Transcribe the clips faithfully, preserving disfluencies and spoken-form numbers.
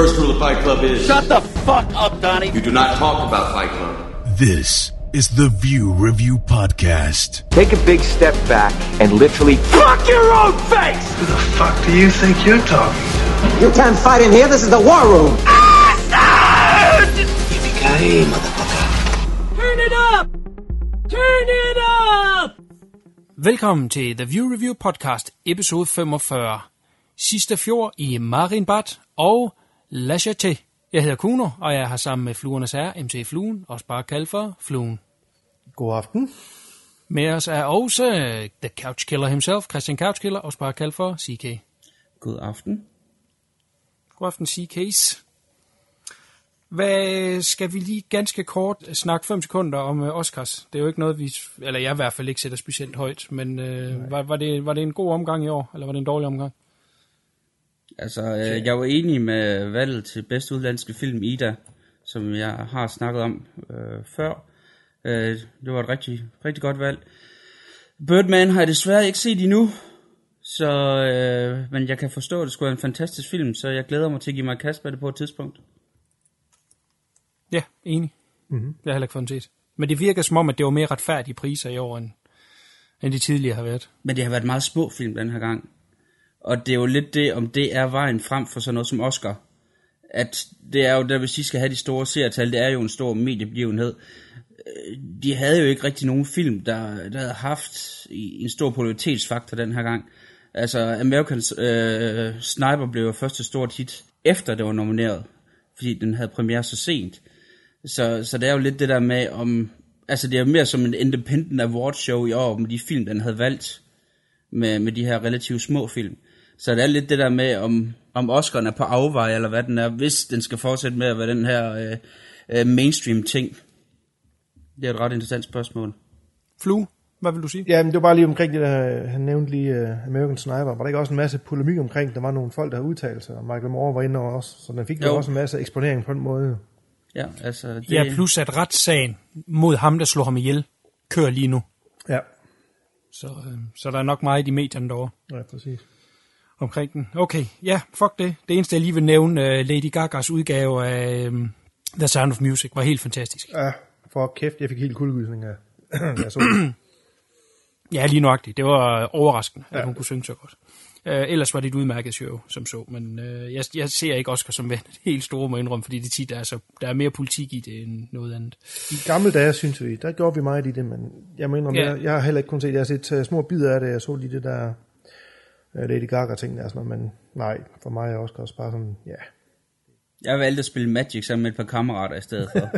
First rule of Fight Club is... Shut the fuck up, Donnie! You do not talk about Fight Club. This is the View Review Podcast. Take a big step back and literally fuck your own face! Who the fuck do you think you're talking to? You can't fight in here, this is the war room! Ah, no! Yippee-ki-yay, motherfucker. Turn it up! Turn it up! Velkommen til The View Review Podcast, episode femogfyrre. Sidste fjord i Marienbad og La Jetée. Jeg hedder Kuno, og jeg har sammen med Fluernes Herre, M C Fluen, også bare kaldt for Fluen. God aften. Med os er også The Couch Killer himself, Christian Couch Killer, også bare kaldt for C K. God aften. God aften, C K's. Hvad skal vi lige ganske kort snakke fem sekunder om Oscars? Det er jo ikke noget, vi, eller jeg i hvert fald ikke sætter specielt højt, men øh, var, var, det, var det en god omgang i år, eller var det en dårlig omgang? Altså, øh, jeg var enig med valget til bedste udenlandske film, Ida, som jeg har snakket om øh, før. Øh, det var et rigtig, rigtig godt valg. Birdman har jeg desværre ikke set endnu, så, øh, men jeg kan forstå, at det skulle være en fantastisk film, så jeg glæder mig til at give mig et kast med det på et tidspunkt. Ja, enig. Mm-hmm. Jeg har heller ikke fået set. Men det virker som om, at det var mere retfærdige priser i år, end, end de tidligere har været. Men det har været meget små film den her gang. Og det er jo lidt det, om det er vejen frem for sådan noget som Oscar. At det er jo, der hvis de skal have de store seertal, det er jo en stor mediebegivenhed. De havde jo ikke rigtig nogen film, der, der havde haft en stor popularitetsfaktor den her gang. Altså, American øh, Sniper blev jo første stort hit, efter det var nomineret. Fordi den havde premiere så sent. Så, så det er jo lidt det der med, om... Altså, det er mere som en independent award show i år, med de film, den havde valgt. Med, med de her relativt små film. Så det er lidt det der med, om, om Oscar'en er på afvej, eller hvad den er, hvis den skal fortsætte med at være den her øh, mainstream-ting. Det er et ret interessant spørgsmål. Flue, hvad vil du sige? Jamen, det var bare lige omkring det der, han nævnte lige uh, American Sniper. Var der ikke også en masse polemik omkring, der var nogle folk, der havde udtalt sig, og Michael Moore var inde over også, så den fik jo også en masse eksponering på den måde. Ja, altså... Det... Ja, plus at retssagen mod ham, der slog ham ihjel, kører lige nu. Ja. Så, øh, så der er nok meget i de medierne derovre. Ja, præcis. Omkring den. Okay, ja, fuck det. Det eneste, jeg lige vil nævne, uh, Lady Gagas udgave af um, The Sound of Music var helt fantastisk. Ja, for kæft, jeg fik helt kuldegysning af det. Ja, lige nøjagtigt. Det var overraskende, ja, at hun kunne synge så godt. Uh, ellers var det et udmærket show, som så. Men uh, jeg, jeg ser ikke Oscar som værende det helt store, må jeg indrømme, fordi det tit er, så der er mere politik i det end noget andet. I gamle dage, synes vi, der gjorde vi meget i det, men jeg må indrømme, ja. jeg, jeg har heller ikke kun set, jeg har set små bidder af det, jeg så lige det der uh, Lady Gaga-ting der, sådan, men nej, for mig er Oscar også bare sådan, ja. Yeah. Jeg valgte at spille Magic sammen med et par kammerater i stedet for.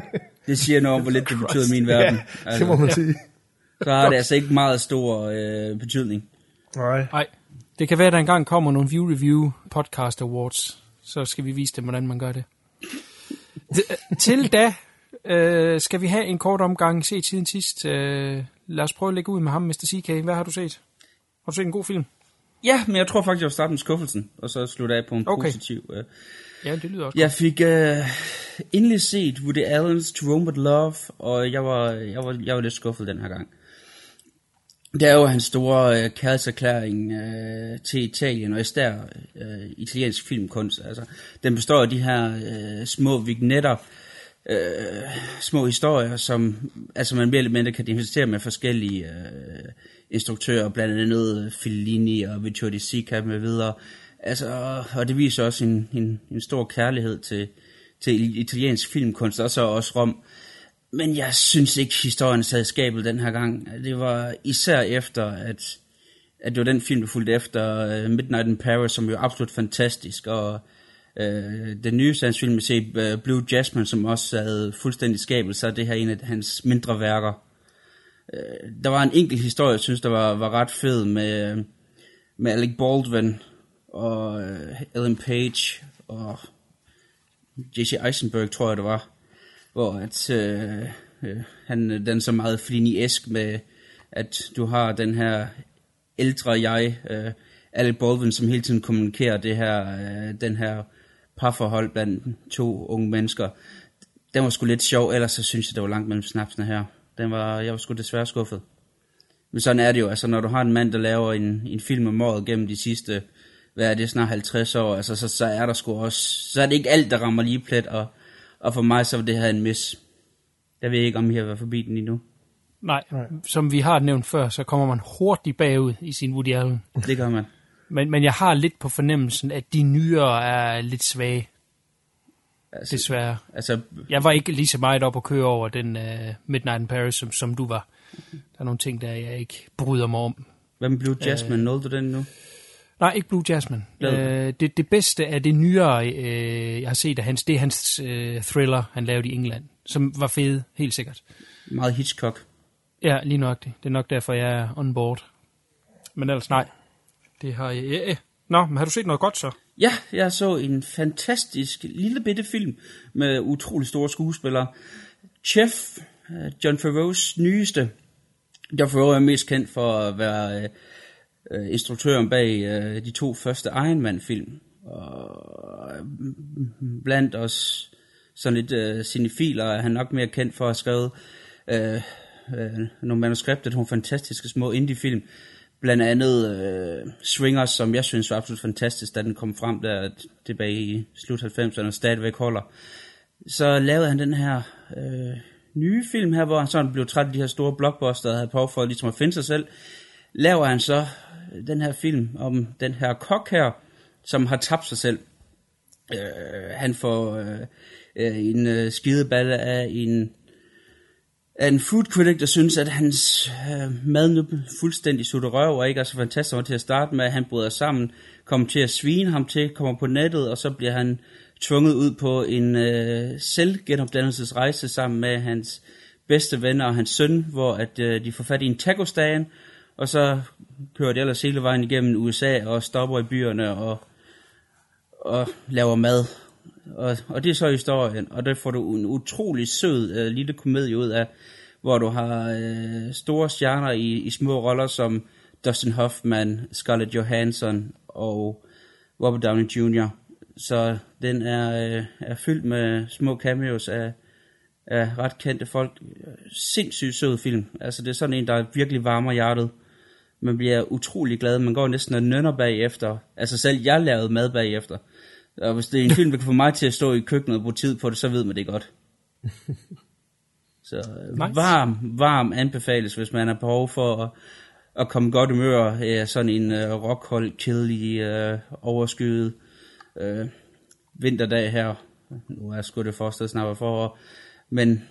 Det siger noget om, hvor lidt det betyder i min verden. Ja, altså, det må man ja. sige. Så har det altså ikke meget stor øh, betydning. Alright. Nej. Det kan være, at der engang kommer nogle View Review Podcast Awards. Så skal vi vise dem, hvordan man gør det. D- til da øh, skal vi have en kort omgang. Se tiden sidst. Øh, lad os prøve at lægge ud med ham, mister C K. Hvad har du set? Har du set en god film? Ja, men jeg tror faktisk, jeg vil starte med skuffelsen. Og så slutte af på en okay. positiv... Øh. Ja, det lyder også Jeg godt. fik øh, endelig set Woody Allen's To Rome With Love. Og jeg var, jeg, var, jeg var lidt skuffet den her gang. Det er jo hans store øh, kærlighedserklæring øh, til Italien, og især øh, italiensk filmkunst. Altså, den består af de her øh, små vignetter, øh, små historier, som altså man mere eller mindre kan identificere med forskellige øh, instruktører, blandt andet Fellini og Vittorio De Sica med videre. Altså, og det viser også en, en, en stor kærlighed til, til italiensk filmkunst, og så også Rom. Men jeg synes ikke, historien sad i skabet den her gang. Det var især efter, at, at det var den film, der fulgte efter uh, Midnight in Paris, som jo er absolut fantastisk. Og uh, den nye film, vi ser, uh, Blue Jasmine, som også sad fuldstændig i skabet, så er det her en af hans mindre værker. Uh, der var en enkelt historie, jeg synes, der var, var ret fed med, med Alec Baldwin og uh, Ellen Page og Jesse Eisenberg, tror jeg det var. Hvor at, øh, øh, han den så meget Fellini-esk med, at du har den her ældre jeg, øh, Alec Baldwin, som hele tiden kommunikerer det her, øh, den her parforhold blandt to unge mennesker. Den var sgu lidt sjov, ellers så synes jeg, det var langt mellem snapsene her. Den var, jeg var sgu desværre skuffet. Men sådan er det jo, altså når du har en mand, der laver en, en film om året gennem de sidste hvad er det, snart halvtreds år, altså så, så er der sgu også, så er det ikke alt, der rammer lige plet, og, og for mig så var det her en miss. Der ved jeg ikke, om I har været forbi den endnu. Nej, Nej, som vi har nævnt før, så kommer man hurtigt bagud i sin Woody Allen. Det gør man. Men, men jeg har lidt på fornemmelsen, at de nyere er lidt svage. Altså, desværre. Altså, jeg var ikke lige så meget op at køre over den uh, Midnight in Paris, som, som du var. Der er nogle ting, der jeg ikke bryder mig om. Hvad med Blue Jasmine? Uh, Nåede du den nu? Nej, ikke Blue Jasmine. Uh, det, det bedste af det nyere, uh, jeg har set af hans, det er hans uh, thriller, han lavede i England, som var fed, helt sikkert. Meget Hitchcock. Ja, lige nok det. Det er nok derfor, jeg er on board. Men ellers nej. Det har jeg... Yeah. Nå, men har du set noget godt så? Ja, jeg så en fantastisk lille bitte film med utrolig store skuespillere. Chef, John Favreau's nyeste. John Favreau er mest kendt for at være øh, instruktøren bag øh, de to første Iron Man-film. Og blandt os sådan lidt øh, cinefiler er han nok mere kendt for at have skrevet øh, øh, nogle manuskripter til nogle fantastiske små indie-film. Blandt andet øh, Swingers, som jeg synes var absolut fantastisk, da den kom frem der tilbage i slut halvfemserne og stadigvæk holder. Så lavede han den her øh, nye film her, hvor han sådan blev træt af de her store blockbuster, der havde på for ligesom at finde sig selv. Laver han så den her film om den her kok her, som har tabt sig selv. Øh, han får øh, øh, en øh, skideballe af en... en food critic, der synes, at hans øh, mad nu fuldstændig sutter røv, og ikke er så fantastisk over til at starte med. Han bryder sammen, kommer til at svine ham til, kommer på nettet, og så bliver han tvunget ud på en øh, selvgenopdannelsesrejse sammen med hans bedste venner og hans søn, hvor at, øh, de får fat i en taco-stand, og så kører det ellers hele vejen igennem U S A og stopper i byerne og, og laver mad. Og, og det er så historien, og der får du en utrolig sød øh, lille komedie ud af, hvor du har øh, store stjerner i, i små roller som Dustin Hoffman, Scarlett Johansson og Robert Downey junior Så den er, øh, er fyldt med små cameos af, af ret kendte folk. Sindssygt sød film. Altså det er sådan en, der virkelig varmer hjertet. Man bliver utrolig glad. Man går næsten og nynner bagefter. Altså selv jeg lavede mad bagefter. Og hvis det er en film, der kan få mig til at stå i køkkenet og bruge tid på det, så ved man det godt. Så nice. varm, varm anbefales, hvis man har behov for at, at komme godt i mør af sådan en uh, rockhold, kedelig, uh, overskyet uh, vinterdag her. Nu er jeg sgu det forstået snart forår. Men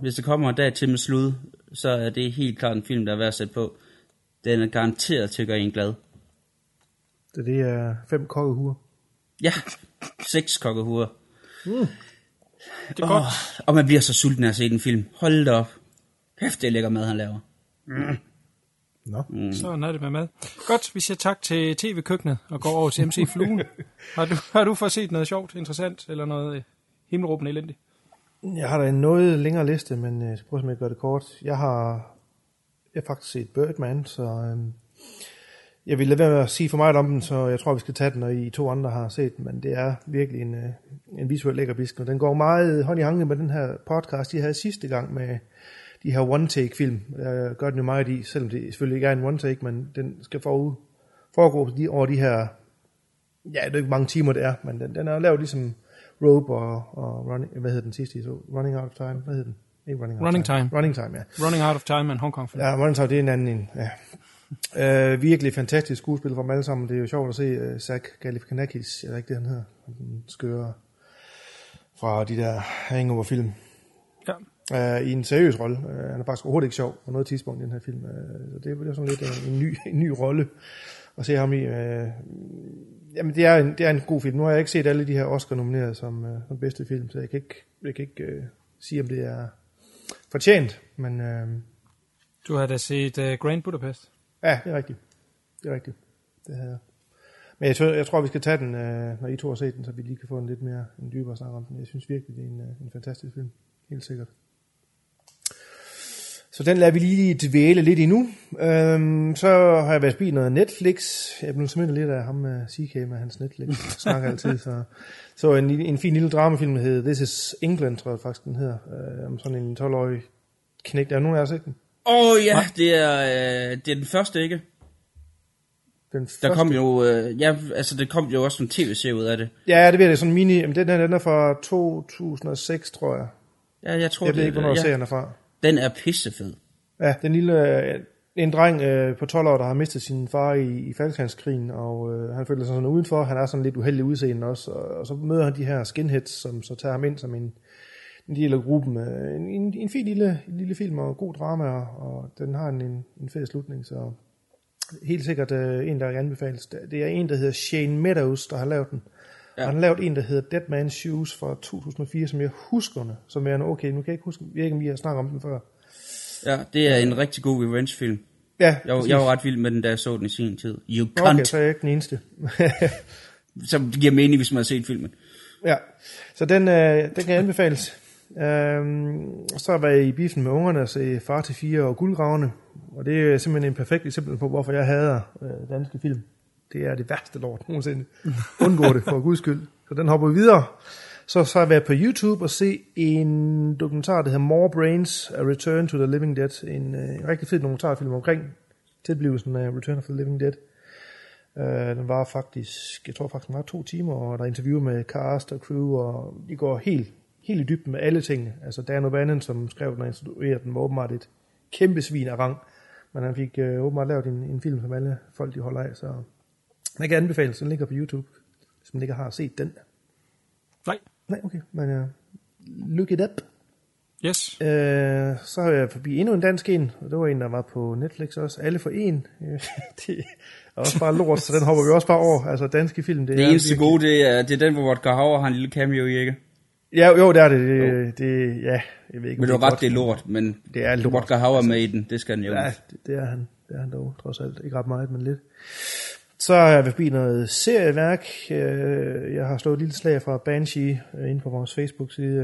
hvis der kommer en dag til med slud, så er det helt klart en film, der er værd at sætte på. Den er garanteret til at gøre en glad. Så det er fem kokkehuer. Ja, seks kokkehuer. Mm. Det er godt. Oh, og man bliver så sulten af at se den film. Hold da op. Hæft, det lækker mad, han laver. Mm. No. Mm. Sådan er det med mad. Godt, vi siger tak til T V-køkkenet og går over til M C Fluen. har, du, har du fået set noget sjovt, interessant eller noget himmelråbende elendigt? Jeg har da en noget længere liste, men jeg skal prøve at gøre det kort. Jeg har, jeg har faktisk set Birdman, så... Øhm jeg vil lade være med at sige for meget om den, så jeg tror, vi skal tage den, og I to andre har set den, men det er virkelig en, en visuel lækkerbisk, og den går meget hånd i hanke med den her podcast, de havde sidste gang med de her one-take-film. Jeg gør den jo meget i, selvom det selvfølgelig ikke er en one-take, men den skal foregå over de her, ja, det er ikke mange timer, det er, men den, den er lavet ligesom Rope og, og running, hvad hed den sidste, så Running Out of Time, hvad hed den? Ikke running out running time. time. Running Time, ja. Running Out of Time and Hong Kong. Ja, Running Time, det er en anden en, ja. Uh, virkelig fantastisk skuespil fra dem alle sammen. Det er jo sjovt at se uh, Zac Galifianakis, eller ikke det han hedder, den skøre fra de der Hangover-film, ja. uh, i en seriøs rolle. Uh, han er faktisk overhovedet ikke sjov på noget tidspunkt i den her film, uh, så det er jo sådan lidt uh, en ny en ny rolle at se ham i. Uh, jamen det er en det er en god film. Nu har jeg ikke set alle de her Oscar-nominerede som uh, som bedste film, så jeg kan ikke jeg kan ikke uh, sige om det er fortjent, men uh, du har da set uh, Grand Budapest. Ja, det er rigtigt. Det er rigtigt. Det havde jeg. Men jeg tror, jeg tror, vi skal tage den, når I to har set den, så vi lige kan få en lidt mere en dybere snak om den. Jeg synes virkelig, det er en, en fantastisk film. Helt sikkert. Så den lader vi lige dvæle lidt endnu. Øhm, så har jeg været spildt noget Netflix. Jeg blev simpelthen lidt af ham med C K med hans Netflix. Jeg snakker altid. Så, så en, en fin lille dramafilm, der hedder This is England, tror jeg faktisk, den hedder. Øh, om sådan en tolv-årig knæk. Der er nogen af jer set den? Åh oh, ja, det er, øh, det er den første, ikke? Den første... Der kom jo, øh, ja, altså det kom jo også en tv-serie ud af det. Ja, det ved jeg, sådan en mini, jamen den her, den er fra to tusind og seks, tror jeg. Ja, jeg tror jeg det. Jeg ved ikke, hvornår ja. serien er fra. Den er pissefed. Ja, den lille, en dreng øh, på tolv år, der har mistet sin far i, i Falklandskrigen, og øh, han føler sig sådan udenfor, han er sådan lidt uheldig udseende også, og, og så møder han de her skinheads, som så tager ham ind som en, en del af gruppen. Øh, en, en, en fin lille, en lille film, og god drama, og, og den har en, en, en fed slutning, så... Helt sikkert øh, en, der anbefales. Det er en, der hedder Shane Meadows, der har lavet den. Ja. Han har lavet en, der hedder Dead Man's Shoes fra to tusind og fire, som jeg husker den. Som er en okay, nu kan jeg ikke huske, jeg ikke, om vi har snakket om den før. Ja, det er en rigtig god revenge-film. Ja, jeg, jeg var ret vild med den, da jeg så den i sin tid. You cunt! Okay, så er jeg ikke den eneste. Så det giver mening, hvis man har set filmen. Ja, så den, øh, den kan anbefales. Øhm, så var jeg i biffen med ungerne og se Far til fire og Guldgraverne, og det er simpelthen en perfekt eksempel på, hvorfor jeg hader øh, danske film. Det er det værste lort nogensinde. Undgå det, for guds skyld. Så den hopper videre. Så, så var jeg på YouTube og se en dokumentar, der hedder More Brains, A Return to the Living Dead. En, øh, en rigtig fed dokumentarfilm omkring tilblivelsen af Return of the Living Dead. Øh, den var faktisk, jeg tror faktisk, den var to timer, og der er interview med cast og crew, og de går helt helt i dybden med alle tingene. Altså Dan O'Bannon, som skrev den og instruerede den, var åbenbart et kæmpe svin af rang, men han fik øh, åbenbart lavet en, en film, som alle folk de holder af, så man kan anbefale, den ligger på YouTube, hvis man ikke har set den. Nej. Nej, okay, men uh, look it up. Yes. Øh, så har jeg forbi endnu en dansk en, og det var en, der var på Netflix også, Alle for en. Det er også bare lort, så den hopper vi også bare over. Altså danske film, det, det er... Det eneste gode, det er, det er den, hvor Rodger Hauer har en lille cameo i, ikke? Ja, jo, det er det. det, det ja, jeg ved ikke, men du har ret, det er lort, men det er lort. Rodger Hauer med i den, det skal han jo. Ja, det, det er han. Det er han dog, trods alt. Ikke ret meget, men lidt. Så har jeg forbi noget serieværk. Jeg har slået et lille slag fra Banshee inde på vores Facebook-side.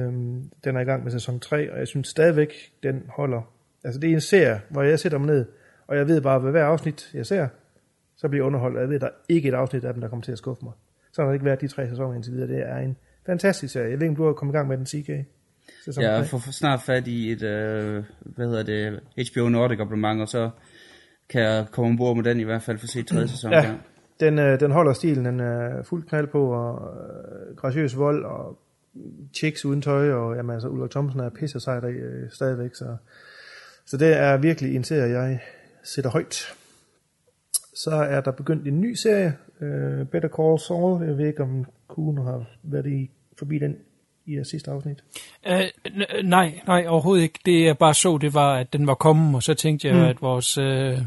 Den er i gang med sæson tre, og jeg synes stadigvæk, den holder. Altså, det er en serie, hvor jeg sætter mig ned, og jeg ved bare, hvad hver afsnit jeg ser, så bliver jeg underholdt, og jeg ved, der er ikke et afsnit af dem, der kommer til at skuffe mig. Så har det ikke været de tre sæsoner indtil videre. Det er en fantastisk serie. Jeg ved ikke, du har kommet i gang med den, C K. Jeg får snart fat i et, øh, hvad hedder det, H B O Nordic abonnement, og så kan jeg komme ombord med den i hvert fald for at se tredje sæson. Ja, den, øh, den holder stilen, den er fuldt knald på, og øh, graciøs vold, og chicks uden tøj, og jamen, altså, Ulrik Thomsen er pisser sig der øh, stadigvæk, så, så det er virkelig en serie, jeg sætter højt. Så er der begyndt en ny serie, øh, Better Call Saul, jeg ved ikke, om Kuhn har været i forbi den i sidste afsnit? Uh, n- nej, nej, overhovedet ikke. Det jeg bare så, det var, at den var kommet, og så tænkte jeg, mm. at vores uh,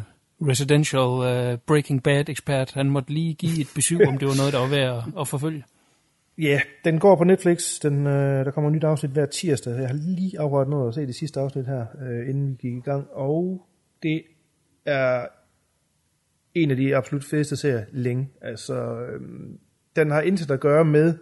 residential uh, Breaking Bad ekspert, han måtte lige give et besøg, om det var noget, der var værd at, at forfølge. Ja, yeah, den går på Netflix. Den, uh, der kommer et nyt afsnit hver tirsdag. Jeg har lige afrørt noget at se det sidste afsnit her, uh, inden vi gik i gang. Og det er en af de absolut fedeste serier længe. Altså, um, den har intet at gøre med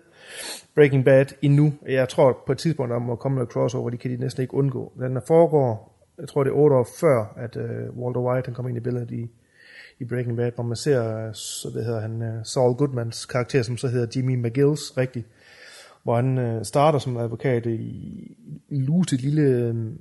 Breaking Bad endnu. Jeg tror på et tidspunkt, der må komme noget crossover, de kan de næsten ikke undgå. Den foregår, jeg tror det er otte år før, at uh, Walter White han kom ind i billedet i, i Breaking Bad, hvor man ser, så det hedder han, uh, Saul Goodmans karakter, som så hedder Jimmy McGills, rigtigt, hvor han uh, starter som advokat i, i luset lille um,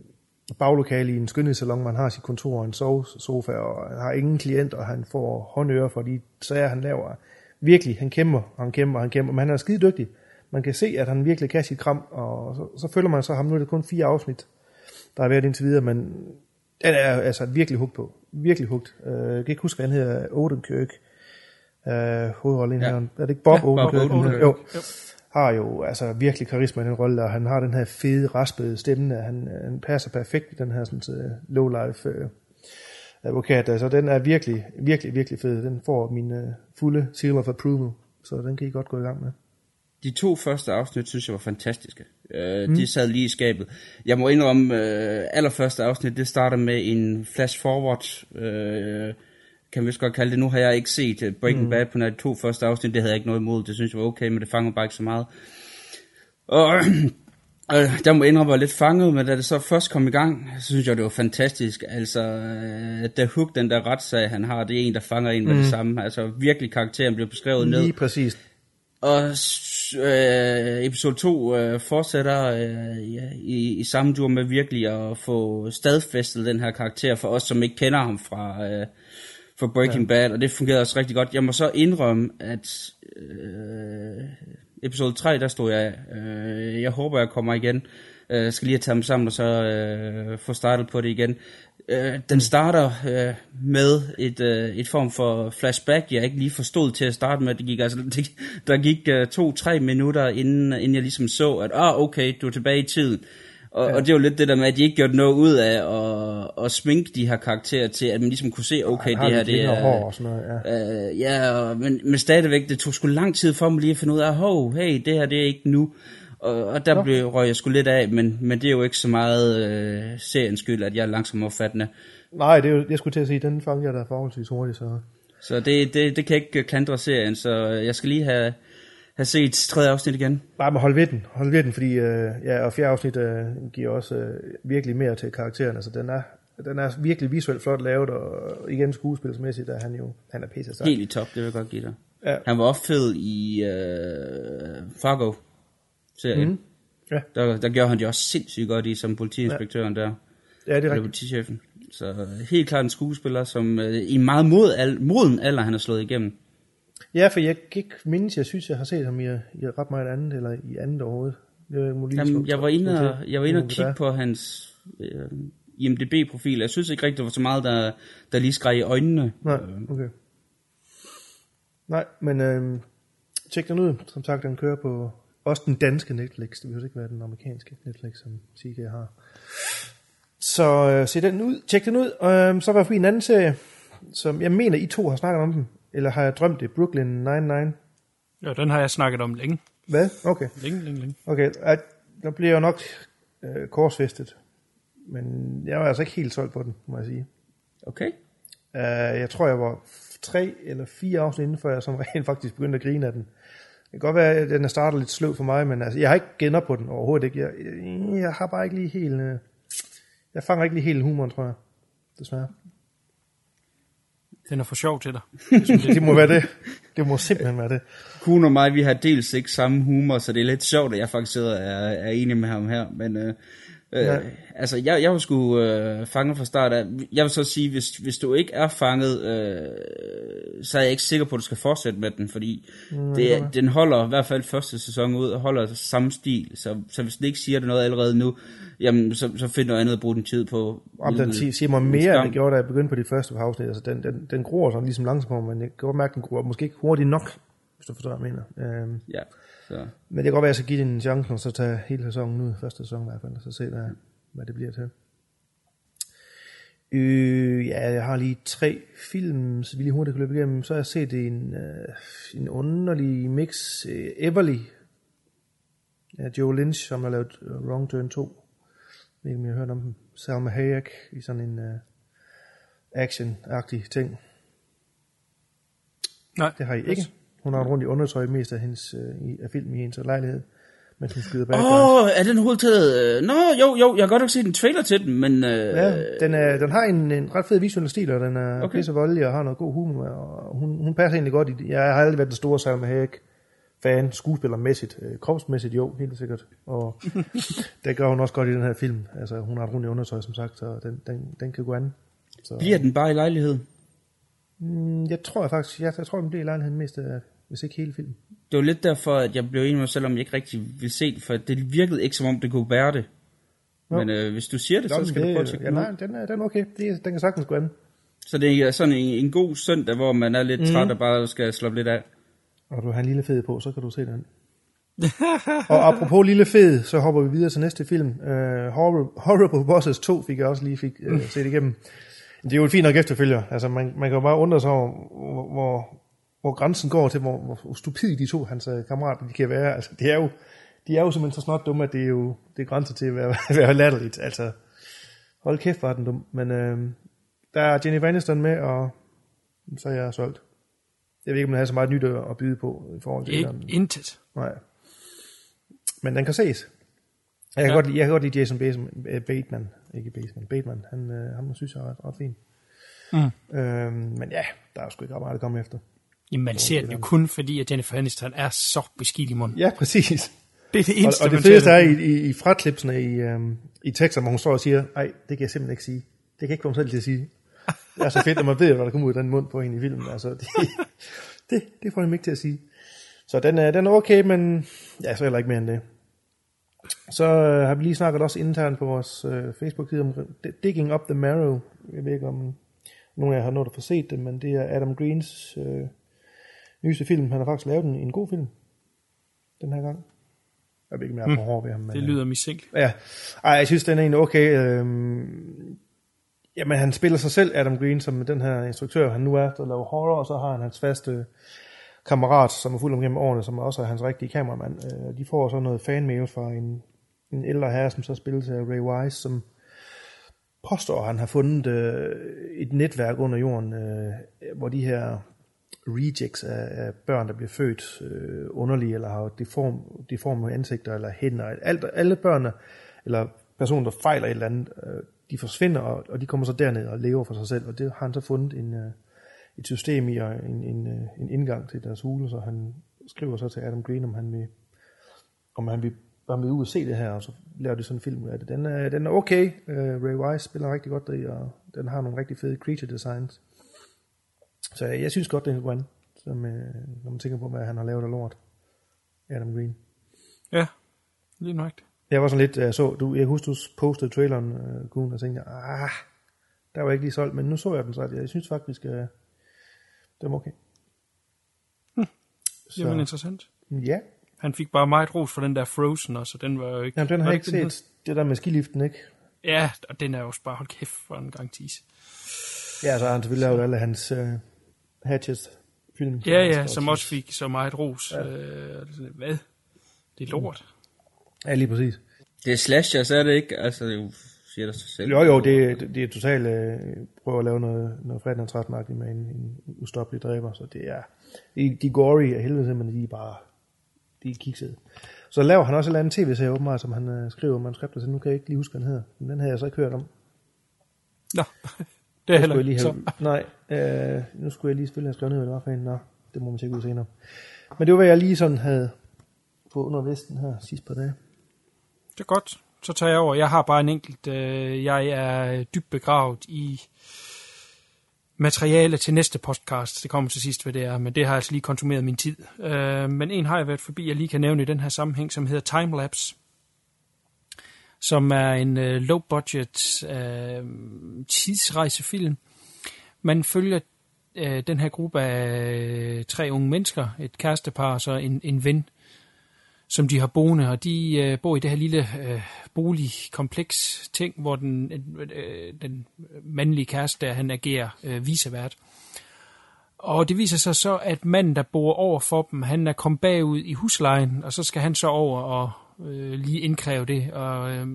baglokale i en skønhedssalon, man har sit kontor og en sofa, og han har ingen klient, og han får håndører for de sager, han laver. Virkelig, han kæmper, han kæmper, han kæmper, men han er skide dygtig. Man kan se, at han virkelig kan sit kram, og så, så følger man så ham. Nu er det kun fire afsnit, der har været indtil videre, men den er altså virkelig hugt på. Virkelig hugt. Uh, jeg kan ikke huske, hvad han hedder. Odenkirk. Uh, hovedrollen ja. her. Er det ikke Bob ja, Odenkirk? Bob Odenkirk. Jo. Har jo altså virkelig karisma i den rolle, og han har den her fede, raspede stemme. Han, han passer perfekt i den her sådan, low-life uh, advokat. Altså den er virkelig, virkelig, virkelig fed. Den får min uh, fulde seal of approval, så den kan I godt gå i gang med. De to første afsnit, synes jeg var fantastiske. Uh, mm. De sad lige i skabet. Jeg må indrømme, uh, allerførste afsnit, det starter med en flash forward, uh, kan vi også godt kalde det. Nu har jeg ikke set Breaking mm. Bad på de to første afsnit, det havde jeg ikke noget imod. Det synes jeg var okay, men det fanger bare ikke så meget. Og uh, der må indrømme, jeg var lidt fanget, men da det så først kom i gang, så synes jeg, det var fantastisk. Altså, uh, da Hook, den der retssag, han har, det er en, der fanger en med mm. det samme. Altså, virkelig karakteren blev beskrevet ned. Lige præcis. Og øh, episode to øh, fortsætter øh, ja, i, i samme tur med virkelig at få stadfæstet den her karakter for os, som ikke kender ham fra, øh, for Breaking ja. Bad, og det fungerede også rigtig godt. Jeg må så indrømme, at øh, episode tre, der stod jeg øh, jeg håber, jeg kommer igen. Jeg øh, skal lige tage dem sammen, og så øh, få startet på det igen. Øh, den starter øh, med et, øh, et form for flashback, jeg ikke lige forstod til at starte med. Det gik, altså, det, der gik øh, to-tre minutter, inden, inden jeg ligesom så, at ah, okay, du er tilbage i tiden. Og, ja. og det var lidt det der med, at de ikke gjorde noget ud af at, at sminke de her karakterer til, at man ligesom kunne se, okay, ja, det her, det er... Hår og sådan noget, ja. Øh, ja, og, men, men stadigvæk, det tog sgu lang tid for mig lige at finde ud af, hov, hey, det her, det er ikke nu. Og, og der okay. blev røg jeg sgu lidt af, men, men det er jo ikke så meget øh, seriens skyld, at jeg er langsomt opfattende. Nej, det er jo, jeg skulle til at sige, den fangede jeg da forholdsvis hurtigt, så... Så det, det, det kan ikke klandre serien, så jeg skal lige have... Har set tredje afsnit igen. Bare med hold ved den, hold ved den, fordi øh, ja, og fjerde afsnit øh, giver også øh, virkelig mere til karakteren. Altså den er, den er virkelig visuelt flot lavet, og igen skuespilsmæssigt er han jo, han er pisse sej. Helt i top, det vil jeg godt give dig. Ja. Han var opfed i øh, Fargo-serien. Mm-hmm. Ja. Der, der gjorde han det også sindssygt godt i, som politiinspektøren ja. der. Ja, det er rigtigt. Politichefen. Så helt klart en skuespiller, som øh, i meget mod al- moden alder, han har slået igennem. Ja, for jeg kan ikke mindes, jeg synes, jeg har set ham i, i ret meget andet, eller i andet overhovedet. Jeg, Jamen, jeg var inde og, jeg var inde og kigge på hans øh, I M D B-profil. Jeg synes ikke rigtigt, der var så meget, der, der lige skreg i øjnene. Nej, okay. Nej, men øh, tjek den ud. Som sagt, den kører på også den danske Netflix. Det behøver ikke være den amerikanske Netflix, som Sica har. Så øh, se den ud. Tjek den ud. Øh, så var vi en anden serie, som jeg mener, I to har snakket om den. Eller har jeg drømt det? Brooklyn Nine-Nine? Ja, den har jeg snakket om længe. Hvad? Okay. Længe, længe, længe. Okay, at, der bliver jo nok øh, korsfæstet. Men jeg var altså ikke helt solgt på den, må jeg sige. Okay. Uh, jeg tror, jeg var tre eller fire afsnit inden, før jeg som rent faktisk begyndte at grine af den. Det kan godt være, at den er startet lidt sløv for mig, men altså, jeg har ikke genop på den overhovedet. Ikke. Jeg, jeg har bare ikke lige helt... Øh, jeg fanger ikke lige helt humoren, tror jeg. Desværre. Den er for sjov til dig. Det må være det. Det må simpelthen være det. Kun og mig, vi har dels ikke samme humor, så det er lidt sjovt, at jeg faktisk sidder og er, er enig med ham her. Men øh, ja. øh, altså, jeg, jeg var sgu øh, fanget fra start af. Jeg vil så sige, hvis, hvis du ikke er fanget, øh, så er jeg ikke sikker på, at du skal fortsætte med den, fordi mm, det, ja. den holder i hvert fald første sæson ud og holder samme stil. Så, så hvis den ikke siger det noget allerede nu, jamen, så, så find noget andet at bruge din tid på. Om den siger, siger mig mere, skam. end jeg gjorde, da jeg begyndte på de første par afsnit. Altså, den, den, den gror sådan ligesom langsomt, men jeg kan godt mærke, den gror måske ikke hurtigt nok, hvis du forstår, hvad jeg mener. Øhm, ja, så. Men det kan godt være, at jeg skal give den en chance, og så tage hele sæsonen ud, første sæson i hvert fald, og så se, hvad, hvad det bliver til. Øh, ja, jeg har lige tre film, så vi lige hurtigt kan løbe igennem. Så har jeg set en, øh, en underlig mix, øh, Everly, ja, Joe Lynch, som har lavet Wrong Turn to. Jeg ved ikke, om jeg har hørt om dem. Salma Hayek i sådan en uh, action-agtig ting. Nej. Det har I ikke. Hun har rundt i undertøj mest af hendes uh, i, af film i hendes lejlighed, mens hun skyder bag. Åh, oh, er den hovedtaget? Nå, jo, jo, jeg har godt nok set en trailer til den, men... Uh... Ja, den, er, den har en, en ret fed visuel stil, og den er okay. pisse voldelig og har noget god humor, og hun, hun passer egentlig godt i det. Jeg har aldrig været den store Salma Hayek. Fan, skuespillermæssigt, øh, kropsmæssigt, jo, helt sikkert. Og det gør hun også godt i den her film. Altså, hun har et rundt i undertøj, som sagt, så den, den, den kan gå an. Så, bliver den bare i lejlighed? Mm, jeg tror faktisk, jeg, jeg tror, den bliver i lejligheden mest, øh, hvis ikke hele filmen. Det var lidt derfor, at jeg blev enig med, selvom jeg ikke rigtig ville se det, for det virkede ikke, som om det kunne bære det. No. Men øh, hvis du siger det, Nå, så skal det, du prøve at tjekke ja, nej, den er, den er okay. Det, den kan sagtens gå an. Så det er sådan en, en god søndag, hvor man er lidt mm. træt og bare skal slappe lidt af. Og du har en lille fed på, så kan du se den. Og apropos lille fed, så hopper vi videre til næste film. Uh, Horrible, Horrible Bosses to fik jeg også lige fik, uh, set igennem. Det er jo et fint nok efterfølger. Altså, man, man kan jo bare undre sig over, hvor, hvor, hvor grænsen går til, hvor, hvor stupide de to hans uh, kammerater de kan være. Altså, det er jo, de er jo simpelthen så snart dumme, at det er jo det er grænser til at være, være latterligt. Altså, hold kæft, var den dum. Men uh, der er Jennifer Aniston med, og så er jeg solgt. Jeg ved ikke, om den har så meget nyt at byde på i forhold til Ik- den. Intet. Nej. Men den kan ses. Jeg kan, ja. godt, lide, jeg kan godt lide Jason Bateman. Ikke Bateman. Bateman. Han, øh, han synes jeg er ret, ret fint. Mm. Øhm, men ja, der er sgu ikke ret meget at komme efter. Jamen, man ser den jo kun, fordi at Jennifer Aniston er så beskidt i munden. Ja, præcis. Det er det eneste, og, og det fedeste er i, i, i fraklipsene i, øhm, i tekster, hvor hun står og siger, nej, det kan jeg simpelthen ikke sige. Det kan ikke komme selv til at sige. Det er så fedt, når man ved, hvad der kommer ud af den mund på hende i filmen. Altså, det, det, det får jeg ikke til at sige. Så den er, den er okay, men ja, så heller ikke mere end det. Så øh, har vi lige snakket også internt på vores øh, Facebook-side om Digging Up the Marrow. Jeg ved ikke, om nogen af jer har nået at få set det, men det er Adam Greens øh, nyeste film. Han har faktisk lavet en, en god film den her gang. Jeg ved ikke, om jeg er for hård ved ham. Men, det lyder mistænkeligt. Ja. Ej, jeg synes, den er egentlig okay. Øhm, jamen, han spiller sig selv, Adam Green, som den her instruktør. Han nu er efter at lave horror, og så har han hans faste kammerat, som er fuld omkring årene, som også er hans rigtige kameramand. Øh, de får så noget fanmail fra en, en ældre herre, som så spiller til Ray Wise, som påstår, at han har fundet øh, et netværk under jorden, øh, hvor de her rejects af, af børn, der bliver født øh, underlige, eller har deform, deforme ansigter, eller hænder. Alt, alle børn, eller personer, der fejler et eller andet, øh, de forsvinder, og, og de kommer så derned og lever for sig selv, og det har han så fundet en, øh, et system i, og en, en, øh, en indgang til deres hule, så han skriver så til Adam Green, om han vil, om han vil, om han vil ud og se det her, og så laver de sådan en film af det. Den er, den er okay, øh, Ray Wise spiller rigtig godt deri, og den har nogle rigtig fede creature designs. Så jeg synes godt, det er godt, som, øh, når man tænker på, hvad han har lavet af lort. Adam Green. Ja, lige nøjagtigt. Jeg var sådan lidt, jeg så, du, jeg husker, du postede traileren, øh, Kuhn, og tænkte, ah, der var jeg ikke lige solgt, men nu så jeg den, så jeg synes faktisk, øh, det var okay. Hm. Så. Jamen interessant. Ja. Han fik bare meget ros for den der Frozen også, og den var jo ikke... Jamen den har jeg ikke set, den det der med skiliften, ikke? Ja, og den er jo også bare, hold kæft, for en gang tease. Ja, så har han selvfølgelig lavet alle hans... Øh, Hatches film. Ja, ja, som også fik så meget ros. Ja. Øh, hvad? Det er lort. Ja, lige præcis. Det er slasher, så er det ikke? Altså, det siger der sig selv. Jo, jo, det, det er totalt... Øh, prøver at lave noget, noget fredagsrætmagtigt med en, en ustoppelig dræber, så det er... De, de gory af helvede, men de er bare... De er kiksede. Så laver han også et eller andet tv-serie, åbenbart, som han øh, skriver manuskriptet til. Nu kan jeg ikke lige huske, hvad den hedder. Men den havde jeg så ikke hørt om. Nå. Det er heller ikke så. Nej, øh, nu skulle jeg lige spille, jeg skrev ned, hvad det var for en. Nå, det må man tjekke ud senere. Men det var, hvad jeg lige sådan havde på under vesten her sidste par dage. Det er godt. Så tager jeg over. Jeg har bare en enkelt. Øh, jeg er dybt begravet i materiale til næste podcast. Det kommer til sidst, hvad det er. Men det har altså lige konsumeret min tid. Øh, men en har jeg været forbi, jeg lige kan nævne i den her sammenhæng, som hedder Timelapse, som er en øh, low-budget øh, tidsrejsefilm. Man følger øh, den her gruppe af øh, tre unge mennesker, et kærestepar og så en, en ven, som de har boende, og de øh, bor i det her lille øh, boligkompleks ting, hvor den, øh, den mandlige kæreste, der han agerer øh, vicevært. Og det viser sig så, at manden, der bor over for dem, han er kommet bagud i huslejen, og så skal han så over og Øh, lige indkræve det, og øh,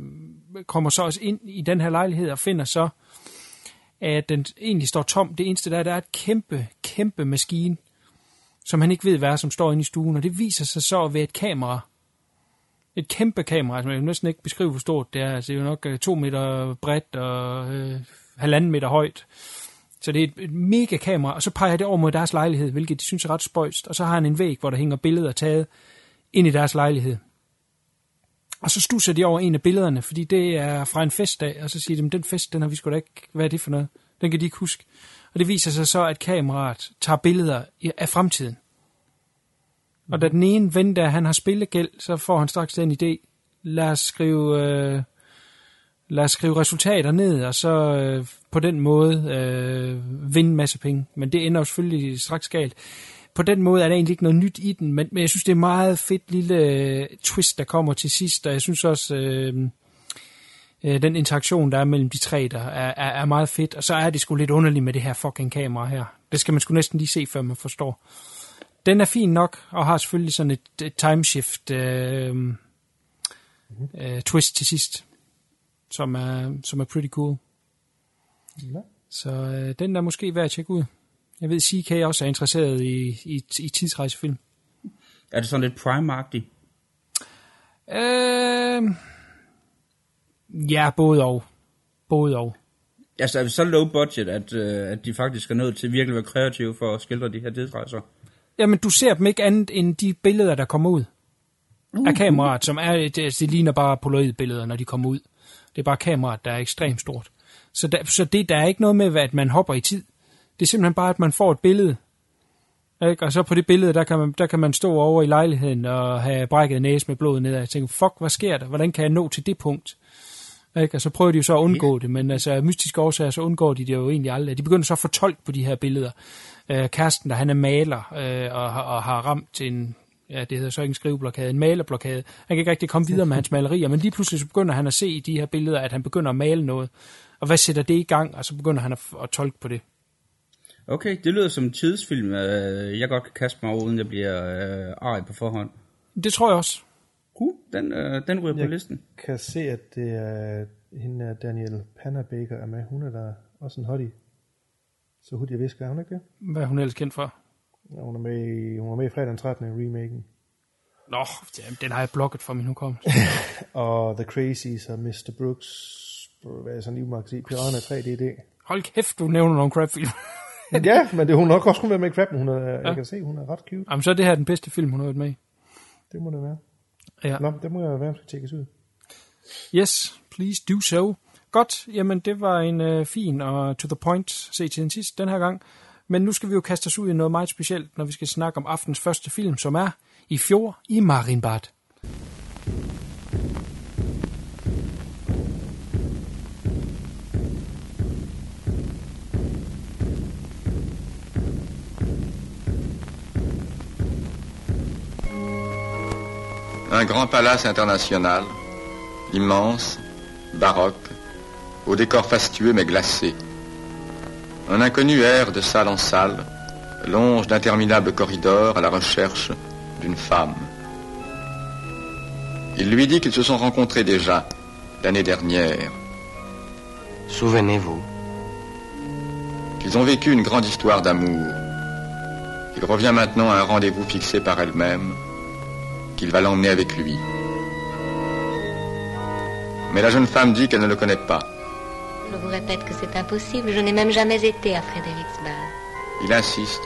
kommer så også ind i den her lejlighed og finder så, at den egentlig står tom. Det eneste der er, der er et kæmpe, kæmpe maskine, som han ikke ved hvad er, som står inde i stuen, og det viser sig så at være et kamera. Et kæmpe kamera, altså man kan næsten ikke beskrive, hvor stort det er. Altså, det er jo nok to meter bredt og øh, halvanden meter højt. Så det er et, et mega kamera, og så peger det over mod deres lejlighed, hvilket de synes er ret spøjst, og så har han en væg, hvor der hænger billeder taget ind i deres lejlighed. Og så stusser de over en af billederne, fordi det er fra en festdag, og så siger de, den fest, den har vi sgu da ikke, hvad er det for noget? Den kan de ikke huske. Og det viser sig så, at kameraet tager billeder af fremtiden. Mm. Og da den ene ven, der han har spillegæld, så får han straks den idé, lad os skrive, øh, lad os skrive resultater ned, og så øh, på den måde øh, vinde en masse penge. Men det ender jo selvfølgelig straks galt. På den måde er der egentlig ikke noget nyt i den, men, men jeg synes, det er meget fedt lille øh, twist, der kommer til sidst, og jeg synes også, øh, øh, den interaktion, der er mellem de tre, der er, er, er meget fedt, og så er det sgu lidt underligt med det her fucking kamera her. Det skal man sgu næsten lige se, før man forstår. Den er fin nok, og har selvfølgelig sådan et, et timeshift øh, øh, twist til sidst, som er, som er pretty cool. Ja. Så øh, den er måske værd at tjekke ud. Jeg ved, C K også er interesseret i, i, i tidsrejsefilm. Er det sådan lidt Prime-agtigt? Øh, ja, både og. Både og. Altså, er det så low budget, at, øh, at de faktisk er nødt til virkelig at være kreative for at skildre de her tidsrejser? Jamen, du ser dem ikke andet end de billeder, der kommer ud uh, af kameraet, uh. som er, det, det ligner bare polaroid-billeder, når de kommer ud. Det er bare kameraet, der er ekstremt stort. Så, der, så det, der er ikke noget med, at man hopper i tid. Det er simpelthen bare, at man får et billede. Ikke? Og så på det billede, der kan, man, der kan man stå over i lejligheden og have brækket næse med blod ned. Og jeg tænker, fuck, hvad sker der? Hvordan kan jeg nå til det punkt? Ikke? Og så prøver de jo så at undgå det, men altså af mystiske årsager, så undgår de det jo egentlig aldrig. De begynder så at få tolk på de her billeder. Øh, Karsten, der han er maler øh, og, og har ramt en, ja, det hedder så ikke en skriveblokade, en malerblokade. Han kan ikke rigtig komme videre med hans malerier, men lige pludselig så begynder han at se i de her billeder, at han begynder at male noget. Og hvad sætter det i gang? Og så begynder han at, at tolke på det. Okay, det lyder som en tidsfilm, jeg godt kan kaste mig over, uden jeg bliver øh, arg på forhånd. Det tror jeg også. Uh, den, øh, den ryger jeg på listen. Jeg kan se, at det er hende, Danielle Panabaker er med. Hun er der også en hottie. Så hurtigt jeg visker, er hun ikke det? Hvad er hun ellers kendt fra? Ja, hun er med i, hun er med i fredag den trettende i remaken. Nå, jamen, den har jeg blokket for min hukommelse. Og The Crazies og mister Brooks, hvad er sådan lige umærket i, Piranha tre D D. Hold kæft, du nævner nogle crap-film. Ja, men det, hun har nok også kun været med i crap, men hun er, ja. Jeg kan se, hun er ret cute. Jamen, så er det her den bedste film, hun har været med i. Det må det være. Ja. Nå, det må jeg være, at skal tjekkes ud. Yes, please do so. Godt, jamen det var en øh, fin og to the point, se til den sidste den her gang. Men nu skal vi jo kaste os ud i noget meget specielt, når vi skal snakke om aftens første film, som er I fjor i Marienbad. Un grand palace international, immense, baroque, au décor fastueux mais glacé. Un inconnu erre de salle en salle, longe d'interminables corridors à la recherche d'une femme. Il lui dit qu'ils se sont rencontrés déjà l'année dernière. Souvenez-vous. Qu'ils ont vécu une grande histoire d'amour. Il revient maintenant à un rendez-vous fixé par elle-même. Il va l'emmener avec lui. Mais la jeune femme dit qu'elle ne le connaît pas. Je vous répète que c'est impossible. Je n'ai même jamais été à Frederiksberg. Il insiste.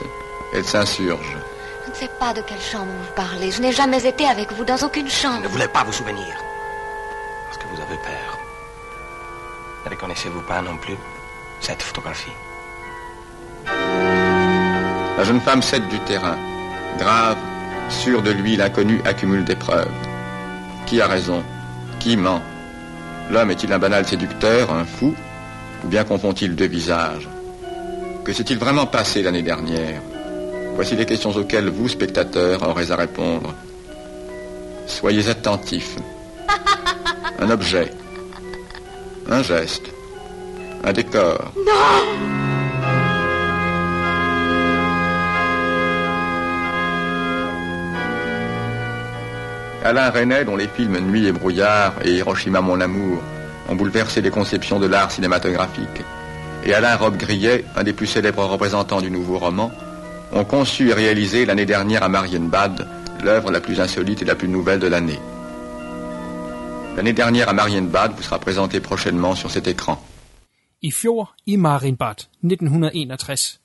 Elle s'insurge. Je ne sais pas de quelle chambre vous parlez. Je n'ai jamais été avec vous dans aucune chambre. Je ne voulais pas vous souvenir. Parce que vous avez peur. Ne reconnaissez-vous pas non plus cette photographie? La jeune femme cède du terrain. Grave. Sûr de lui, l'inconnu accumule des preuves. Qui a raison? Qui ment? L'homme est-il un banal séducteur, un fou? Ou bien confond-il deux visages? Que s'est-il vraiment passé l'année dernière? Voici les questions auxquelles vous, spectateurs, aurez à répondre. Soyez attentifs. Un objet. Un geste. Un décor. Non! Alain Resnais, dont les films Nuit et brouillard et Hiroshima mon amour ont bouleversé les conceptions de l'art cinématographique, et Alain Robbe-Grillet, un des plus célèbres représentants du nouveau roman, ont conçu et réalisé l'année dernière à Marienbad l'œuvre la plus insolite et la plus nouvelle de l'année. L'année dernière à Marienbad vous sera présentée prochainement sur cet écran. I fjor i Marienbad, nitten enogtres.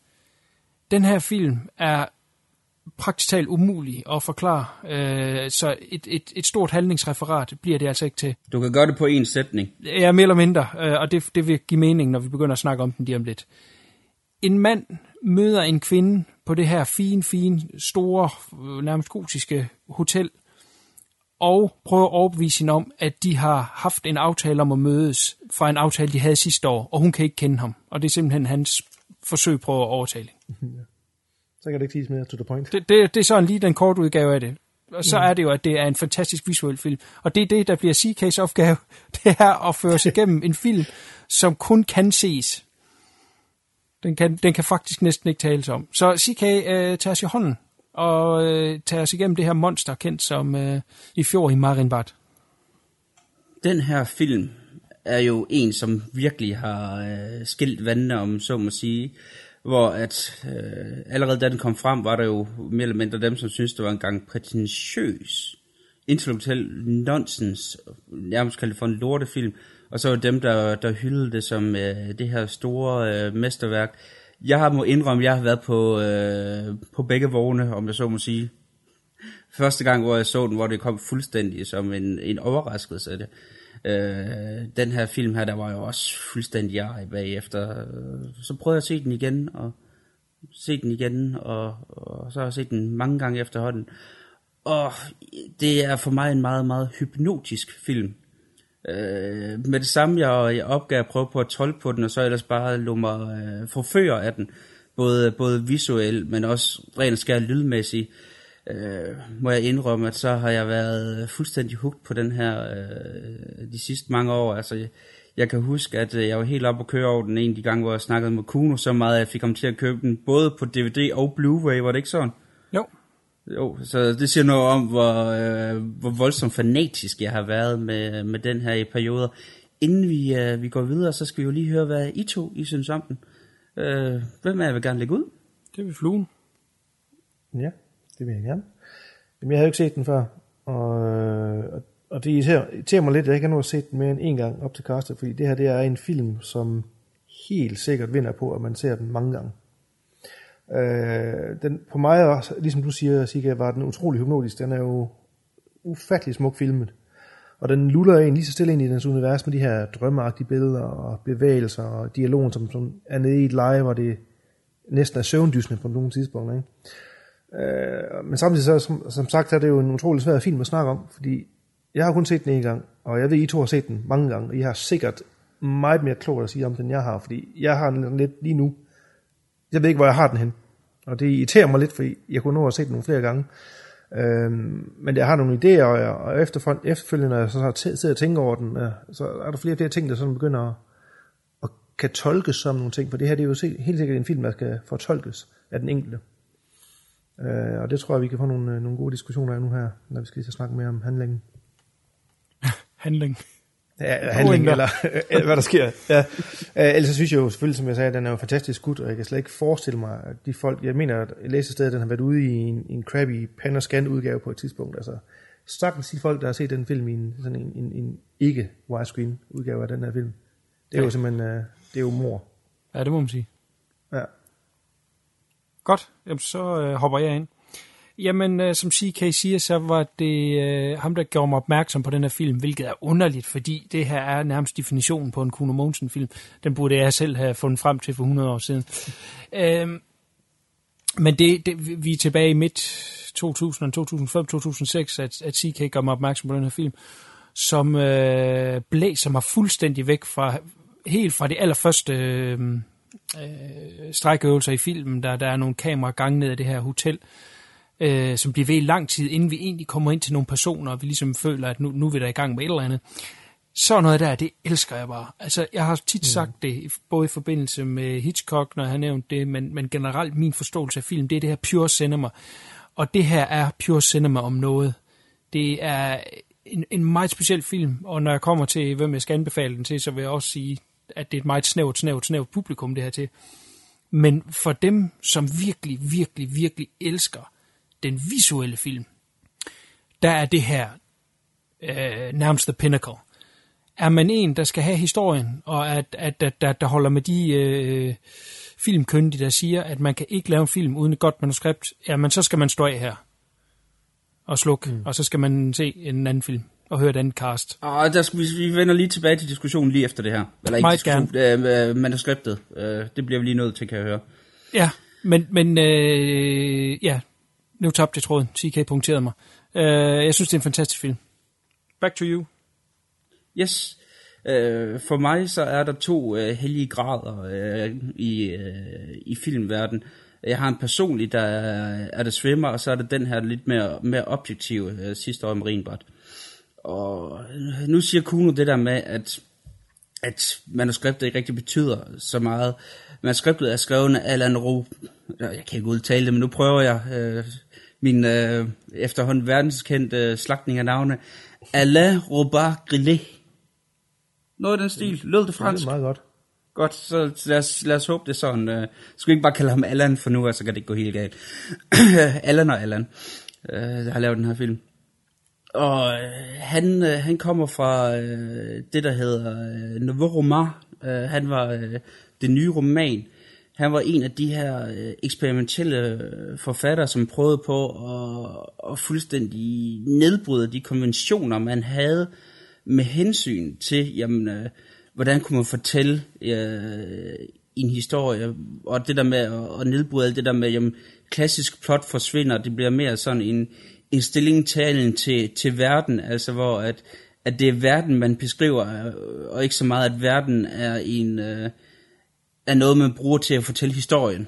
Den her film er praktisk talt umulig at forklare, øh, så et, et, et stort handlingsreferat bliver det altså ikke til. Du kan gøre det på én sætning. Ja, mere eller mindre, øh, og det, det vil give mening, når vi begynder at snakke om den lige om lidt. En mand møder en kvinde på det her fine, fine, store, nærmest gotiske hotel, og prøver at overbevise hende om, at de har haft en aftale om at mødes fra en aftale, de havde sidste år, og hun kan ikke kende ham. Og det er simpelthen hans forsøg på at overtale. Så kan det ikke siges mere to the point. Det, det, det er sådan lige den korte udgave af det. Og så mm. er det jo, at det er en fantastisk visuel film. Og det er det, der bliver C K's opgave. Det er at føre sig igennem en film, som kun kan ses. Den kan, den kan faktisk næsten ikke tales om. Så C K øh, tager sig hånden og øh, tager sig igennem det her monster, kendt som øh, I fjor i Marienbad. Den her film er jo en, som virkelig har øh, skilt vandene, om så må sige. Hvor at øh, allerede da den kom frem, var der jo mere eller mindre dem, som syntes, det var en gang prætentiøs, intellektuel nonsens, nærmest kaldet for en lortefilm, og så var dem, der, der hyldede det som øh, det her store øh, mesterværk. Jeg har må indrømme, jeg har været på, øh, på begge vogne, om jeg så må sige. Første gang, hvor jeg så den, hvor det kom fuldstændig som en, en overraskelse af det. Øh, den her film her, der var jo også fuldstændig arg bagefter. Så prøvede jeg at se den igen, og se den igen, og, og så har jeg set den mange gange efterhånden. Og det er for mig en meget, meget hypnotisk film. Øh, med det samme, jeg, jeg opgav at prøve på at tolke på den, og så ellers bare lå mig øh, forføre af den. Både, både visuelt, men også rent skær lydmæssigt. Øh, må jeg indrømme, at så har jeg været fuldstændig hugt på den her øh, de sidste mange år. Altså, jeg, jeg kan huske, at jeg var helt oppe at køre over den en af de gange, hvor jeg snakkede med Kuno så meget, at jeg fik ham til at købe den både på D V D og Blu-ray, var det ikke sådan? Jo. Jo, så det siger noget om, hvor, øh, hvor voldsomt fanatisk jeg har været med, med den her i perioder. Inden vi, øh, vi går videre, så skal vi jo lige høre, hvad I to I synes om den. Øh, hvem er jeg vil gerne lægge ud? Det vil fluen. Ja. Det vil jeg gerne. Jamen, jeg havde jo ikke set den før, og, og, og det irriterer mig lidt, at jeg ikke har nu set den mere end en gang op til castet, fordi det her det er en film, som helt sikkert vinder på, at man ser den mange gange. Øh, den, på mig, også, ligesom du siger, Sica, var den utrolig hypnotisk. Den er jo ufattelig smuk filmet, og den luller en lige så stille ind i dens univers med de her drømmeagtige billeder og bevægelser og dialogen, som, som er nede i et leje, hvor det næsten er søvndysende på nogle tidspunkter, ikke? Men samtidig så, som, som sagt, er det jo en utrolig svær film at snakke om, fordi jeg har kun set den en gang, og jeg ved, I to har set den mange gange, og I har sikkert meget mere klogt at sige om den, jeg har, fordi jeg har den lidt lige nu. Jeg ved ikke, hvor jeg har den hen, og det irriterer mig lidt, fordi jeg kunne nå at se den nogle flere gange. Øhm, men jeg har nogle idéer, og, jeg, og efterfølgende, når jeg så sidder og tænker over den, så er der flere og flere ting, der sådan begynder at, at kan tolkes som nogle ting, for det her det er jo helt sikkert en film, der skal fortolkes af den enkelte. Uh, og det tror jeg, vi kan få nogle, nogle gode diskussioner af nu her, når vi skal snakke mere om handlingen. Handling? Ja, handling, eller, eller hvad der sker. Ja. Uh, ellers synes jeg jo selvfølgelig, som jeg sagde, den er jo fantastisk gut, og jeg kan slet ikke forestille mig, at de folk, jeg mener, at læsestedet, den har været ude i en, en crappy pan og scan udgave på et tidspunkt. Altså, sagtens de folk, der har set den film i en, sådan en, en, en ikke-widescreen udgave af den her film. Det er jo simpelthen, uh, det er jo mor. Ja, det må man sige. Ja. Godt, jamen, så øh, hopper jeg ind. Jamen, øh, som C K siger, så var det øh, ham, der gjorde mig opmærksom på den her film, hvilket er underligt, fordi det her er nærmest definitionen på en Kuno Mogensen-film. Den burde jeg selv have fundet frem til for hundrede år siden. Øhm, men det, det, vi er tilbage i midt to tusind, to tusind og fem, to tusind og seks, at, at C K gør mig opmærksom på den her film, som øh, blæser mig fuldstændig væk fra, helt fra det allerførste... Øh, Øh, strækøvelser i filmen, der, der er nogle kameraer gang ned af det her hotel, øh, som bliver ved i lang tid, inden vi egentlig kommer ind til nogle personer, og vi ligesom føler, at nu, nu er vi der i gang med et eller andet. Så noget der, det elsker jeg bare. Altså, jeg har tit sagt det, både i forbindelse med Hitchcock, når jeg har nævnt det, men, men generelt min forståelse af film, det er det her pure cinema. Og det her er pure cinema om noget. Det er en, en meget speciel film, og når jeg kommer til, hvem jeg skal anbefale den til, så vil jeg også sige, at det er et meget snævert, snævert, snævert publikum, det her til. Men for dem, som virkelig, virkelig, virkelig elsker den visuelle film, der er det her øh, nærmest the pinnacle. Er man en, der skal have historien, og at, at, at, at der holder med de øh, filmkyndige, der siger, at man kan ikke lave en film uden et godt manuskript, jamen så skal man stå af her og slukke, mm. og så skal man se en anden film. Og høre et andet cast. Og der skal vi, vi vender lige tilbage til diskussionen lige efter det her. Eller ikke diskussionen, øh, manuskriptet. Øh, det bliver vi lige nødt til, kan jeg høre. Ja, men, men øh, ja, nu tabte jeg tråden. C K punkterede mig. Øh, jeg synes, det er en fantastisk film. Back to you. Yes. Øh, for mig så er der to øh, hellige grader øh, i, øh, i filmverdenen. Jeg har en personlig, der er, er det svømmer, og så er det den her lidt mere, mere objektive øh, sidste år med Marienbad. Og nu siger Kuno det der med, at, at manuskriptet ikke rigtig betyder så meget. Manuskriptet er skrevet af Alain Robbe-Grillet. Jeg kan ikke udtale det, men nu prøver jeg øh, min øh, efterhånden verdenskendte øh, slagtning af navne. Alain Robbe-Grillet. Noget af den stil. Lød det fransk? Ja, det er meget godt. Godt, så lad os, lad os håbe det sådan. Øh, skal ikke bare kalde ham Alain for nu, så kan det ikke gå helt galt. Alain og Alain, øh, der har lavet den her film. Og han, han kommer fra øh, det, der hedder øh, Nouveau Roman. Øh, han var øh, det nye roman. Han var en af de her øh, eksperimentelle forfattere, som prøvede på at, at fuldstændig nedbryde de konventioner, man havde med hensyn til, jamen, øh, hvordan kunne man fortælle øh, en historie, og det der med at, at nedbryde alt det der med, jamen, klassisk plot forsvinder, det bliver mere sådan en, en stillingtagen til, til verden, altså hvor at, at det er verden, man beskriver, og ikke så meget, at verden er en... Øh, er noget, man bruger til at fortælle historien,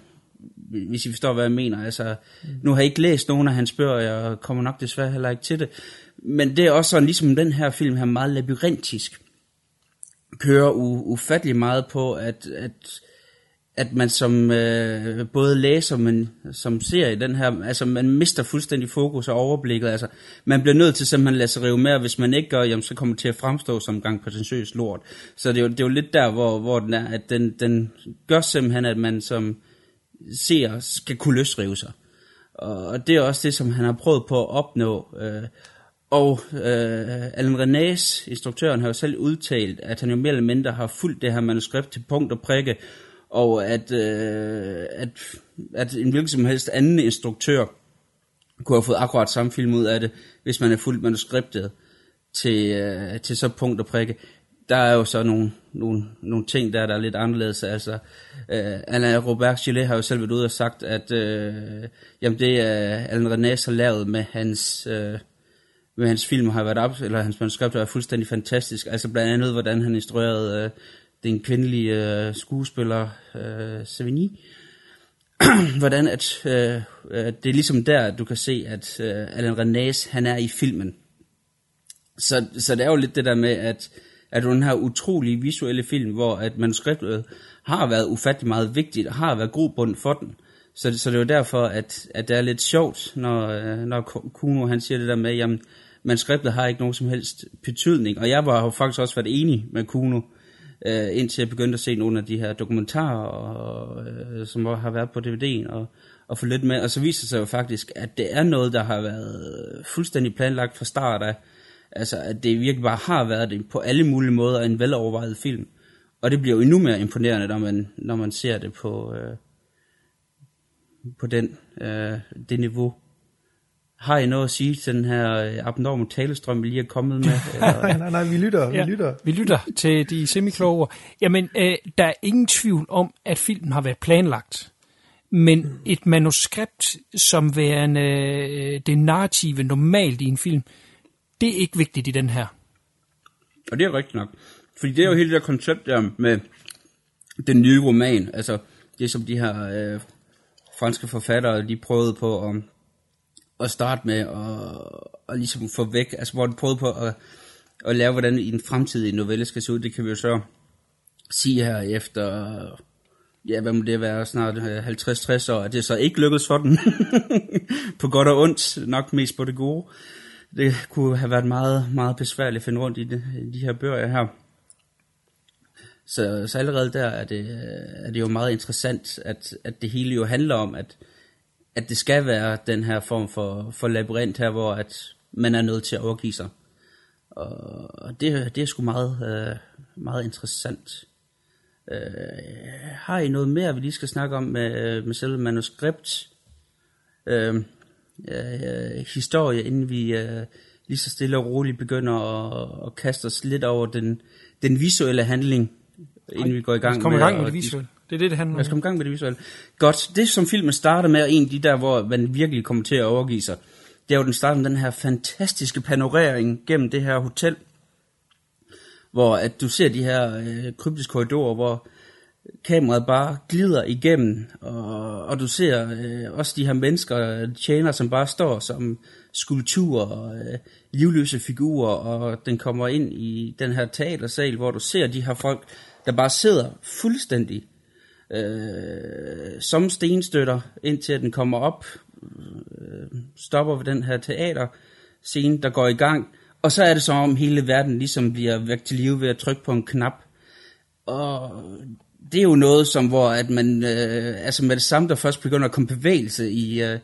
hvis I forstår, hvad jeg mener. Altså, nu har jeg ikke læst nogen af hans bøger, og jeg kommer nok desværre heller ikke til det, men det er også sådan, ligesom den her film her, meget labyrintisk, kører u- ufattelig meget på, at, at, at man som øh, både læser, men som ser i den her, altså man mister fuldstændig fokus og overblikket, altså man bliver nødt til simpelthen at lade sig rive med, og hvis man ikke gør, jamen, så kommer det til at fremstå som en gang prætentiøs lort. Så det er jo, det er jo lidt der, hvor, hvor den er, at den, den gør simpelthen, at man som ser, skal kunne løsrive sig. Og det er også det, som han har prøvet på at opnå. Og øh, Alain Resnais, instruktøren, har jo selv udtalt, at han jo mere eller mindre har fulgt det her manuskript til punkt og prikke, og at, øh, at, at en hvilken som helst anden instruktør kunne have fået akkurat samme film ud af det, hvis man er fuldt manuskriptet til, øh, til så punkt og prikke. Der er jo så nogle, nogle, nogle ting der, der er lidt anderledes. Altså, øh, Alain Robbe-Grillet har jo selv været ude og sagt, at øh, jamen det øh, Alain Resnais har lavet med hans, øh, med hans film, har været op, eller hans manuskript er fuldstændig fantastisk. Altså blandt andet, hvordan han instruerede... Øh, den kvindelige øh, skuespiller øh, Savigny, hvordan at, øh, øh, det er ligesom der, du kan se, at øh, Alain Resnais, han er i filmen. Så, så det er jo lidt det der med, at, at den her utrolige visuelle film, hvor at manuskriptet har været ufattelig meget vigtigt, og har været grobund for den. Så, så det er jo derfor, at, at det er lidt sjovt, når, øh, når Kuno han siger det der med, jamen manuskriptet har ikke nogen som helst betydning. Og jeg var jo faktisk også været enig med Kuno, indtil jeg begyndte at se nogle af de her dokumentarer, og, øh, som har været på D V D'en, og, og få lidt med, og så viser det sig jo faktisk, at det er noget, der har været fuldstændig planlagt fra start af, altså at det virkelig bare har været det på alle mulige måder, en velovervejet film, og det bliver jo endnu mere imponerende, når man, når man ser det på, øh, på den, øh, det niveau. Har I noget at sige til den her abnorme talestrøm, vi lige er kommet med? nej, nej, nej, vi lytter. Vi, ja, lytter. vi lytter til de semikloge ord. Jamen, øh, der er ingen tvivl om, at filmen har været planlagt. Men et manuskript, som værende øh, det narrative normalt i en film, det er ikke vigtigt i den her. Og det er rigtigt nok. Fordi det er jo hele det der koncept der med den nye roman. Altså, det som de her øh, franske forfattere, de prøvede på at... at starte med og, og ligesom få væk, altså hvor de prøvede på at, at lave, hvordan en fremtidig novelle skal se ud, det kan vi jo så sige her efter, ja, hvad må det være, snart halvtreds tres år, at det så ikke lykkedes for den, på godt og ondt, nok mest på det gode. Det kunne have været meget, meget besværligt at finde rundt i de, de her bøger her. Så, så allerede der er det, er det jo meget interessant, at, at det hele jo handler om, at at det skal være den her form for, for labyrint her, hvor at man er nødt til at overgive sig. Og det, det er sgu meget, øh, meget interessant. Øh, har I noget mere, vi lige skal snakke om med, med selve manuskript? Øh, øh, historie, inden vi øh, lige så stille og roligt begynder at, at kaste os lidt over den, den visuelle handling, inden vi går i gang med, i gang med det visuelle. Det er det, det handler om. Jeg skal komme i gang med det visuelle. Godt, det som filmen starter med, er en af de der, hvor man virkelig kommer til at overgive sig. Det er jo, den starter med den her fantastiske panorering gennem det her hotel, hvor at du ser de her øh, kryptiske korridorer, hvor kameraet bare glider igennem, og, og du ser øh, også de her mennesker, tjener, som bare står som skulpturer, øh, livløse figurer, og den kommer ind i den her teatersal, hvor du ser de her folk, der bare sidder fuldstændig Øh, som stenstøtter, indtil den kommer op, øh, stopper ved den her teaterscene, der går i gang, og så er det som om hele verden ligesom bliver væk til live ved at trykke på en knap. Og det er jo noget, som hvor at man øh, altså med det samme, der først begynder at komme bevægelse i, øh,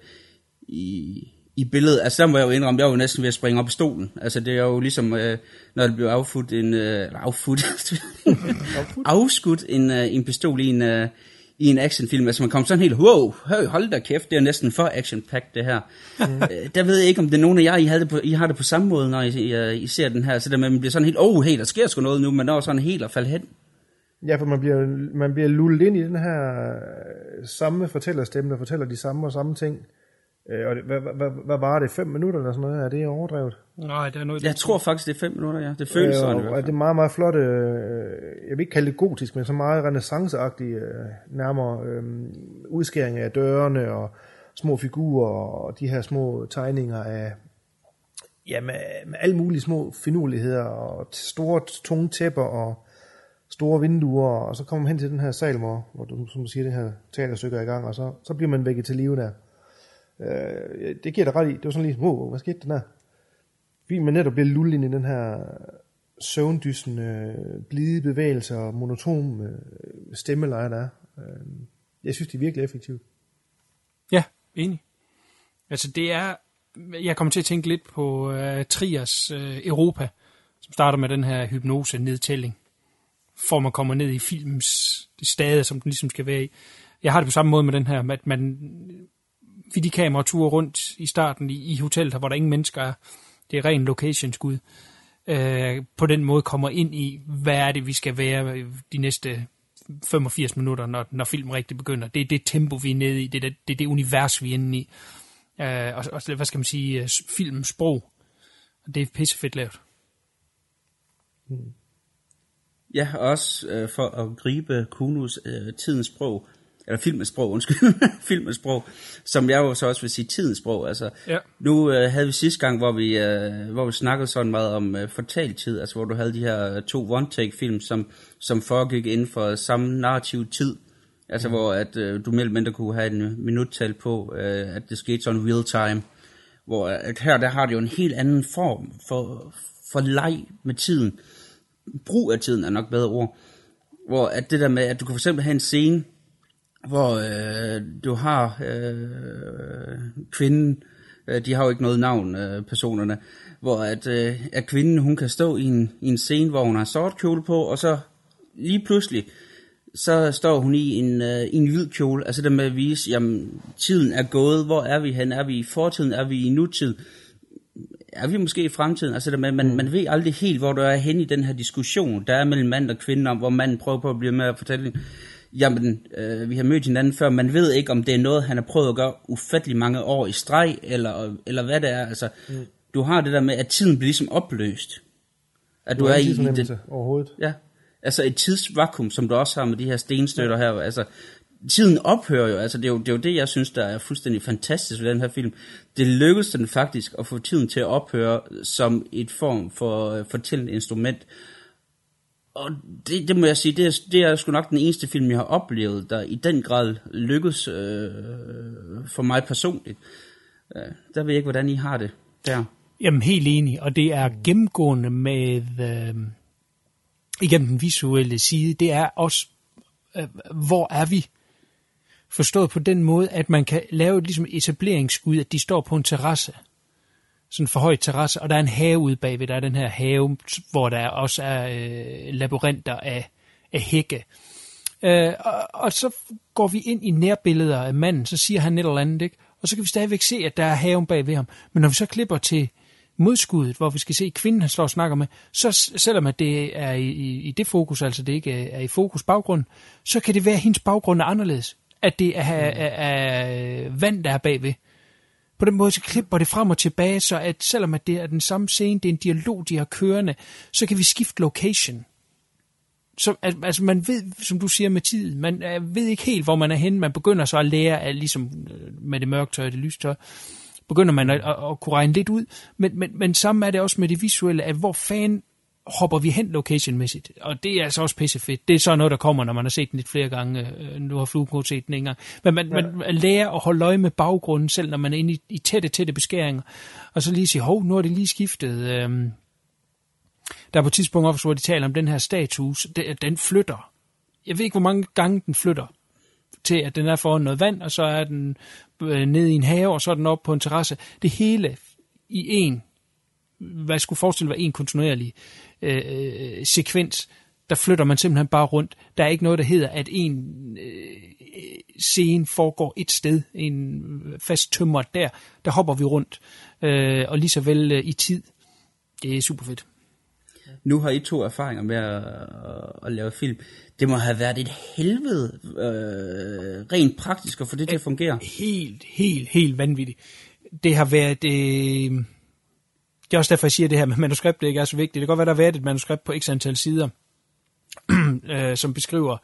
i, i billedet. Altså der må jeg jo indrømme, jeg var jo næsten ved at springe op i stolen. Altså det er jo ligesom, øh, når det bliver affudt en... Øh, affudt... afskudt en, en pistol i en, i en actionfilm. Altså man kom sådan helt, wow, hold da kæft, det er næsten for action-packed det her. Mm. Øh, der ved jeg ikke, om det er nogen af jer, I har det på, I har det på samme måde, når I, I, I ser den her. Så der, man bliver sådan helt, åh, oh, hey, der sker sgu noget nu, men når sådan helt at falde hen. Ja, for man bliver, man bliver lullet ind i den her samme fortællerstemme, der fortæller de samme og samme ting. Og det, hvad, hvad, hvad var det, fem minutter eller sådan noget? Er det overdrevet? Nej, det er noget... Jeg tror faktisk, det er fem minutter, ja. Det føles øh, sådan. Og det er meget, meget flot, øh, jeg vil ikke kalde det gotisk, men så meget renaissanceagtige øh, nærmere øh, udskæringer af dørene og små figurer og de her små tegninger af, ja, med, med alle mulige små finurligheder og store, tunge tæpper og store vinduer, og så kommer man hen til den her sal, hvor, hvor du, som du siger, det her teaterstykke er i gang, og så, så bliver man vækket til live der. Øh, det giver dig ret i. Det var sådan lige, wow, hvad skete der der? Fordi man netop bliver lullet ind i den her søvndysende, blide bevægelser og monotom stemmeleje, der er. Øh, jeg synes, det er virkelig effektivt. Ja, enig. Altså det er, jeg kommer til at tænke lidt på uh, Triers uh, Europa, som starter med den her hypnose-nedtælling, for man kommer ned i filmens stade, som den ligesom skal være i. Jeg har det på samme måde med den her, at man videokamera turer rundt i starten i, i hotellet, hvor der ingen mennesker er. Det er ren location-skud. Øh, på den måde kommer ind i, hvad er det, vi skal være de næste femogfirs minutter, når, når filmen rigtig begynder. Det er det tempo, vi er nede i. Det er det, det, er det univers, vi er inde i. Øh, og, og hvad skal man sige? Filmens sprog. Det er pissefedt lavet. Hmm. Ja, også øh, for at gribe Kunos øh, tidens sprog, eller filmens sprog, undskyld, filmens sprog, som jeg jo så også vil sige tidens sprog. Altså, ja. Nu øh, havde vi sidste gang, hvor vi, øh, hvor vi snakkede sådan meget om øh, fortaltid, altså hvor du havde de her to one-take-film, som, som foregik inden for samme narrativ tid, altså mm. hvor at, øh, du mere eller mindre kunne have en minuttal på, øh, at det skete sådan real-time, hvor at her der har det jo en helt anden form for, for leg med tiden. Brug af tiden er nok bedre ord, hvor at det der med, at du kan for eksempel have en scene, hvor øh, du har øh, kvinden, øh, de har jo ikke noget navn, øh, personerne, hvor at, øh, at kvinden, hun kan stå i en, i en scene, hvor hun har sort kjole på, og så lige pludselig, så står hun i en, øh, i en hvid kjole, altså det med at vise, jamen, tiden er gået, hvor er vi hen, er vi i fortiden, er vi i nutid, er vi måske i fremtiden? Altså, man, man, man ved aldrig helt, hvor du er henne i den her diskussion, der er mellem mand og kvinde, om hvor manden prøver på at blive med at fortælle, jamen, øh, vi har mødt hinanden før, man ved ikke, om det er noget, han har prøvet at gøre ufattelig mange år i streg, eller, eller hvad det er. Altså, mm. du har det der med, at tiden bliver ligesom opløst. At du, du er i det, overhovedet. Ja, altså et tidsvakuum, som du også har med de her stenstøtter her, altså... Tiden ophører jo, altså det er jo, det er jo det, jeg synes, der er fuldstændig fantastisk ved den her film. Det lykkedes den faktisk at få tiden til at ophøre som et form for fortællende instrument. Og det, det må jeg sige, det er, det er sgu nok den eneste film, jeg har oplevet, der i den grad lykkedes øh, for mig personligt. Der ved jeg ikke, hvordan I har det der. Jamen helt enig, og det er gennemgående med, øh, igennem den visuelle side, det er også, øh, hvor er vi? Forstået på den måde, at man kan lave et ligesom etableringsskud, at de står på en terrasse, sådan en forhøjet terrasse, og der er en have ude bagved, der er den her have, hvor der også er øh, labyrinter af, af hække. Øh, og, og så går vi ind i nærbilleder af manden, så siger han et eller andet, ikke? Og så kan vi stadigvæk se, at der er haven bagved ham. Men når vi så klipper til modskuddet, hvor vi skal se kvinden, han står og snakker med, så selvom at det er i, i det fokus, altså det ikke er i fokus baggrunden, så kan det være, at hendes baggrund er anderledes. At det er, er, er vand, der er bagved. På den måde, så klipper det frem og tilbage, så at selvom at det er den samme scene, det er en dialog, de har kørende, så kan vi skifte location. Så, altså man ved, som du siger med tiden, man ved ikke helt, hvor man er henne. Man begynder så at lære, at, ligesom med det mørke tøj og det lystøj, begynder man at, at, at kunne regne lidt ud. Men, men, men sammen er det også med det visuelle, at hvor fanden hopper vi hen location-mæssigt, og det er altså også pissefedt. Det er så noget, der kommer, når man har set den lidt flere gange. Nu har Flugkort set den en gang. Men man, ja. man lærer at holde øje med baggrunden, selv når man er inde i, i tætte, tætte beskæringer. Og så lige sige, hov, nu er det lige skiftet. Øhm, der er på et tidspunkt op, hvor de taler om den her statue, den flytter. Jeg ved ikke, hvor mange gange den flytter, til at den er foran noget vand, og så er den øh, nede i en have, og så er den oppe på en terrasse. Det hele i en, hvad jeg skulle forestille mig, en kontinuerlig øh, sekvens, der flytter man simpelthen bare rundt. Der er ikke noget, der hedder, at en øh, scene foregår et sted, en fast tømmer der. Der hopper vi rundt, øh, og lige så vel øh, i tid. Det er super fedt. Nu har I to erfaringer med at, at lave film. Det må have været et helvede øh, rent praktisk at få det til at fungere. Helt, helt, helt vanvittigt. Det har været... Øh, det er også derfor, jeg siger det her med manuskript, det ikke er så vigtigt. Det kan godt være, der har været et manuskript på x antal sider, øh, som beskriver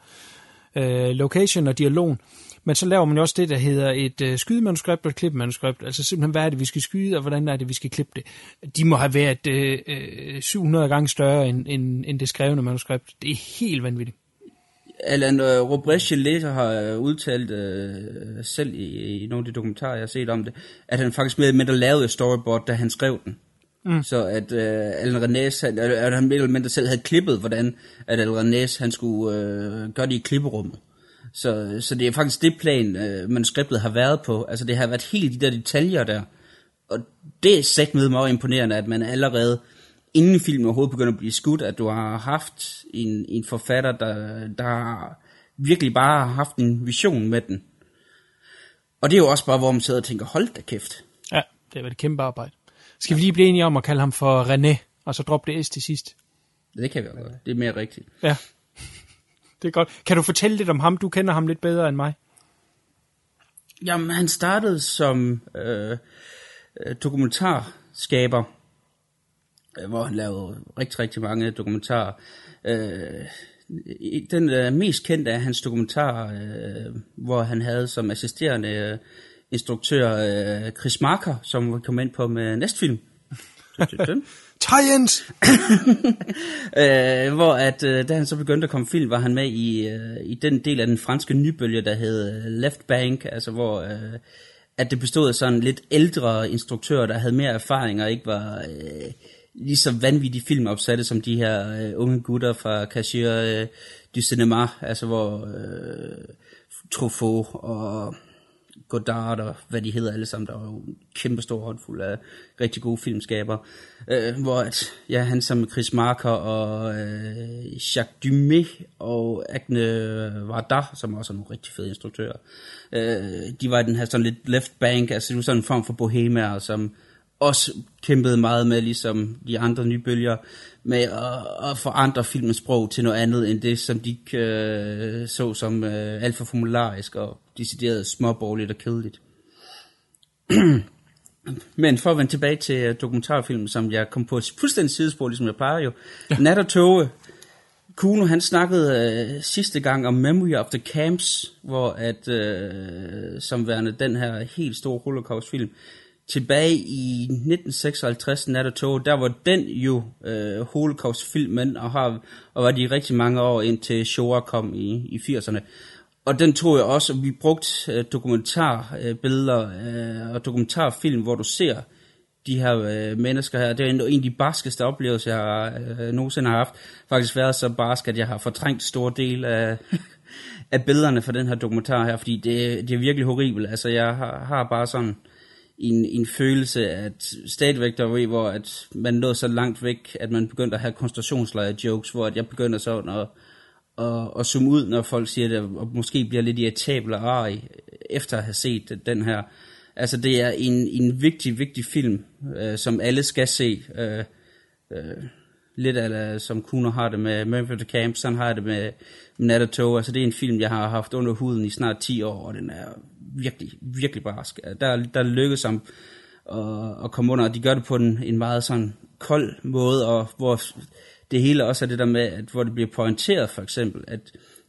øh, location og dialogen. Men så laver man jo også det, der hedder et øh, skydemanuskript og et klipmanuskript. Altså simpelthen, hvad er det, vi skal skyde, og hvordan er det, vi skal klippe det. De må have været øh, syv hundrede gange større end, end, end det skrevne manuskript. Det er helt vanvittigt. Alain Robbe-Grillet har udtalt øh, selv i, i nogle af de dokumentarer, jeg har set om det, at han faktisk med at lavede storyboard, da han skrev den. Mm. Så at øh, Alain Resnais, at, at han med at selv havde klippet, hvordan at Alain Resnais, han skulle øh, gøre det i klipperummet. Så, så det er faktisk det plan, øh, manuskriptet har været på. Altså det har været helt de der detaljer der. Og det er sæt med meget imponerende, at man allerede inden filmen overhovedet begynder at blive skudt, at du har haft en, en forfatter, der, der virkelig bare har haft en vision med den. Og det er jo også bare, hvor man sidder og tænker, hold da kæft. Ja, det har været et kæmpe arbejde. Skal ja. vi lige blive enige om at kalde ham for René, og så droppe det S til sidst? Det kan vi også. Det er mere rigtigt. Ja. Det er godt. Kan du fortælle lidt om ham? Du kender ham lidt bedre end mig. Jamen, han startede som øh, dokumentarskaber, øh, hvor han lavede rigtig, rigtig mange dokumentarer. Øh, den øh, mest kendte af hans dokumentarer, øh, hvor han havde som assisterende øh, instruktør øh, Chris Marker, som kom ind på med næste film. Tyrants! øh, hvor at, øh, da han så begyndte at komme film, var han med i, øh, i den del af den franske nybølge, der hed Left Bank, altså hvor øh, at det bestod af sådan lidt ældre instruktører, der havde mere erfaring og ikke var øh, lige så vanvittige filmopsatte som de her øh, unge gutter fra Cashier øh, du Cinema, altså hvor øh, Truffaut og Godard og hvad de hedder alle sammen, der var jo en kæmpe stor håndfuld af rigtig gode filmskaber, øh, hvor at, ja, han sammen med Chris Marker og øh, Jacques Dumet og Agne Varda, som også er nogle rigtig fede instruktører, øh, de var i den her sådan lidt Left Bank, altså det var sådan en form for bohemaer, som også kæmpede meget med, ligesom de andre nye bølger, med at, at forandre filmens sprog til noget andet end det, som de øh, så som øh, alt for formularisk og decideret småborgerligt og kedeligt. Men for at vende tilbage til dokumentarfilmen, som jeg kom på fuldstændig sidespor, ligesom jeg plejer jo, ja. Nat og Tåge. Kuno, han snakkede øh, sidste gang om Memory of the Camps, hvor at, øh, som værende den her helt store holocaustfilm, tilbage i nitten seksoghalvtreds, Nat og Tåge, der var den jo øh, holocaustfilmen, og, har, og var de rigtig mange år indtil Shoah kom i, i firserne. Og den tog jeg også, og vi brugte øh, dokumentarbilleder øh, øh, og dokumentarfilm, hvor du ser de her øh, mennesker her. Det er en af de barskeste oplevelser, jeg øh, nogensinde har haft. Faktisk været så barsk, at jeg har fortrængt store dele af, af billederne fra den her dokumentar her, fordi det, det er virkelig horribelt. Altså, jeg har, har bare sådan... En, en følelse, at stadigvæk der var, hvor at man nåede så langt væk, at man begyndte at have koncentrationslejre-jokes, hvor at jeg begynder sådan at, at, at zoome ud, når folk siger det, og måske bliver lidt irritabel og arg, efter at have set den her. Altså det er en, en vigtig, vigtig film, øh, som alle skal se. Øh, øh, lidt af, som Kuno har det med Memory of the Camp, sådan har jeg det med Nat og Tåge. Altså det er en film, jeg har haft under huden i snart ti år, og den er... virkelig, virkelig barsk. Der, der lykkes ham at, at komme under, og de gør det på en, en meget sådan kold måde, og hvor det hele også er det der med, at hvor det bliver pointeret for eksempel, at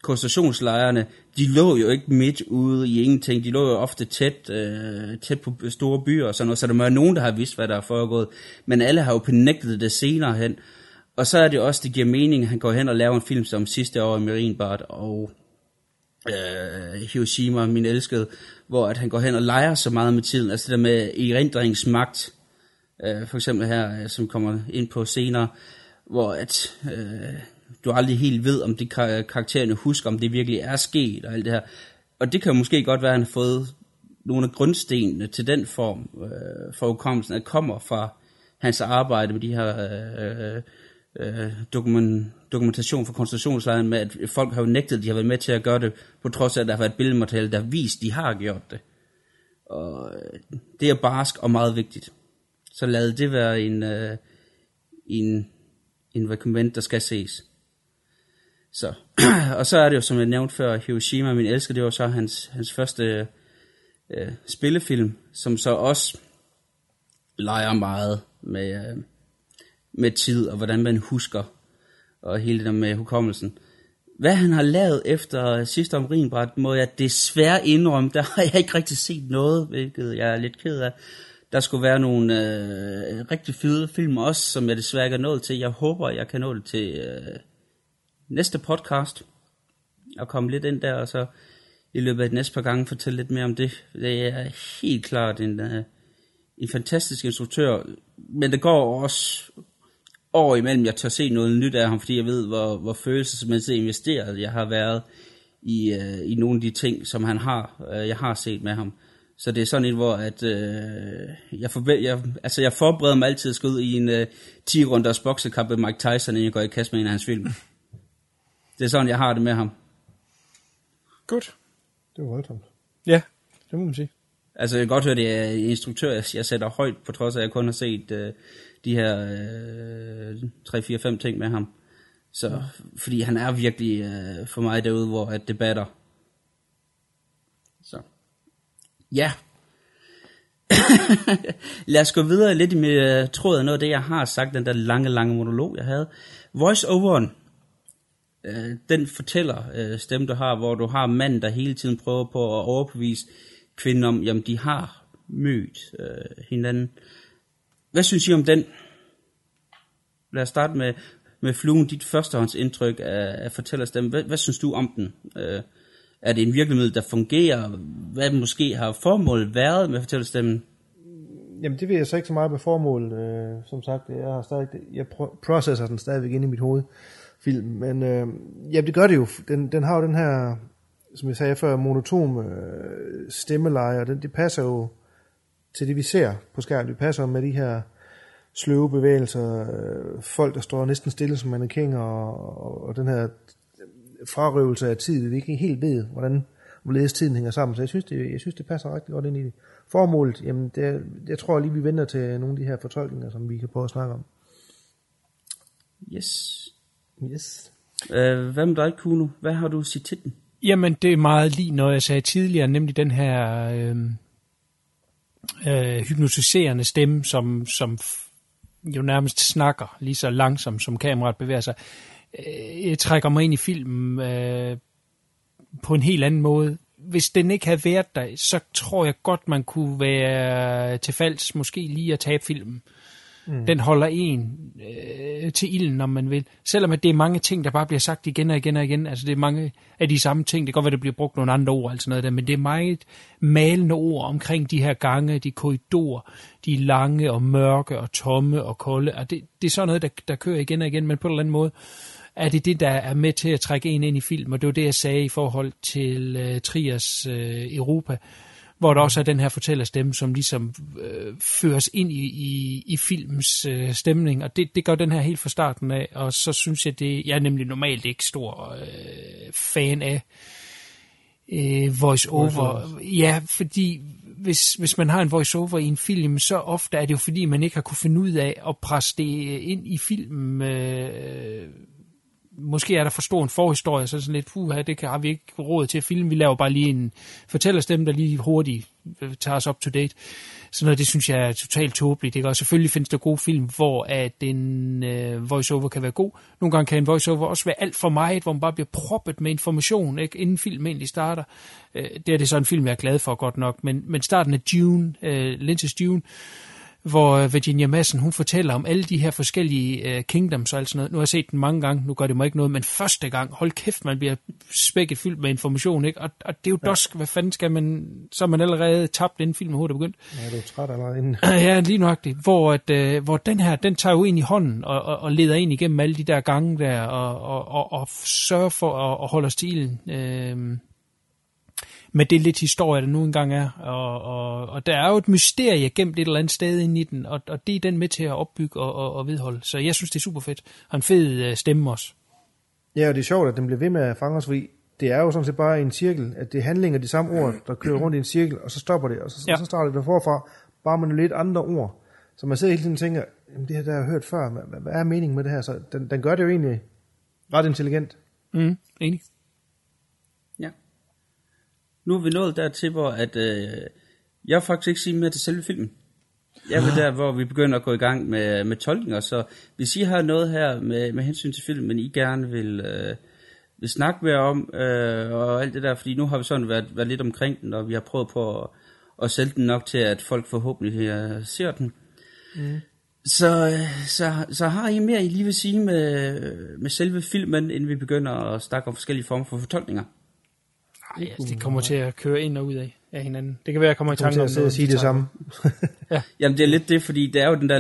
koncentrationslejrene, de lå jo ikke midt ude i ingenting, de lå jo ofte tæt, øh, tæt på store byer og sådan noget, så der må være nogen, der har vidst, hvad der er foregået, men alle har jo benægtet det senere hen, og så er det også, det giver mening, at han går hen og laver en film som sidste år i Marienbad, og Uh, Hiroshima, min elskede, hvor at han går hen og leger så meget med tiden, altså det der med erindringsmagt, uh, for eksempel her, uh, som kommer ind på senere, hvor at uh, du aldrig helt ved, om det kar- karaktererne husker, om det virkelig er sket og alt det her, og det kan måske godt være, at han har fået nogle af grundstenene til den form uh, for hukommelsen, at kommer fra hans arbejde med de her uh, øh, dokument, dokumentation for koncentrationslejren med, at folk har jo nægtet, at de har været med til at gøre det, på trods af, at der har været billedmateriale, der har vist, at de har gjort det. Og det er barsk og meget vigtigt. Så lad det være en, øh, en, en recommend, der skal ses. Så. Og så er det jo, som jeg nævnte før, Hiroshima, min elsker, det var så hans, hans første øh, spillefilm, som så også leger meget med, øh, med tid, og hvordan man husker, og hele det der med hukommelsen. Hvad han har lavet efter sidste om Rhinbræt, må jeg desværre indrømme, der har jeg ikke rigtig set noget, hvilket jeg er lidt ked af. Der skulle være nogle øh, rigtig fede film også, som jeg desværre ikke er nået til. Jeg håber, jeg kan nå det til øh, næste podcast, og komme lidt ind der, og så i løbet af de næste par gange fortælle lidt mere om det. Det er helt klart en, øh, en fantastisk instruktør, men det går også år imellem, jeg tør se noget nyt af ham, fordi jeg ved, hvor, hvor følelsesmæssigt investeret jeg har været i, øh, i nogle af de ting, som han har, øh, jeg har set med ham. Så det er sådan et, hvor at, øh, jeg, forbe- jeg, altså jeg forbereder mig altid at skulle ud i en øh, ti-runders boksekamp med Mike Tyson, inden jeg går i kast med en af hans film. Det er sådan, jeg har det med ham. Godt. Det var voldsomt. Ja, det må man sige. Altså, jeg kan godt høre, det er en instruktør, jeg, jeg sætter højt, på trods af, at jeg kun har set øh, de her øh, tre, fire, fem ting med ham. Så, ja. Fordi han er virkelig øh, for mig derude, hvor at det batter. Så. Ja. Lad os gå videre lidt med uh, tråd af noget af det, jeg har sagt, den der lange, lange monolog, jeg havde. Voice-overen, øh, den fortæller øh, stemme, du har, hvor du har manden, der hele tiden prøver på at overbevise kvinden om, jamen de har mødt øh, hinanden. Hvad synes I om den? Lad os starte med, med fluen, dit førstehåndsindtryk af, af fortællerstemmen. Hvad, hvad synes du om den? Øh, er det en virkemiddel, der fungerer? Hvad måske har formålet været med fortællerstemmen? Jamen det ved jeg så ikke så meget med formålet. Øh, som sagt, jeg har stadig, jeg processer den stadigvæk inde i mit hoved. Film, men øh, jamen det gør det jo. Den, den har jo den her, som jeg sagde før, monotome øh, stemmeleje, og det, det passer jo til det, vi ser på skærmen. Det passer med de her sløve bevægelser, øh, folk, der står næsten stille som mannekinger, og, og, og den her frarøvelse af tid, vi ikke helt ved, hvordan hvorledes tiden hænger sammen. Så jeg synes, det, jeg synes, det passer rigtig godt ind i det. Formålet, jamen, det, jeg tror lige, vi venter til nogle af de her fortolkninger, som vi kan prøve at snakke om. Yes. Yes. Øh, hvad med dig, Kuno? Hvad har du set til den? Jamen, det er meget lige noget, jeg sagde tidligere, nemlig den her øh, øh, hypnotiserende stemme, som, som jo nærmest snakker lige så langsomt, som kameraet bevæger sig. Jeg trækker mig ind i filmen øh, på en helt anden måde. Hvis den ikke havde været der, så tror jeg godt, man kunne være tilfalds, måske lige at tabe filmen. Mm. Den holder en øh, til ilden, om man vil. Selvom at det er mange ting, der bare bliver sagt igen og igen og igen. Altså det er mange af de samme ting. Det kan godt være, der bliver brugt nogle andre ord, altså noget der, men det er meget malende ord omkring de her gange, de korridorer, de lange og mørke og tomme og kolde. Og det, det er sådan noget, der, der kører igen og igen, men på en eller anden måde er det det, der er med til at trække en ind i film. Og det var det, jeg sagde i forhold til øh, Triers øh, Europa, hvor der også er den her fortællerstemme, som ligesom øh, føres ind i, i, i filmens øh, stemning, og det, det gør den her helt fra starten af, og så synes jeg, det jeg er nemlig normalt ikke stor øh, fan af øh, voice-over. Ja, fordi hvis, hvis man har en voice-over i en film, så ofte er det jo fordi, man ikke har kunne finde ud af at presse det ind i filmen. Øh, Måske er der for stor en forhistorie, så sådan lidt, puha, det har vi ikke råd til at filme. Vi laver bare lige en fortællerstemme, der lige hurtigt tager os up to date. Sådan noget, det synes jeg er totalt tåbeligt. Ikke? Og selvfølgelig findes der gode film, hvor at en øh, voiceover kan være god. Nogle gange kan en voiceover også være alt for meget, hvor man bare bliver proppet med information, ikke? Inden filmen egentlig starter. Øh, det er det så en film, jeg er glad for godt nok. Men, men starten af Dune, øh, Lynch's Dune, hvor Virginia Madsen, hun fortæller om alle de her forskellige uh, kingdoms og alt sådan noget. Nu har jeg set den mange gange, nu gør det mig ikke noget, men første gang, hold kæft, man bliver spækket fyldt med information, ikke? Og, og det er jo ja. Dusk, hvad fanden skal man, så er man allerede tabt, inden filmen overhovedet er begyndt. Ja, du er træt allerede inden. Ja, lige nøjagtigt, hvor, at, uh, hvor den her, den tager jo ind i hånden og, og, og leder ind igennem alle de der gange der, og, og, og, og sørger for at holde os til ilden. Uh, med det lidt historie, der nu engang er. Og, og, og der er jo et mysterie gemt et eller andet sted inde i den, og, og det er den med til at opbygge og, og, og vedholde. Så jeg synes, det er super fedt. Han fed stemme også. Ja, og det er sjovt, at den bliver ved med at fange os, fordi det er jo sådan set bare en cirkel, at det er handlinger, de samme ord, der kører rundt i en cirkel, og så stopper det, og så, ja. og så starter det forfra, bare med lidt andre ord. Så man sidder hele tiden og tænker, jamen det her, der har jeg hørt før, hvad, hvad er meningen med det her? Så den, den gør det jo egentlig ret intelligent. Mm, enig. Ja. Nu er vi nået dertil, hvor at, øh, jeg faktisk ikke siger mere til selve filmen. Jeg er der, hvor vi begynder at gå i gang med, med tolkninger, så hvis I har noget her med, med hensyn til filmen, I gerne vil, øh, vil snakke mere om, øh, og alt det der, fordi nu har vi sådan været, været lidt omkring den, og vi har prøvet på at, at sælge den nok til, at folk forhåbentlig ser den. Mm. Så, så, så har I mere, I lige vil sige med, med selve filmen, inden vi begynder at snakke om forskellige former for fortolkninger? Nej, altså, det kommer til at køre ind og ud af, af hinanden. Det kan være, jeg kommer i tanke om at sige det, det samme. Ja. Jamen det er lidt det, fordi det er jo den der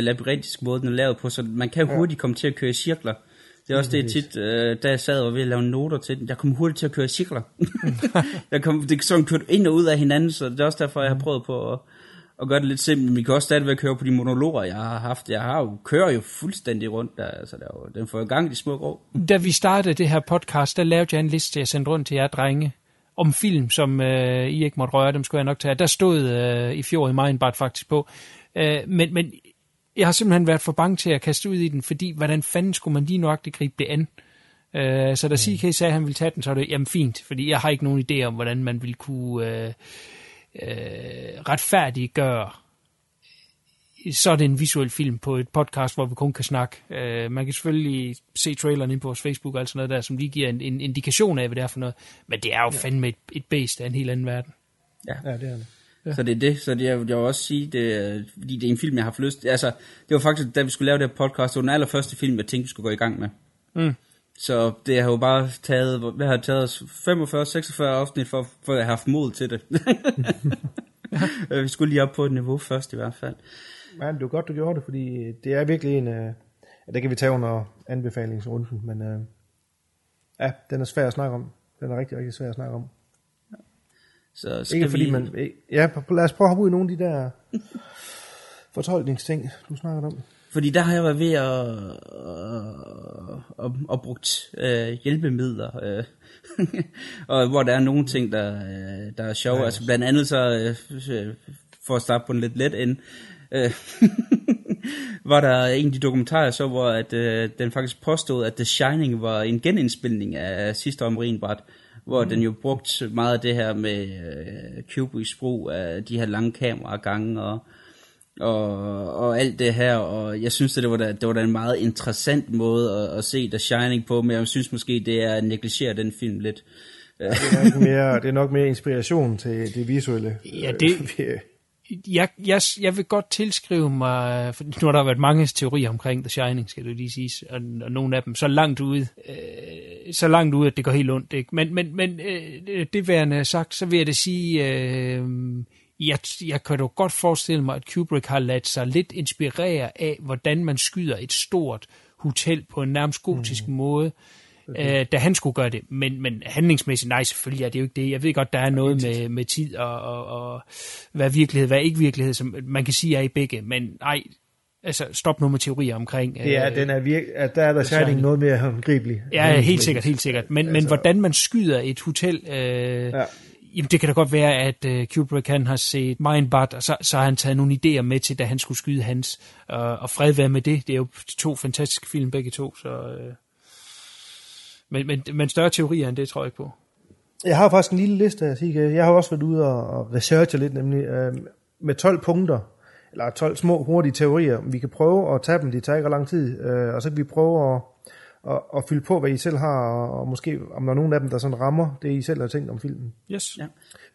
labyrintiske måde, den er lavet på, så man kan hurtigt komme til at køre i cirkler. Det er også det tit, da jeg sad og ved at lave noter til den, jeg kom hurtigt til at køre i cirkler. Jeg kom, det sådan kørt ind og ud af hinanden, så det er også derfor, jeg har prøvet på at og gør det lidt simpelt. Vi kan også stadigvæk køre på de monologer, jeg har haft. Jeg har jo, kører jo fuldstændig rundt der, altså der jo, den får jo gang i de små grå. Da vi startede det her podcast, der lavede jeg en liste, jeg sendte rundt til jer drenge, om film, som øh, I ikke måtte røre, dem skulle jeg nok tage. Der stod øh, i fjor i Marienbad faktisk på. Øh, men, men jeg har simpelthen været for bange til at kaste ud i den, fordi hvordan fanden skulle man lige nøjagtigt gribe det an? Øh, så da C K sagde, at han ville tage den, så var det, jamen fint, fordi jeg har ikke nogen idé om, hvordan man ville kunne... Øh, Øh, retfærdiggør sådan en visuel film på et podcast, hvor vi kun kan snakke. Øh, man kan selvfølgelig se traileren ind på vores Facebook og alt sådan noget der, som lige giver en, en indikation af, hvad det er for noget. Men det er jo ja. fandme et, et bæst af en helt anden verden. Ja, ja det er det. Ja. Så det er det. Så det, jeg vil jo også sige, det, fordi det er en film, jeg har haft lyst. Altså, det var faktisk, da vi skulle lave det her podcast, det var den allerførste film, jeg tænkte, vi skulle gå i gang med. Mm. Så det har jo bare taget, hvad har taget os femogfyrre seksogfyrre afsnit for, for at have haft mod til det. Vi skulle lige op på et niveau først i hvert fald. Ja, det var godt, du gjorde det, fordi det er virkelig en, øh, det kan vi tage under anbefalingsrunden, men øh, ja, den er svær at snakke om. Den er rigtig, rigtig svær at snakke om. Ja. Så skal ikke fordi vi... man, ja, lad os prøve at hoppe ud i nogle af de der fortolkningsting, du snakker om. Fordi der har jeg været ved at, at, at, at brugt øh, hjælpemidler, øh, og hvor der er nogle ting, der, der er sjove. Ja, altså blandt andet så, øh, for at starte på en lidt let end, øh, var der en af de dokumentarer, så, hvor at, øh, den faktisk påstod, at The Shining var en genindspilning af sidste år om Marienbad, hvor mm. den jo brugte meget af det her med øh, Kubricks brug af de her lange kameragange og... Og, og alt det her, og jeg synes, det var da, det var da en meget interessant måde at, at se The Shining på, men jeg synes måske, det er at negligere den film lidt. Ja, det, er nok mere, det er nok mere inspiration til det visuelle. Ja, det, jeg, jeg, jeg vil godt tilskrive mig, for nu har der været mange teorier omkring The Shining, skal du lige sige, og, og nogle af dem så langt ude, øh, så langt ude, at det går helt ondt. Ikke? Men, men, men øh, det værende sagt, så vil jeg da sige... Øh, Jeg, jeg kan jo godt forestille mig, at Kubrick har ladt sig lidt inspirere af, hvordan man skyder et stort hotel på en nærmest gotisk mm. måde, okay. øh, da han skulle gøre det. Men, men handlingsmæssigt, nej selvfølgelig er det jo ikke det. Jeg ved godt, der er noget med, med tid og, og, og hvad virkelighed, hvad ikke virkelighed, som man kan sige er i begge. Men nej, altså stop nu med teorier omkring. Øh, ja, den er virke, at der er der særlig noget mere håndgribelig. Ja, helt sikkert, helt sikkert. Men, altså, men hvordan man skyder et hotel... Øh, ja. Jamen, det kan da godt være, at øh, Kubrick han har set Mindbart, og så, så har han taget nogle idéer med til, da han skulle skyde hans. Øh, og fred være med det. Det er jo to fantastiske film, begge to. Så, øh. men, men, men større teorier end det, tror jeg ikke på. Jeg har faktisk en lille liste, jeg siger. Jeg har også været ude og researche lidt, nemlig øh, med tolv punkter, eller tolv små, hurtige teorier. Vi kan prøve at tage dem, de tager ikke lang tid, øh, og så kan vi prøve at, at, at fylde på, hvad I selv har, og måske om der er nogen af dem, der sådan rammer det, I selv har tænkt om filmen. Yes. Ja.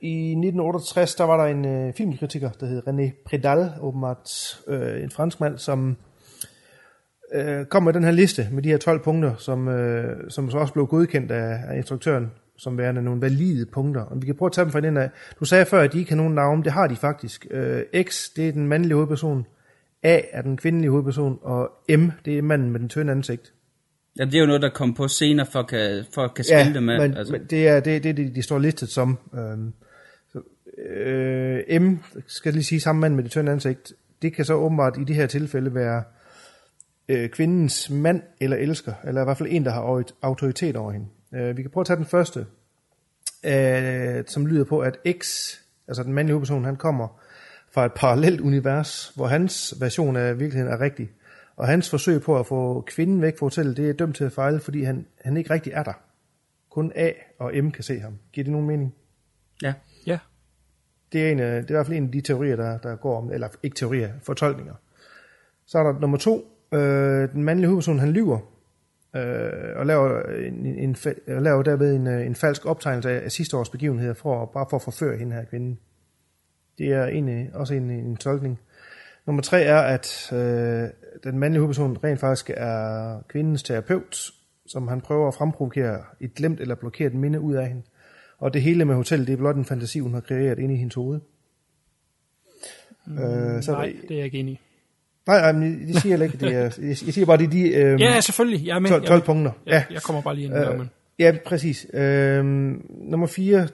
I nitten otteogtres, der var der en øh, filmkritiker, der hed René Prédal, åbenbart øh, en fransk mand, som øh, kom med den her liste med de her tolv punkter, som, øh, som så også blev godkendt af, af instruktøren, som værende nogle valide punkter. Og vi kan prøve at tage dem fra den af. Du sagde før, at de ikke har nogen navn. Det har de faktisk. Øh, X, det er den mandlige hovedperson. A er den kvindelige hovedperson. Og M, det er manden med den tynde ansigt. Ja, det er jo noget, der kommer på senere for at kan, for at kan spille ja, det med. Men, altså. men det er det, det, det de står listet som. Øhm, så, øh, M, skal jeg lige sige, samme mand med det tynde ansigt, det kan så åbenbart i det her tilfælde være øh, kvindens mand eller elsker, eller i hvert fald en, der har autoritet over hende. Øh, vi kan prøve at tage den første, øh, som lyder på, at X, altså den mandlige hovedperson, han kommer fra et parallelt univers, hvor hans version af virkeligheden er rigtig. Og hans forsøg på at få kvinden væk fra hotellet, det er dømt til at fejle, fordi han, han ikke rigtig er der. Kun A og M kan se ham. Giver det nogen mening? Ja. Ja. Det er, en, det er i hvert fald en af de teorier, der, der går om, eller ikke teorier, fortolkninger. Så er der nummer to. Øh, den mandlige hovedperson, han lyver, øh, og laver, en, en, en, laver derved en, en falsk optegnelse af, af sidste års begivenheder, for, bare for at forføre hende her kvinden. Det er en, også en, en tolkning. Nummer tre er, at øh, den mandlige hovedperson rent faktisk er kvindens terapeut, som han prøver at fremprovokere et glemt eller blokeret minde ud af hende. Og det hele med hotellet, det er blot en fantasi, hun har kreeret inde i hendes hoved. Mm, øh, så nej, der, det er jeg ikke enig i. Nej, nej, det siger jeg ikke. Det er, jeg siger bare, det er de øh, ja, selvfølgelig. Jeg er med, tolv, jeg er med. tolv punkter. Jeg, ja. jeg kommer bare lige ind. Øh, men. Ja, præcis. Øh, nummer fire,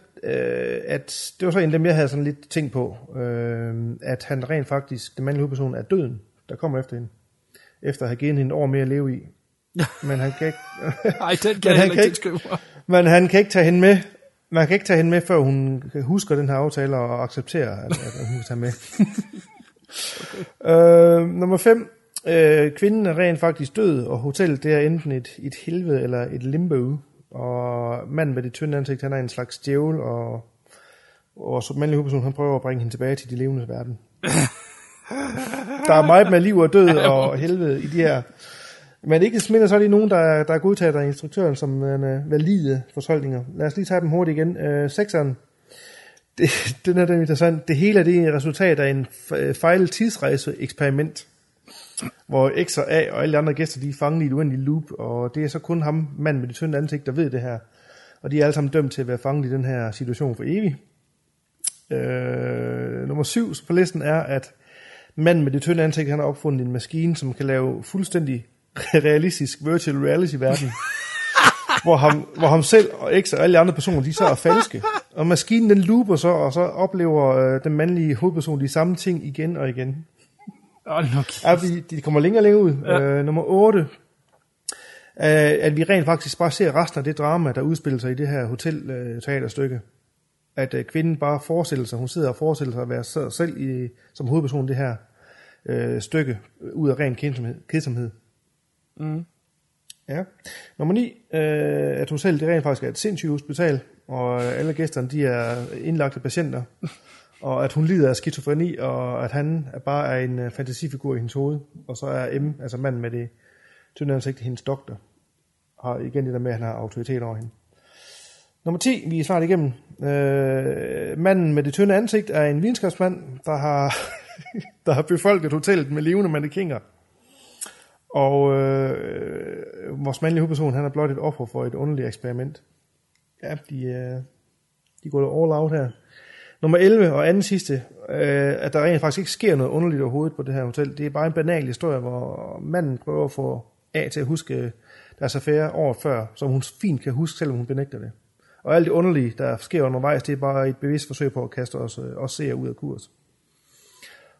at det var så en af dem, jeg havde sådan lidt tænkt på, øh, at han rent faktisk, den mandlige hovedperson, er døden, der kommer efter hende, efter at have givet hende et år mere at leve i. Men han kan ikke... Nej, den kan han ikke skrive. Men han kan ikke tage hende med, man kan ikke tage hende med, før hun husker den her aftale og accepterer, at, at hun tager med. okay. øh, nummer fem, øh, kvinden er rent faktisk død, og hotellet, det er enten et, et helvede eller et limbo. Og manden med det tynde ansigt, han er en slags djævel, og, og som mandlig hovedperson, han prøver at bringe hende tilbage til de levendes verden. Der er meget med liv og død og helvede i de her. Men ikke smitter, så er det nogen, der, der er godtaget af instruktøren som uh, valide fortolkninger. Lad os lige tage dem hurtigt igen. Uh, sekseren, det, den er den interessant. Det hele er det resultat af en fejlet tidsrejse-eksperiment, hvor X og A og alle andre gæster, de er fanget i et uendeligt loop, og det er så kun ham, manden med det tynde ansigt, der ved det her. Og de er alle sammen dømt til at være fanget i den her situation for evigt. Øh, nummer syv på listen er, at manden med det tynde ansigt, han har opfundet en maskine, som kan lave fuldstændig realistisk virtual reality-verden, hvor, ham, hvor ham selv og X og alle andre personer, de så er falske. Og maskinen, den looper så, og så oplever øh, den mandlige hovedperson de samme ting igen og igen. At vi, de kommer længere og længere ud. Ja. Øh, nummer otte. Øh, at vi rent faktisk bare ser resten af det drama, der udspiller sig i det her hotelteaterstykke. Øh, at øh, kvinden bare forestiller sig, hun sidder og forestiller sig at være sig selv i, som hovedperson i det her øh, stykke, ud af ren kedsomhed. Mm. Ja. Nummer ni. Øh, at hotellet, det rent faktisk er et sindssygt hospital, og øh, alle gæsterne, de er indlagte patienter. Og at hun lider af skizofreni, og at han bare er en fantasifigur i hendes hoved. Og så er M, altså manden med det tynde ansigt, hendes doktor. Og igen det der med, at han har autoritet over hende. Nummer ti, vi er snart igennem. Øh, manden med det tynde ansigt er en videnskabsmand, der har, der har befolket hotellet med levende mannekinger. Og øh, vores mandlige hovedperson, han er blot et offer for et underligt eksperiment. Ja, de, de går all out her. Nummer elleve og anden sidste, øh, at der rent faktisk ikke sker noget underligt overhovedet på det her hotel. Det er bare en banal historie, hvor manden prøver at få A til at huske deres affære året før, som hun fint kan huske, selvom hun benægter det. Og alt det underlige, der sker undervejs, det er bare et bevidst forsøg på at kaste os, os seere ud af kurs.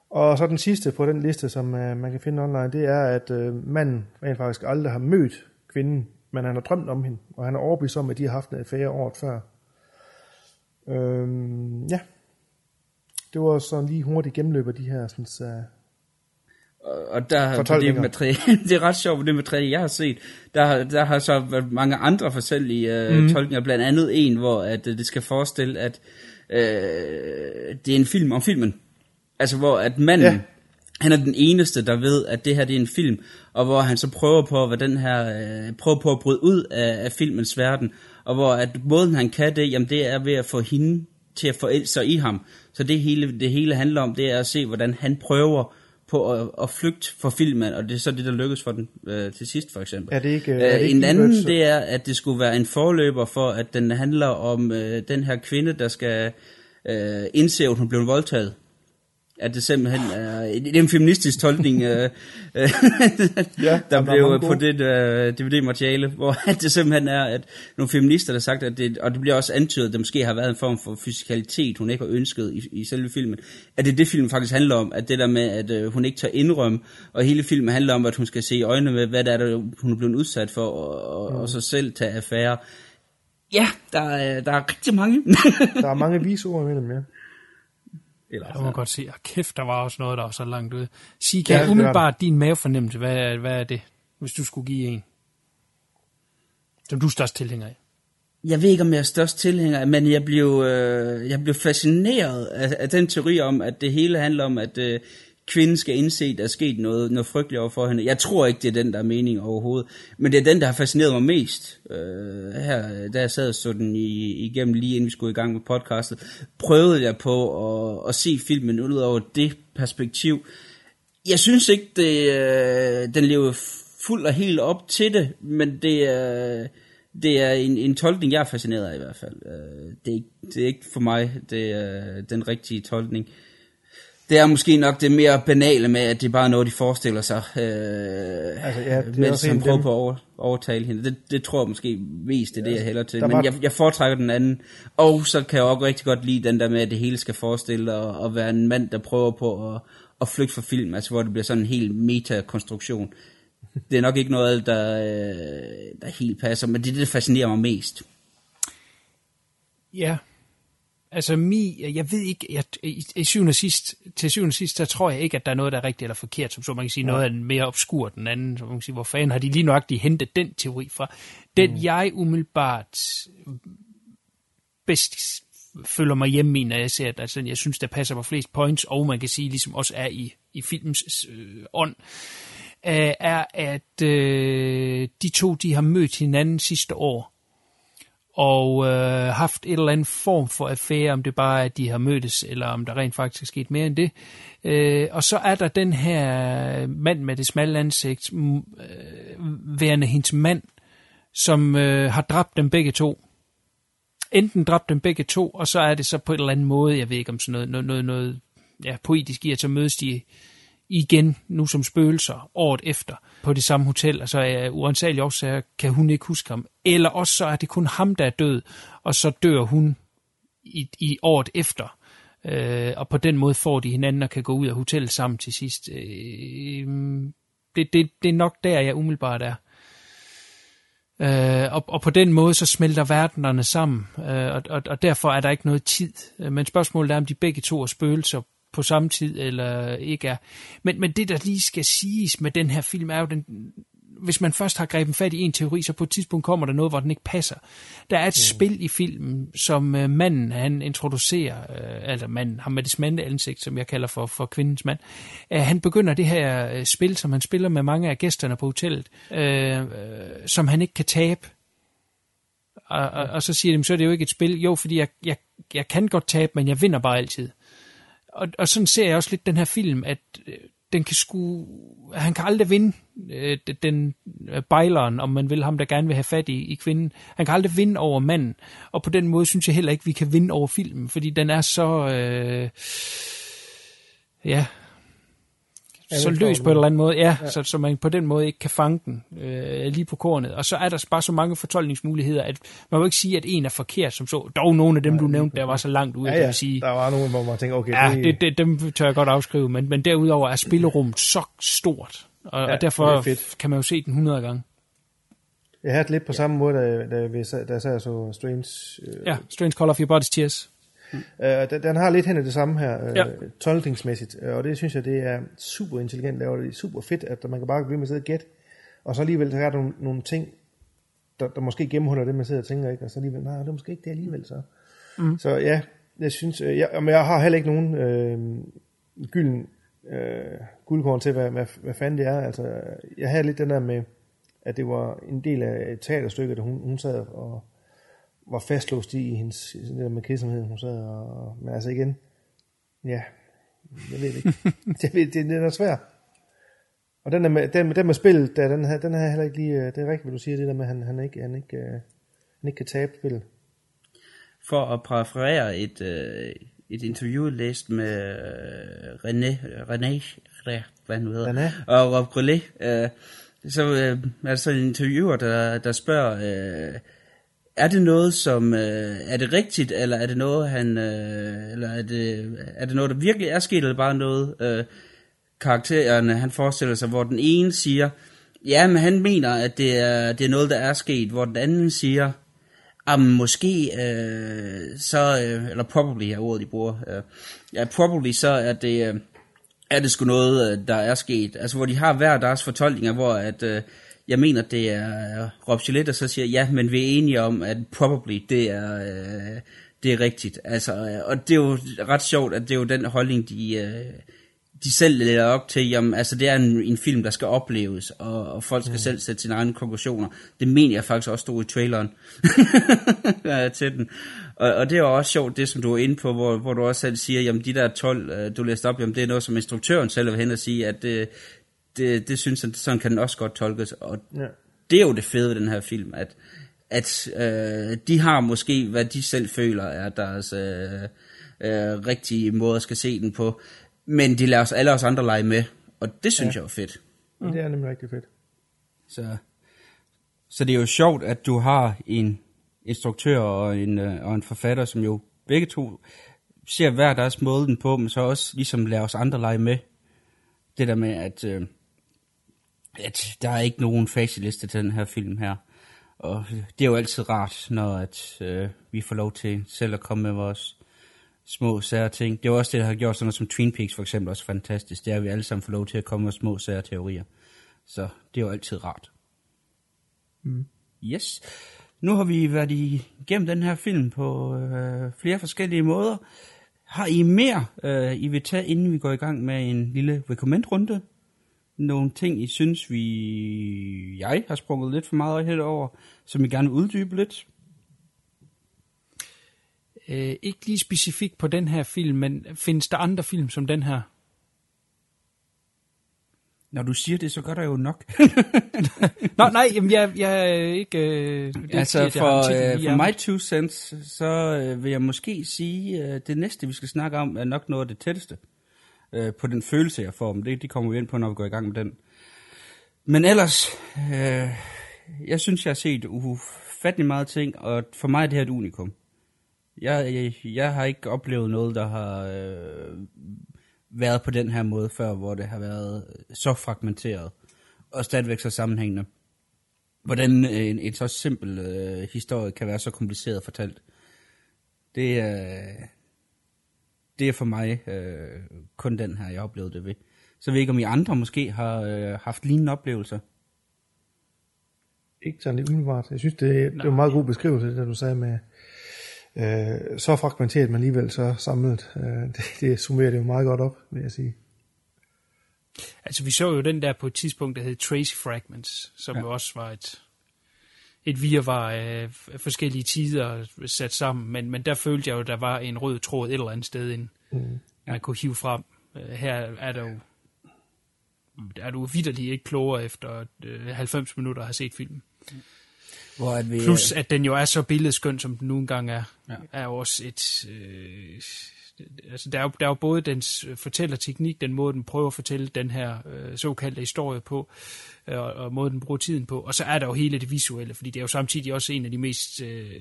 Og så den sidste på den liste, som øh, man kan finde online, det er, at øh, manden rent faktisk aldrig har mødt kvinden, men han har drømt om hende, og han er overbevist om, at de har haft en affære året før. Øhm, ja, det var sådan lige hurtigt gennemløb af de her sådan, uh, og der, det, materiale, det er ret sjovt, det materiale jeg har set, der, der har så været mange andre forskellige uh, mm. tolkninger, blandt andet en, hvor at, uh, det skal forestille, at uh, det er en film om filmen, altså hvor at manden, ja. Han er den eneste, der ved, at det her det er en film, og hvor han så prøver på, hvad den her, uh, prøver på at bryde ud af, af filmens verden. Og hvor at måden han kan det, jamen det er ved at få hende til at forelske sig i ham. Så det hele, det hele handler om, det er at se, hvordan han prøver på at, at flygte for filmen, og det er så det, der lykkes for den øh, til sidst for eksempel. Er det ikke, øh, er det ikke en anden, så? Det er, at det skulle være en forløber for, at den handler om øh, den her kvinde, der skal øh, indse, at hun blev voldtaget. at det simpelthen er en, en feministisk tolkning, øh, øh, ja, der blev på det øh, D V D-materiale, hvor det simpelthen er, at nogle feminister, der sagt, at det, og det bliver også antydet, at der måske har været en form for fysikalitet, hun ikke har ønsket i, i selve filmen, at det er det, filmen faktisk handler om, at det der med, at øh, hun ikke tør indrømme, og hele filmen handler om, at hun skal se i øjnene med, hvad der er, der, hun er blevet udsat for, og, og, mm. og så selv tage affære. Ja, der, der er rigtig mange. Der er mange visord imellem, ja. Eller, jeg må ja. godt se, at kæft, der var også noget, der var så langt ude. Sica, ja, umiddelbart din mavefornemmelse, hvad, hvad er det, hvis du skulle give en, som du er størst tilhænger af? Jeg ved ikke, om jeg er størst tilhænger, men jeg blev, øh, jeg blev fascineret af, af den teori om, at det hele handler om, at øh, kvinden skal indse, at der er sket noget, noget frygteligt overfor hende. Jeg tror ikke, det er den, der er mening overhovedet, men det er den, der har fascineret mig mest. Øh, her, da jeg sad og så den i, igennem lige inden vi skulle i gang med podcastet, prøvede jeg på at, at se filmen ud over det perspektiv. Jeg synes ikke, det, øh, den lever fuldt og helt op til det, men det, øh, det er en, en tolkning, jeg er fascineret af i hvert fald. Øh, det, er ikke, det er ikke for mig det er den rigtige tolkning. Det er måske nok det mere banale med, at det er bare noget, de forestiller sig, øh, altså, ja, mens han prøver på at over, overtale hende. Det, det tror jeg måske mest, det er ja, det, jeg hælder til. Men var... jeg, jeg foretrækker den anden. Og så kan jeg også rigtig godt lide den der med, at det hele skal forestille at, at være en mand, der prøver på at, at flygte fra film. Altså, hvor det bliver sådan en hel metakonstruktion. Det er nok ikke noget, der, der helt passer, men det er det, der fascinerer mig mest. Ja. Yeah. Altså, mi, jeg ved ikke, jeg, i syvende sidst, til syvende sidst, der tror jeg ikke, at der er noget, der er rigtigt eller forkert, som så man kan sige, noget er mere obskurt end anden, så man kan sige, hvor fanden har de lige nok de hentet den teori fra? Den mm. jeg umiddelbart bedst føler mig hjemme i, når jeg ser, at altså, jeg synes, der passer på flest points, og man kan sige, ligesom også er i, i filmens øh, ånd, øh, er, at øh, de to, de har mødt hinanden sidste år, og øh, haft et eller andet form for affære, om det bare er, at de har mødtes, eller om der rent faktisk er sket mere end det. Øh, og så er der den her mand med det smalle ansigt, øh, værende hendes mand, som øh, har dræbt dem begge to. Enten dræbt dem begge to, og så er det så på en eller anden måde, jeg ved ikke om sådan noget, noget, noget, noget ja, poetisk i, at så mødes de igen, nu som spøgelser, året efter, på det samme hotel, og så er uansagelig årsager, kan hun ikke huske ham. Eller også så er det kun ham, der er død, og så dør hun i, i året efter. Øh, og på den måde får de hinanden og kan gå ud af hotellet sammen til sidst. Øh, det, det, det er nok der, jeg umiddelbart er. Øh, og, og på den måde, så smelter verdenerne sammen, øh, og, og, og derfor er der ikke noget tid. Men spørgsmålet er, om de begge to er spøgelser på samme tid, eller ikke er. Men, men det, der lige skal siges med den her film, er jo, den, hvis man først har grebet fat i en teori, så på et tidspunkt kommer der noget, hvor den ikke passer. Der er et mm. spil i filmen, som øh, manden, han introducerer, øh, altså manden, ham med det smalle ansigt, som jeg kalder for, for kvindens mand, øh, han begynder det her øh, spil, som han spiller med mange af gæsterne på hotellet, øh, øh, som han ikke kan tabe. Og, og, og så siger de, så er det jo ikke et spil. Jo, fordi jeg, jeg, jeg kan godt tabe, men jeg vinder bare altid. Og, og sådan ser jeg også lidt den her film, at den kan sku, han kan aldrig vinde øh, den øh, bejleren, om man vil, ham der gerne vil have fat i, i kvinden. Han kan aldrig vinde over manden, og på den måde synes jeg heller ikke, vi kan vinde over filmen, fordi den er så, øh, ja, så løs på en eller anden måde, ja, ja. Så, så man på den måde ikke kan fange den øh, lige på kornet. Og så er der bare så mange fortolkningsmuligheder, at man må ikke sige, at en er forkert, som så. Dog nogle af dem, ja, du nævnte, der var så langt ude, ja, ja. Kan sige, der var nogen, hvor man tænker, okay, ja, det, det, det, dem tør jeg godt afskrive, men, men derudover er spillerummet så stort, og, ja, og derfor kan man jo se den hundrede gange. Jeg havde lidt på samme ja. måde, da, da, da, da jeg sagde så Strange... Øh, ja, Strange Call of Your Body's Tears. Mm. Øh, den, den har lidt hen af det samme her øh, ja. tolkningsmæssigt, og det synes jeg, det er super intelligent lavet, det er super fedt, at man kan bare blive med at sidde og gætte, og så alligevel så er der nogle, nogle ting der, der måske gennemholder det, man sidder og tænker, ikke? Og så alligevel, nej, det er måske ikke det alligevel så, mm. så ja, jeg synes øh, jeg, men jeg har heller ikke nogen øh, gylden øh, guldkorn til hvad, hvad, hvad fanden det er, altså jeg havde lidt den der med, at det var en del af et teaterstykke, der hun, hun sad og var fastlåst i hendes, det der med kedsomheden, hun sad og, men altså igen, ja, jeg ved det ikke, jeg ved, det, det er svært. Og den der med, den, den med spillet, der, den her, den her heller ikke lige, det er rigtigt, hvad du siger, det der med, han, han, ikke, han, ikke, han ikke kan tabe spillet. For at præferere et, et interview læst med René, René, hvad nu hedder, René. og Robbe-Grillet, øh, så øh, er der så en interviewer, der, der spørger, øh, er det noget som, øh, er det rigtigt, eller er det noget han, øh, eller er det, er det noget der virkelig er sket, eller bare noget øh, karaktererne, han forestiller sig, hvor den ene siger, ja, men han mener, at det er, det er noget, der er sket, hvor den anden siger, ah, måske, øh, så, øh, eller probably er ordet, de bruger, øh, ja, probably så er det, øh, er det sgu noget, der er sket, altså hvor de har hver deres fortolkninger, hvor at, øh, jeg mener, det er Robbe-Grillet, der så siger, ja, men vi er enige om, at probably, det er, øh, det er rigtigt, altså, øh, og det er jo ret sjovt, at det er jo den holdning, de, øh, de selv lægger op til, jamen, altså det er en, en film, der skal opleves, og, og folk skal mm. selv sætte sine egne konklusioner. Det mener jeg faktisk også stod i traileren til den. Og, og det er også sjovt, det som du er inde på, hvor, hvor du også selv siger, jamen de der tolv, du læste op, jamen det er noget, som instruktøren selv vil hen og sige, at det, det, det synes, at sådan kan den også godt tolkes. Og yeah. det er jo det fede ved den her film, at, at øh, de har måske, hvad de selv føler er deres øh, øh, rigtige måde at skal se den på. Men de lader os alle os andre lege med, og det synes ja. jeg er fedt. Mm. Det er nemlig rigtig fedt. Så, så det er jo sjovt, at du har en instruktør og en, og en forfatter, som jo begge to ser hver deres måden på, men så også ligesom lader os andre lege med. Det der med, at, øh, at der er ikke nogen faceliste til den her film her. Og det er jo altid rart, når at, øh, vi får lov til selv at komme med vores små sære ting. Det er også det, der har gjort sådan noget som Twin Peaks for eksempel, også fantastisk. Det er, vi alle sammen får lov til at komme med små sære teorier. Så det er jo altid rart. Mm. Yes. Nu har vi været igennem den her film på øh, flere forskellige måder. Har I mere, øh, I vil tage, inden vi går i gang med en lille recommend-runde? Nogle ting, I synes, vi jeg har sprunget lidt for meget helt over, som I gerne vil uddybe lidt? Øh, ikke lige specifikt på den her film, men findes der andre film som den her? Når du siger det, så gør der jo nok. Nå, nej, jamen, jeg, jeg ikke, øh, det, altså, jeg, for, er ikke... Altså, for my two cents, så øh, vil jeg måske sige, at øh, det næste, vi skal snakke om, er nok noget af det tætteste øh, på den følelse, jeg får. Men det, det kommer vi ind på, når vi går i gang med den. Men ellers, øh, jeg synes, jeg har set ufattelig meget ting, og for mig er det her et unikum. Jeg, jeg, jeg har ikke oplevet noget, der har øh, været på den her måde før, hvor det har været så fragmenteret og stadigvæk så sammenhængende. Hvordan en, en så simpel øh, historie kan være så kompliceret fortalt, det er, det er for mig øh, kun den her, jeg oplevede det ved. Så ved ikke, om I andre måske har øh, haft lignende oplevelser. Ikke sådan lidt umiddelbart. Jeg synes, det, det var en meget god beskrivelse, det du sagde med... Øh, så fragmenteret, men alligevel så samlet. Øh, det, det summerer det jo meget godt op, vil jeg sige. Altså, vi så jo den der på et tidspunkt, der hed Tracy Fragments, som ja. jo også var et, et virvar af forskellige tider sat sammen, men, men der følte jeg jo, der var en rød tråd et eller andet sted, ind, mm. ja. man kunne hive frem. Her er der jo, er du vitterlig ikke klogere efter halvfems minutter at have set filmen. Mm. Hvor at vi, plus at den jo er så billedskøn, som den nu engang er, ja. er også et, øh, altså der er, jo, der er jo både dens fortællerteknik, den måde den prøver at fortælle den her øh, såkaldte historie på, øh, og måden den bruger tiden på, og så er der jo hele det visuelle, fordi det er jo samtidig også en af de mest øh,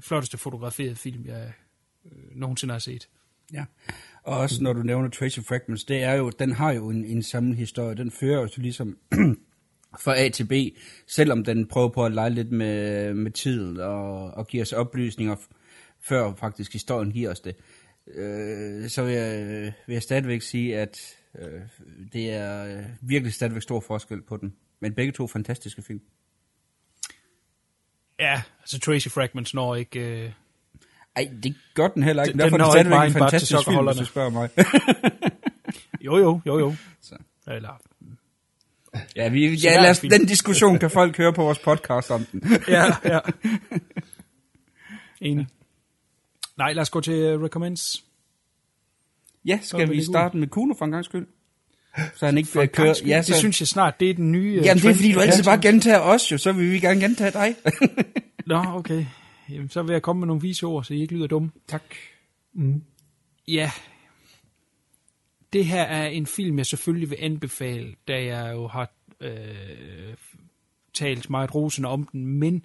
flotteste fotograferede film, jeg øh, nogensinde har set. Ja, og også når du nævner Tracy Fragments, det er jo, den har jo en, en samlet historie, den fører jo ligesom... fra A til B, selvom den prøver på at lege lidt med, med tiden og, og giver os oplysninger, før faktisk historien giver os det, øh, så vil jeg, vil jeg stadigvæk sige, at øh, det er virkelig stadigvæk stor forskel på den. Men begge to fantastiske film. Ja, altså Tracy Fragments når ikke... Øh... Ej, det gør den heller ikke. Den, Derfor den er det stadigvæk en fantastisk film, hvis du spørger mig. jo, jo, jo, jo. Så. Eller... Ja, vi, ja lad os, den diskussion kan folk høre på vores podcast om den. ja, ja. Enig. Nej, lad os gå til uh, recommends. Ja, skal vi starte ud. med Kuno for en gang skyld? Så han ikke for kører. Ja, så... Det synes jeg snart, det er den nye... Uh, Jamen det er fordi, du altid bare gentager os jo, så vil vi gerne gentage dig. Nå, okay. Jamen, så vil jeg komme med nogle vise ord, så I ikke lyder dumme. Tak. Mm. ja, det her er en film, jeg selvfølgelig vil anbefale, da jeg jo har øh, talt meget rosende om den, men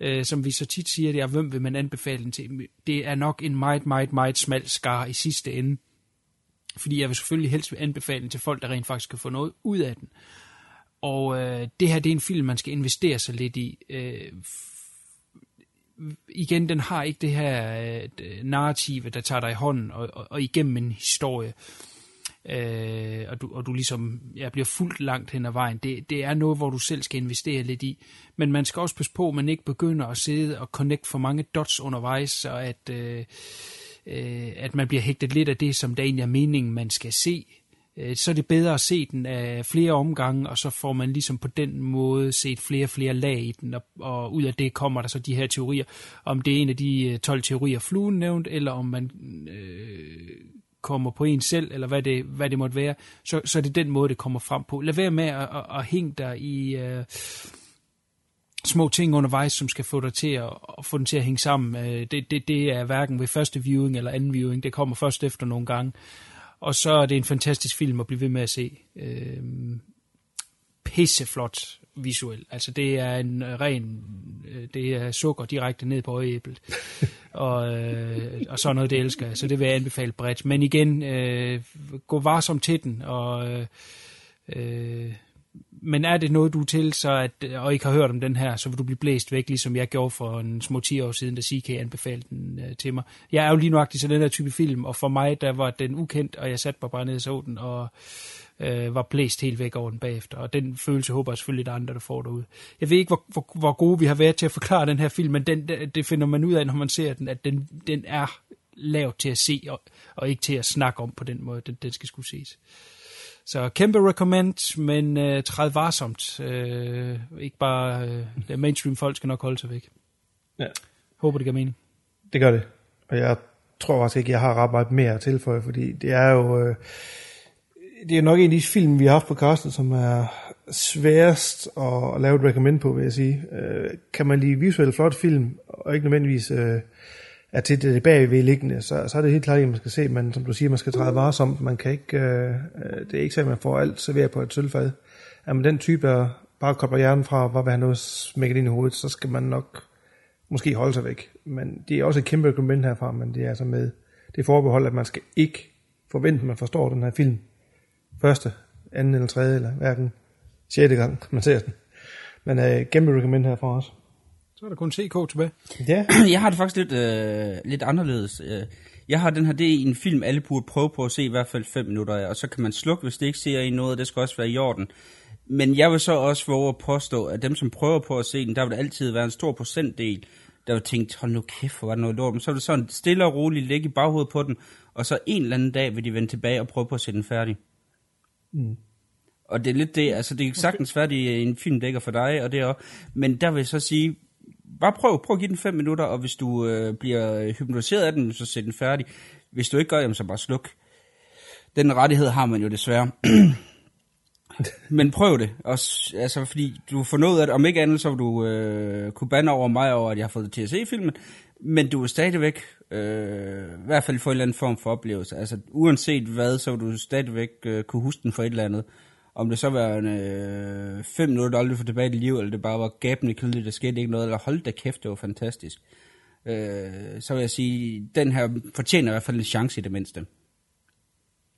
øh, som vi så tit siger, det er, hvem vil man anbefale den til? Det er nok en meget, meget, meget smal skare i sidste ende, fordi jeg vil selvfølgelig helst vil anbefale den til folk, der rent faktisk kan få noget ud af den. Og øh, det her, det er en film, man skal investere sig lidt i. Øh, igen, den har ikke det her øh, narrative, der tager dig i hånden og, og, og igennem en historie. Øh, og, du, og du ligesom ja, bliver fuldt langt hen ad vejen. Det, det er noget, hvor du selv skal investere lidt i. Men man skal også passe på, at man ikke begynder at sidde og connect for mange dots undervejs, så at, øh, øh, at man bliver hægtet lidt af det, som der egentlig er meningen, man skal se. Så er det bedre at se den af flere omgange, og så får man ligesom på den måde set flere og flere lag i den, og, og ud af det kommer der så de her teorier, om det er en af de tolv teorier, fluen nævnt, eller om man øh, kommer på en selv, eller hvad det, hvad det måtte være, så, så er det den måde, det kommer frem på. Lad være med at, at, at hænge dig i øh, små ting undervejs, som skal få dig til at, at få den til at hænge sammen. Det, det, det er hverken ved første viewing eller anden viewing, det kommer først efter nogle gange. Og så er det en fantastisk film at blive ved med at se. Øh, pisseflot visuelt. Altså det er en ren, det er sukker direkte ned på øjeæblet. og, øh, og sådan noget, det elsker jeg. Så det vil jeg anbefale bredt. Men igen, øh, gå varsom til den. Og, øh, men er det noget, du er til, så at, og ikke har hørt om den her, så vil du blive blæst væk, ligesom jeg gjorde for en små ti år siden, da C K anbefalede den øh, til mig. Jeg er jo lige nøjagtig til den her type film, og for mig, der var den ukendt, og jeg satte mig bare ned og så den, og øh, var blæst helt væk over den bagefter. Og den følelse håber jeg selvfølgelig, der er andre, der får derude. Jeg ved ikke, hvor, hvor, hvor gode vi har været til at forklare den her film, men den, det finder man ud af, når man ser den, at den, den er lavet til at se, og, og ikke til at snakke om på den måde, den, den skal skulle ses. Så kæmpe recommend, men øh, træd varsomt. Øh, ikke bare øh, mainstream folk skal nok holde sig væk. Ja. Håber det gør mening. Det gør det. Og jeg tror også ikke, jeg har ret meget mere at tilføje, fordi det er jo øh, det er nok en af de film, vi har haft på castet, som er sværest at, at lave et recommend på, vil jeg sige. Øh, kan man lide visuelt flot film, og ikke nødvendigvis øh, er til det bagvedliggende, så, så er det helt klart, at man skal se, men som du siger, man skal træde varsomt, man kan ikke, øh, det er ikke så, at man får alt serveret på et sølvfad. Er man den type, der bare kobler hjernen fra, og bare vil have noget smækket ind i hovedet, så skal man nok måske holde sig væk. Men det er også et kæmpe argument herfra, men det er altså med det forbehold, at man skal ikke forvente, at man forstår den her film første, anden eller tredje, eller hverken sjette gang, man ser den. Men øh, kæmpe argument herfra også. Så er der kun C K tilbage. Ja. Jeg har det faktisk lidt, øh, lidt anderledes. Jeg har den her, det er en film, alle burde prøve på at se i hvert fald fem minutter af, og så kan man slukke, hvis det ikke ser i noget, det skal også være i orden. Men jeg vil så også våge at påstå, at dem, som prøver på at se den, der vil altid være en stor procentdel, der vil tænke, hold nu kæft, hvor var det noget lort. Men så vil det sådan stille og roligt ligge i baghovedet på den, og så en eller anden dag vil de vende tilbage og prøve på at se den færdig. Mm. Og det er lidt det, altså det er sagtens færdig, en film dækker for dig, og det er, men der vil jeg så sige, bare prøv, prøv at give den fem minutter, og hvis du øh, bliver hypnotiseret af den, så sæt den færdig. Hvis du ikke gør, jamen, så bare sluk. Den rettighed har man jo desværre. Men prøv det. Også, altså, fordi du får noget af det. Om ikke andet, så vil du øh, kunne bande over mig over, at jeg har fået det til at se filmen. Men du er stadigvæk, øh, i hvert fald få en eller anden form for oplevelse. Altså, uanset hvad, så vil du stadigvæk øh, kunne huske den for et eller andet. Om det så var en øh, fem minutter, der aldrig får tilbage i liv, eller det bare var gabende kedeligt, der skete ikke noget, eller hold da kæft, det var fantastisk. Øh, så vil jeg sige, den her fortjener i hvert fald en chance i det mindste.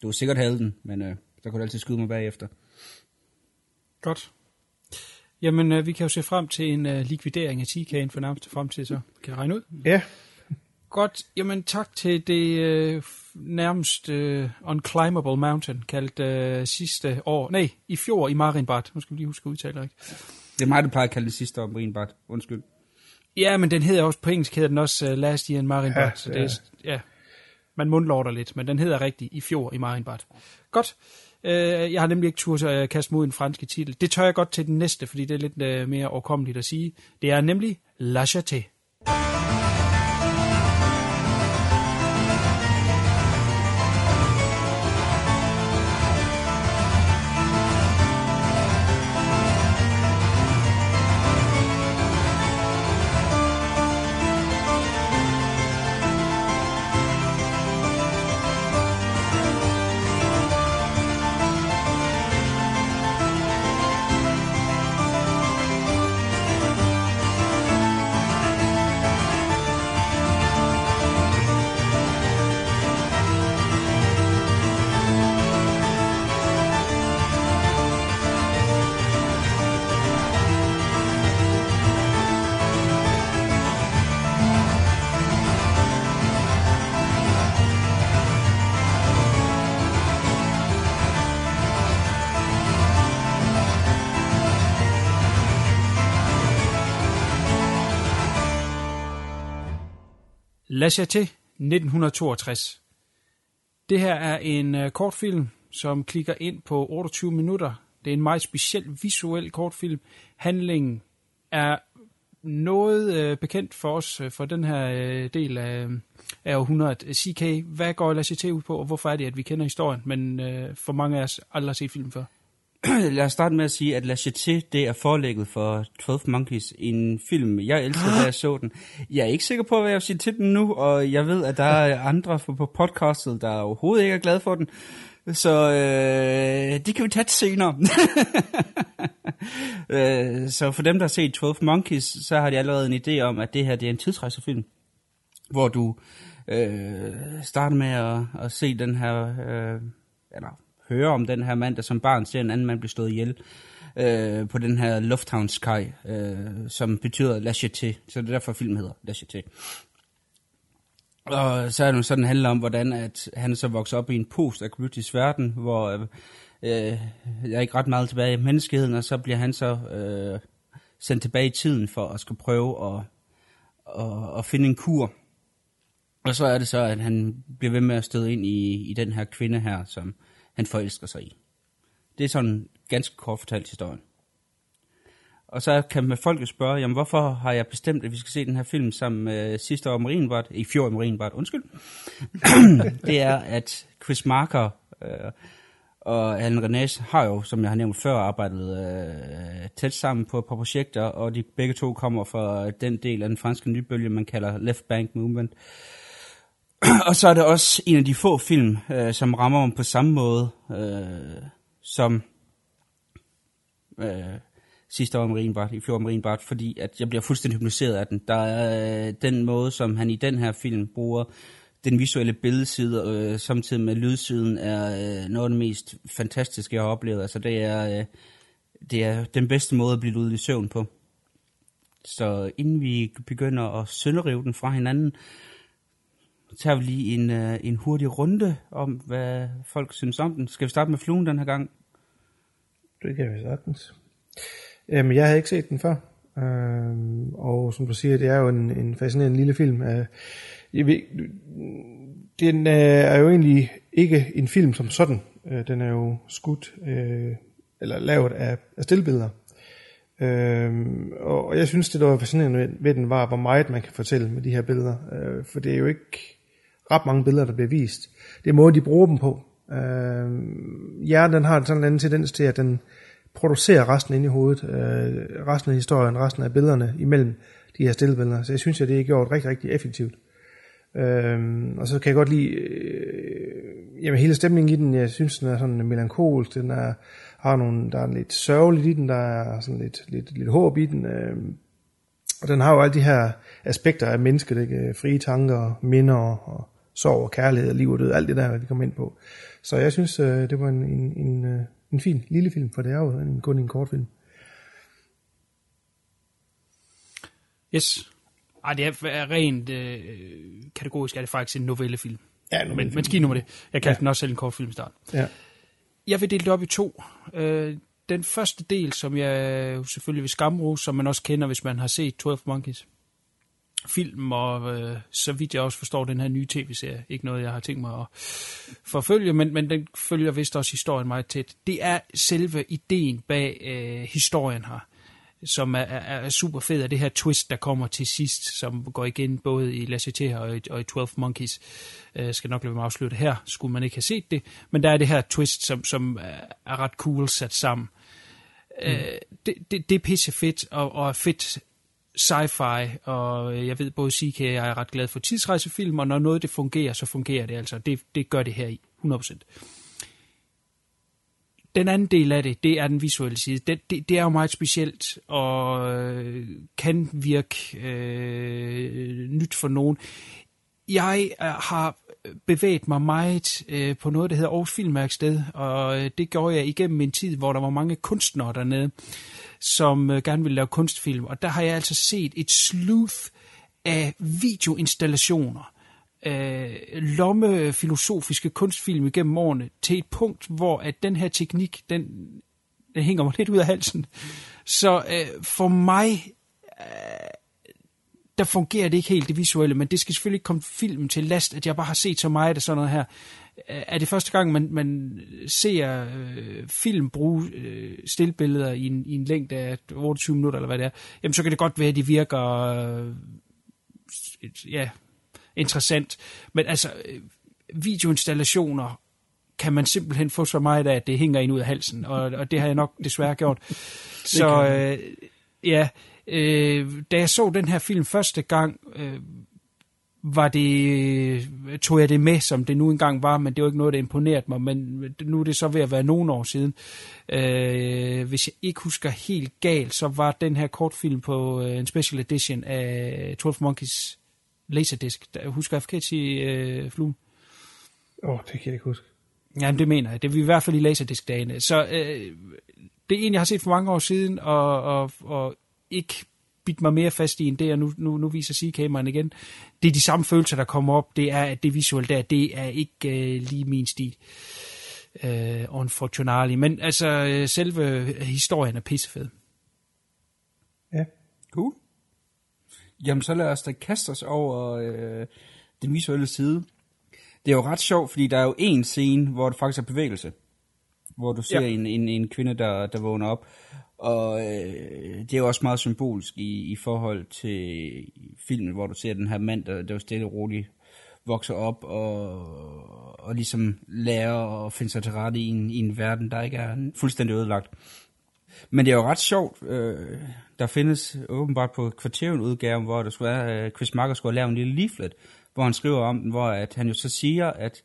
Du har sikkert havde den, men øh, så kunne du altid skyde mig bagefter. Godt. Jamen, øh, vi kan jo se frem til en øh, likvidering af T K'en for nærmest fremtid, så kan jeg regne ud. Ja. Yeah. Godt, jamen tak til det øh, nærmest øh, unclimbable mountain, kaldt øh, sidste år, nej, i fjor i Marienbad. Nu skal vi lige huske at udtale det, ikke? Det er mig, der plejer at kalde det sidste år i Marienbad, undskyld. Ja, men den hedder også, på engelsk hedder den også uh, Last Year at Marienbad, ja, så det er, ja. ja, man mundlorter lidt, men den hedder rigtig i fjor i Marienbad. Godt, øh, jeg har nemlig ikke turde at kaste mod en fransk titel. Det tør jeg godt til den næste, fordi det er lidt øh, mere overkommeligt at sige. Det er nemlig La Jetée. La Jetée, nitten toogtres. Det her er en øh, kortfilm, som klikker ind på otteogtyve minutter. Det er en meget speciel visuel kortfilm. Handlingen er noget øh, bekendt for os, øh, for den her øh, del af, af århundredet. C K, hvad går La Jetée ud på, og hvorfor er det, at vi kender historien, men øh, for mange af os aldrig har set filmen før? Lad os starte med at sige, at La Jetée, det er forlægget for tolv Monkeys, en film, jeg elskede, da jeg så den. Jeg er ikke sikker på, hvad jeg vil sige til den nu, og jeg ved, at der er andre på podcastet, der overhovedet ikke er glade for den. Så øh, det kan vi tage til senere. øh, så for dem, der har set tolv Monkeys, så har de allerede en idé om, at det her det er en tidsrejsefilm, hvor du øh, starter med at, at se den her... Øh, eller, høre om den her mand, der som barn ser en anden mand blive slået ihjel øh, på den her lufthavnskaj, øh, som betyder La Jetée. Så det er derfor, filmen hedder La Jetée. Og så er det sådan, handler om, hvordan at han så vokser op i en post-apokalyptisk verden, hvor øh, jeg er ikke ret meget tilbage i menneskeheden, og så bliver han så øh, sendt tilbage i tiden for at skal prøve at, at, at finde en kur. Og så er det så, at han bliver ved med at støde ind i, i den her kvinde her, som han forelsker sig i. Det er sådan ganske kort fortalt historien. Og så kan man folk spørge, jamen hvorfor har jeg bestemt, at vi skal se den her film sammen med sidste år Marienbad, i fjor Marienbad, undskyld. Det er, at Chris Marker øh, og Alain Resnais har jo, som jeg har nævnt før, arbejdet øh, tæt sammen på et par projekter, og de begge to kommer fra den del af den franske nybølge, man kalder Left Bank Movement. Og så er det også en af de få film, øh, som rammer om på samme måde, øh, som øh, sidste år Marienbad, i fjor Marienbad, fordi at jeg bliver fuldstændig hypnotiseret af den. Der er øh, den måde, som han i den her film bruger den visuelle billedside, øh, samtidig med lydsiden, er øh, noget af det mest fantastiske, jeg har oplevet. Altså det er, øh, det er den bedste måde at blive ude i søvn på. Så inden vi begynder at sønderrive den fra hinanden, tager vi lige en, øh, en hurtig runde om, hvad folk synes om den. Skal vi starte med fluen den her gang? Det kan vi sagtens. Øhm, jeg havde ikke set den før. Øhm, og som du siger, det er jo en, en fascinerende lille film. Øh, jeg ved, den øh, er jo egentlig ikke en film som sådan. Øh, den er jo skudt, øh, eller lavet af, af stillbilleder. Øhm, og jeg synes, det der var fascinerende ved den var, hvor meget man kan fortælle med de her billeder. Øh, for det er jo ikke ret mange billeder, der bliver vist. Det er måde, de bruger dem på. Øh, hjernen den har en sådan anden tendens til, at den producerer resten inde i hovedet. Øh, resten af historien, resten af billederne imellem de her stillebilleder. Så jeg synes, at det er gjort rigtig, rigtig effektivt. Øh, og så kan jeg godt lide øh, jamen, hele stemningen i den. Jeg synes, den er sådan melankolsk. Den er... Har nogle, der er lidt sørgeligt i den, der er sådan lidt, lidt, lidt håb i den. Øh, og den har jo alle de her aspekter af mennesket, ikke? Frie tanker, minder, og sorg og kærlighed og liv og død, alt det der, vi kommer ind på. Så jeg synes, øh, det var en, en, en, en fin lille film, for det er jo en, kun en kortfilm. Yes. Ej, det er rent øh, kategorisk, er det faktisk en novellefilm. Ja, en novellefilm. Men, men skidt nu med det. Jeg kaldte ja. den også selv en kortfilm i starten. Ja. Jeg vil dele det op i to. Øh, den første del, som jeg selvfølgelig vil skamrose, som man også kender, hvis man har set tolv Monkeys film, og øh, så vidt jeg også forstår den her nye tv-serie. Ikke noget, jeg har tænkt mig at forfølge, men, men den følger vist også historien meget tæt. Det er selve ideen bag øh, historien her, som er, er, er super fed, og det her twist, der kommer til sidst, som går igen både i La Jetée og, og i tolv Monkeys. Øh, skal nok lade mig afslutte her, skulle man ikke have set det. Men der er det her twist, som, som er ret cool sat sammen. Mm. Øh, det, det, det er pissefedt, og, og fedt sci-fi, og jeg ved både C K og jeg er ret glad for tidsrejsefilm, og når noget det fungerer, så fungerer det altså. Det, det gør det her i, hundrede procent. Den anden del af det, det er den visuelle side. Det, det, det er jo meget specielt og øh, kan virke øh, nyt for nogen. Jeg øh, har bevæget mig meget øh, på noget, der hedder Aarhus Filmværksted, og øh, det gjorde jeg igennem en tid, hvor der var mange kunstnere dernede, som øh, gerne ville lave kunstfilm. Og der har jeg altså set et sleuth af videoinstallationer, Øh, lomme filosofiske kunstfilm igennem årene til et punkt, hvor at den her teknik, den, den hænger mig lidt ud af halsen. Så øh, for mig øh, der fungerer det ikke helt det visuelle, men det skal selvfølgelig ikke komme filmen til last, at jeg bare har set så meget af sådan noget her. Er det første gang, man, man ser øh, film bruge øh, stillbilleder i en, i en længde af otteogtyve minutter, eller hvad det er, jamen så kan det godt være, at det virker øh, ja, interessant. Men altså, øh, videoinstallationer kan man simpelthen få så meget af, at det hænger ind ud af halsen, og, og det har jeg nok desværre gjort. Så øh, ja, øh, da jeg så den her film første gang, øh, var det, tog jeg det med, som det nu engang var, men det var ikke noget, der imponerede mig, men nu er det så ved at være nogle år siden. Øh, hvis jeg ikke husker helt galt, så var den her kortfilm på øh, en special edition af tolv Monkeys Laserdisc. Der, husker jeg forkert sige øh, fluen? Åh, oh, det kan jeg ikke huske. Jamen, det mener jeg. Det er vi i hvert fald i Laserdisc-dagene. Så øh, det er en, jeg har set for mange år siden, og, og, og ikke bidt mig mere fast i end det, og nu, nu, nu viser C K-man igen. Det er de samme følelser, der kommer op. Det er, at det visuelle der, det er ikke øh, lige min stil. Øh, unfortunately. Men altså, øh, selve historien er pissefed. Ja, cool. Jamen, så lad os da kaste os over øh, den visuelle side. Det er jo ret sjovt, fordi der er jo en scene, hvor det faktisk er bevægelse. Hvor du ser ja. en, en, en kvinde, der, der vågner op. Og øh, det er jo også meget symbolisk i, i forhold til filmen, hvor du ser den her mand, der, der jo stille og roligt vokser op og, og ligesom lærer at finde sig til rette i en, i en verden, der ikke er fuldstændig ødelagt. Men det er jo ret sjovt. Øh, der findes åbenbart på Kvarteren-udgaven, hvor der skulle være, øh, Chris Marker skulle have lavet en lille leaflet, hvor han skriver om den, hvor at han jo så siger, at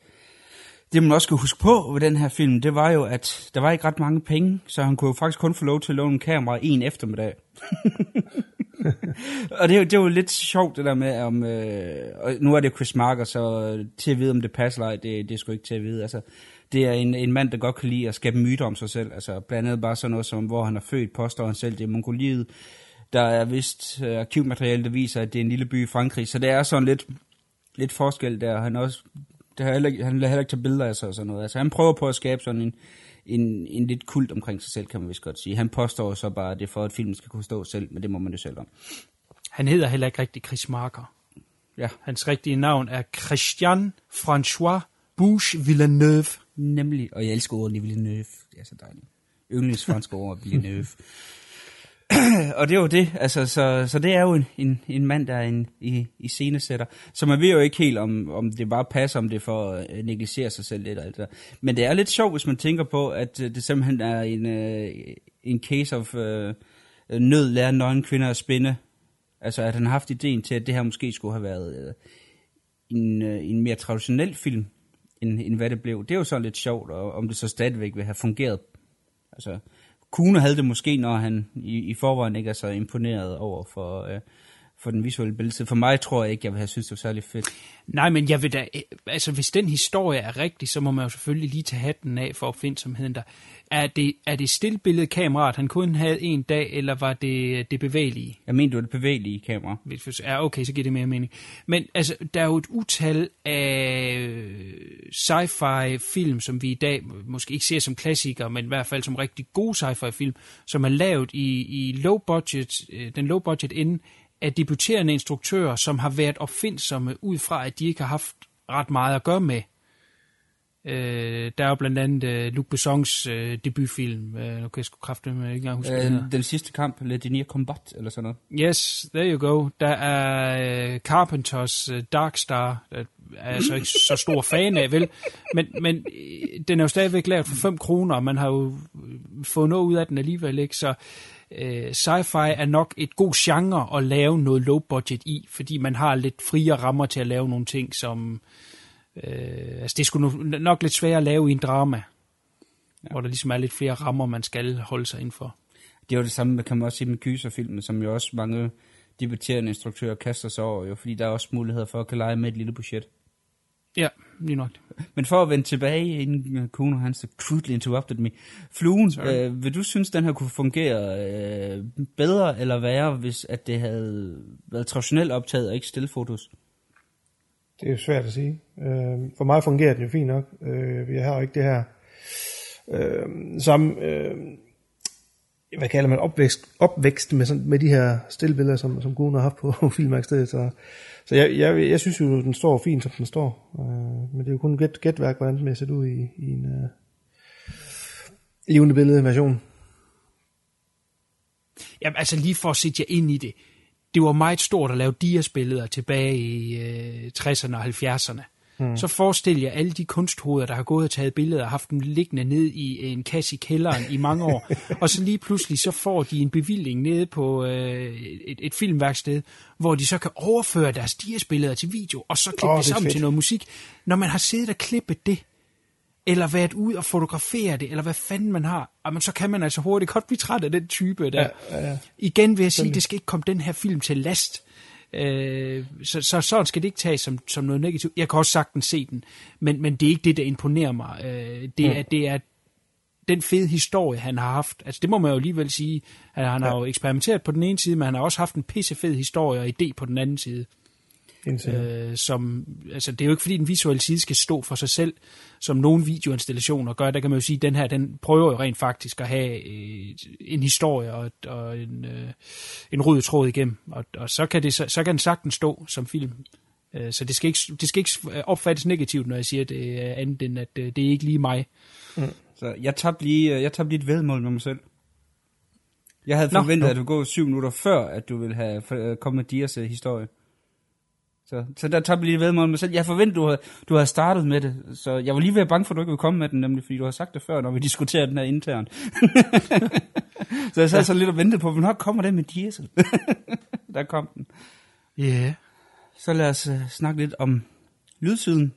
det man også skal huske på ved den her film, det var jo, at der var ikke ret mange penge, så han kunne jo faktisk kun få lov til at låne en kamera en eftermiddag. Og det er, jo, det er jo lidt sjovt det der med, om øh, og nu er det Chris Marker, så til at vide, om det passer eller ej, det, det er sgu ikke til at vide. Altså, det er en, en mand, der godt kan lide at skabe myter om sig selv, altså blandt andet bare sådan noget som, hvor han er født, påstår han selv, det er Mongoliet. Der er vist øh, arkivmateriale, der viser, at det er en lille by i Frankrig, så det er sådan lidt... lidt forskel der, han også det har heller, han lader heller ikke tage billeder af sig og sådan noget. Altså han prøver på at skabe sådan en, en, en lidt kult omkring sig selv, kan man vist godt sige. Han påstår så bare, at det er for, at filmen skal kunne stå selv, men det må man jo selv om. Han hedder heller ikke rigtig Chris Marker. Ja. Hans rigtige navn er Christian François Bouche Villeneuve. Nemlig, og jeg elsker ordet Villeneuve. Det er så dejligt. Yndlingsfranske ord, Villeneuve. Og det er jo det, altså, så, så det er jo en, en, en mand, der er en, i, i scenesætter. Så man ved jo ikke helt, om, om det bare passer, om det for at negligere sig selv lidt og alt det der. Men det er lidt sjovt, hvis man tænker på, at det simpelthen er en, en case of uh, nød lærer nøgen kvinder at spinde. Altså at han har haft ideen til, at det her måske skulle have været uh, en, uh, en mere traditionel film, end, end hvad det blev. Det er jo så lidt sjovt, og om det så stadigvæk vil have fungeret. Altså... Kuhne havde det måske, når han i, i forvejen ikke er så imponeret over for, øh, for den visuelle billede. For mig tror jeg ikke, jeg vil have synes, det var særlig fedt. Nej, men jeg vil da, altså, hvis den historie er rigtig, så må man jo selvfølgelig lige tage hatten af for opfindsomheden der. Er det, er det stillbilledkameraet, han kun havde en dag, eller var det det bevægelige? Jeg mener, det var det bevægelige kamera. Ja, okay, så giver det mere mening. Men altså, der er jo et utal af sci-fi-film, som vi i dag måske ikke ser som klassikere, men i hvert fald som rigtig gode sci-fi-film, som er lavet i, i low budget, den low budget ende af debuterende instruktører, som har været opfindsomme ud fra, at de ikke har haft ret meget at gøre med. Øh, der er jo blandt andet øh, Luc Bessons øh, debutfilm. Øh, nu kan jeg sgu kraftedeme ikke engang huske øh, det. Den sidste kamp, Le Dernier Combat, eller sådan noget. Yes, there you go. Der er øh, Carpenters øh, Dark Star, der er jeg så ikke så stor fan af, vel? Men, men øh, den er jo stadigvæk lavet for fem kroner, og man har jo fået noget ud af den alligevel, ikke? Så øh, sci-fi er nok et god genre at lave noget low budget i, fordi man har lidt friere rammer til at lave nogle ting, som... Øh, altså det er sgu nok lidt svært at lave i en drama, ja. Hvor der ligesom er lidt flere rammer, man skal holde sig indenfor. Det er jo det samme, kan man også sige med gyserfilmen, som jo også mange debuterende instruktører kaster sig over, jo, fordi der er også muligheder for at kan lege med et lille budget. Ja, lige nok. Men for at vende tilbage, inden Kuno han så crudely interrupted me. Fluen, øh, vil du synes, den her kunne fungere øh, bedre eller værre, hvis at det havde været traditionelt optaget og ikke stillefotos? Det er jo svært at sige. Øh, for mig fungerer den jo fint nok. Øh, vi har jo ikke det her øh, samme øh, hvad kalder man, opvækst, opvækst med, sådan, med de her stillbilleder, som, som Gunnar har haft på filmværkstedet. Så, så jeg, jeg, jeg synes jo, den står fint, som den står. Øh, men det er jo kun gæt, gætværk, hvordan den er set ud i, i en øh, levende billede version. Jamen altså lige for at sætte jer ind i det. Det var meget stort at lave dias-billeder tilbage i øh, tresserne og halvfjerdserne. Hmm. Så forestil jer alle de kunsthoveder, der har gået og taget billeder og haft dem liggende ned i en kasse i kælderen i mange år. Og så lige pludselig så får de en bevilling nede på øh, et, et filmværksted, hvor de så kan overføre deres dias-billeder til video, og så klippe oh, det sammen fedt. Til noget musik. Når man har siddet og klippet det, eller været ud og fotografere det, eller hvad fanden man har, men så kan man altså hurtigt godt blive træt af den type der. Ja, ja, ja. Igen vil jeg sige, at det skal ikke komme den her film til last. Øh, så, så sådan skal det ikke tages som, som noget negativt. Jeg kan også sagtens se den, men, men det er ikke det, der imponerer mig. Øh, det, mm. er, det er den fede historie, han har haft. Altså det må man jo alligevel sige, at han ja. har jo eksperimenteret på den ene side, men han har også haft en pissefed historie og idé på den anden side. Øh, som, altså, det er jo ikke fordi den visuelle side skal stå for sig selv, som nogle videoinstallationer gør. Der kan man jo sige, at den her den prøver jo rent faktisk at have øh, en historie og, og en, øh, en rød tråd igennem, og, og så, kan det, så, så kan den sagtens stå som film. Øh, så det skal, ikke, det skal ikke opfattes negativt, når jeg siger det andet end, at øh, det er ikke lige mig. Mm. Så jeg tabte lige, jeg tabte lige et væddemål med mig selv. Jeg havde forventet, nå, nå. at du går syv minutter før, at du ville have øh, kommet med Dias historie. Så, så der tabte jeg lige ved med mig selv. Jeg forventede, du havde, du havde startet med det. Så jeg var lige ved at bange for, at du ikke ville komme med den, nemlig fordi du har sagt det før, når vi diskuterer den her internt. Så jeg sad ja. så lidt og ventede på, hvornår kommer den med Diesel? Der kom den. Ja. Yeah. Så lad os uh, snakke lidt om lydsiden,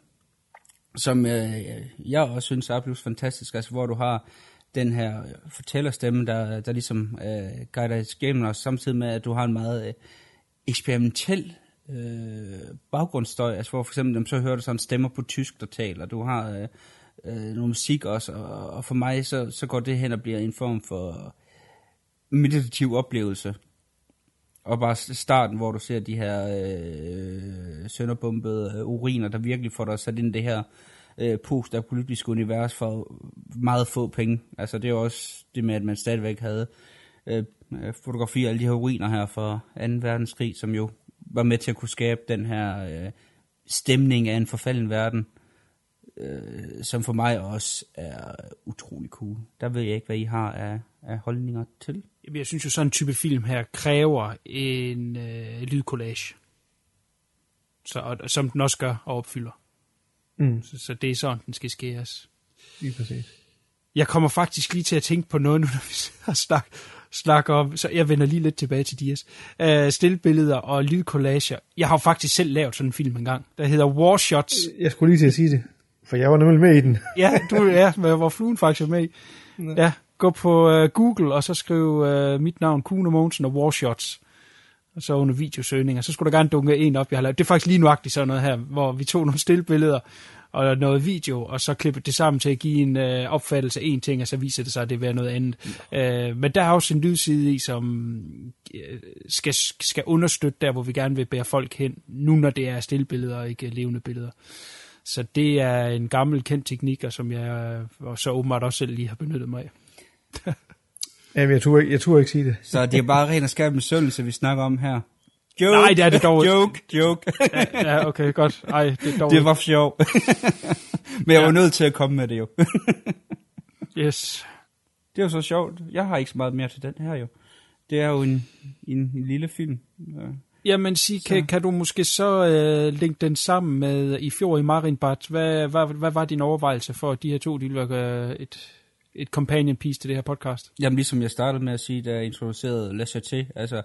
som uh, jeg også synes er plus fantastisk. Altså hvor du har den her fortællerstemme, der, der ligesom uh, guider dig igennem, og samtidig med, at du har en meget uh, eksperimentel Øh, baggrundsstøj, altså hvor for eksempel så hører du sådan stemmer på tysk, der taler, du har øh, øh, noget musik også, og, og for mig så, så går det hen og bliver en form for meditativ oplevelse, og bare starten, hvor du ser de her øh, sønderbumpede øh, uriner, der virkelig får dig sat ind i det her øh, post-apokalyptiske univers for meget få penge, altså det er også det med, at man stadigvæk havde øh, fotografier af alle de her uriner her fra anden verdenskrig, som jo var med til at kunne skabe den her øh, stemning af en forfalden verden, øh, som for mig også er utrolig cool. Der ved jeg ikke, hvad I har af, af holdninger til. Jeg synes jo, sådan en type film her kræver en øh, lydcollage, så, og, som den også gør og opfylder. Mm. Så, så det er sådan, den skal skæres. Lige præcis. Jeg kommer faktisk lige til at tænke på noget nu, når vi har snakket. Snakker om, så jeg vender lige lidt tilbage til Dias, uh, stillbilleder og lydcollager. Jeg har faktisk selv lavet sådan en film engang, der hedder War Shots. Jeg skulle lige til at sige det, for jeg var nemlig med i den. Ja, du er, ja, hvor fluen faktisk er med i. Ja, gå på uh, Google, og så skriv uh, mit navn, Kuno Mogensen og War Shots. Og så under videosøgninger, så skulle der gerne dunke en op, jeg har lavet. Det er faktisk lige nuagtigt sådan noget her, hvor vi tog nogle stillbilleder og noget video, og så klippet det sammen til at give en øh, opfattelse af en ting, og så viser det sig, at det er noget andet. Mm. Øh, men der er også en lydside i, som øh, skal, skal understøtte der, hvor vi gerne vil bære folk hen, nu når det er stillbilleder og ikke levende billeder. Så det er en gammel kendt teknik, og som jeg og så åbenbart også selv lige har benyttet mig af. Jamen, jeg turde ikke, ikke sige det. Så det er bare ren og skær besøgelse, vi snakker om her. Joke. Nej, det er det dog. Joke, joke. Ja, ja, okay, godt. Ej, det er dog. Det var sjovt. Men jeg var ja. nødt til at komme med det jo. Yes. Det er jo så sjovt. Jeg har ikke så meget mere til den her jo. Det er jo en, en, en lille film. Ja. Jamen sig, kan, kan du måske så øh, linke den sammen med i fjor i Marienbad? Hvad, hvad, hvad var din overvejelse for de her to, de ville gøre et... et companion piece til det her podcast? Jamen ligesom jeg startede med at sige, da jeg introducerede La Jetée, altså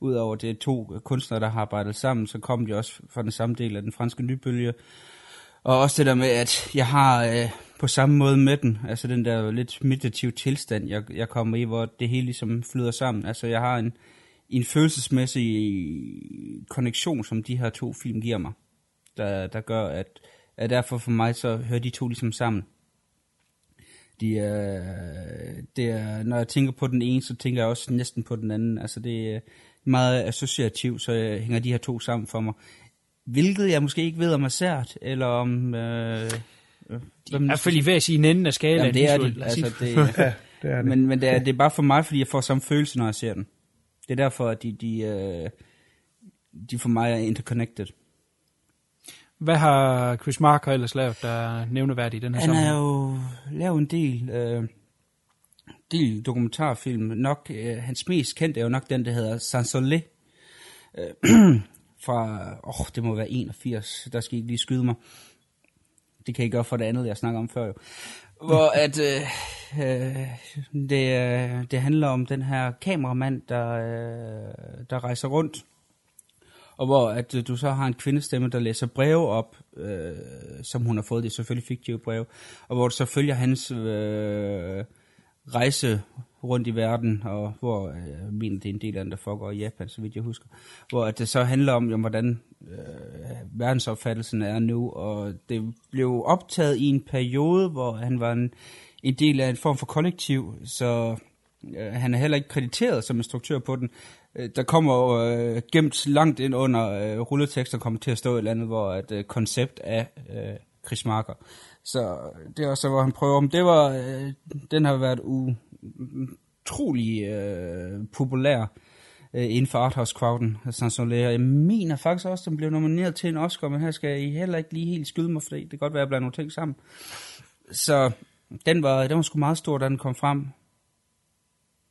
udover det er to kunstnere, der har arbejdet sammen, så kom de også fra den samme del af den franske nybølge, og også det der med, at jeg har øh, på samme måde med den, altså den der lidt meditative tilstand, jeg, jeg kommer i, hvor det hele ligesom flyder sammen, altså jeg har en, en følelsesmæssig konnektion, som de her to film giver mig, der, der gør, at, at derfor for mig, så hører de to ligesom sammen. De er, det er, når jeg tænker på den ene, så tænker jeg også næsten på den anden. Altså det er meget associativt, så jeg hænger de her to sammen for mig. Hvilket jeg måske ikke ved om er sært, eller om... Øh, øh, de er selvfølgelig ved at sige en enden af skalaen. Jamen det er det. Altså, det det er det. Men, men det, er, det er bare for mig, fordi jeg får samme følelse, når jeg ser den. Det er derfor, at de, de, øh, de for mig er interconnected. Hvad har Chris Marker ellers lavet, der er nævneværdigt i den her sammenhæng? Han har jo lavet en del, øh, del dokumentarfilm. Nok, øh, hans mest kendte er jo nok den, der hedder Sansolé. Øh, fra, åh, oh, det må være enogfirs, der skal I ikke lige skyde mig. Det kan I gøre for det andet, jeg snakker om før jo. Hvor at, øh, øh, det, det handler om den her kameramand, der, øh, der rejser rundt. Og hvor at du så har en kvindestemme, der læser breve op, øh, som hun har fået. Det er selvfølgelig fiktive breve. Og hvor du så følger hans øh, rejse rundt i verden, og hvor, jeg mener, det er en del af den, der foregår i Japan, så vidt jeg husker. Hvor at det så handler om, jamen, hvordan øh, verdensopfattelsen er nu. Og det blev optaget i en periode, hvor han var en, en del af en form for kollektiv, så øh, han er heller ikke krediteret som instruktør på den. Der kommer øh, gemt langt ind under øh, rulletekster, kommer til at stå et eller andet, hvor et øh, koncept af øh, Chris Marker. Så det er også, hvor han prøver om. Det var, øh, den har været utrolig øh, populær øh, inden for arthouse-crowden. Jeg mener faktisk også, at den blev nomineret til en Oscar, men her skal I heller ikke lige helt skyde mig, for det kan godt være, at jeg blander nogle ting sammen. Så den var, den var sgu meget stor, da den kom frem.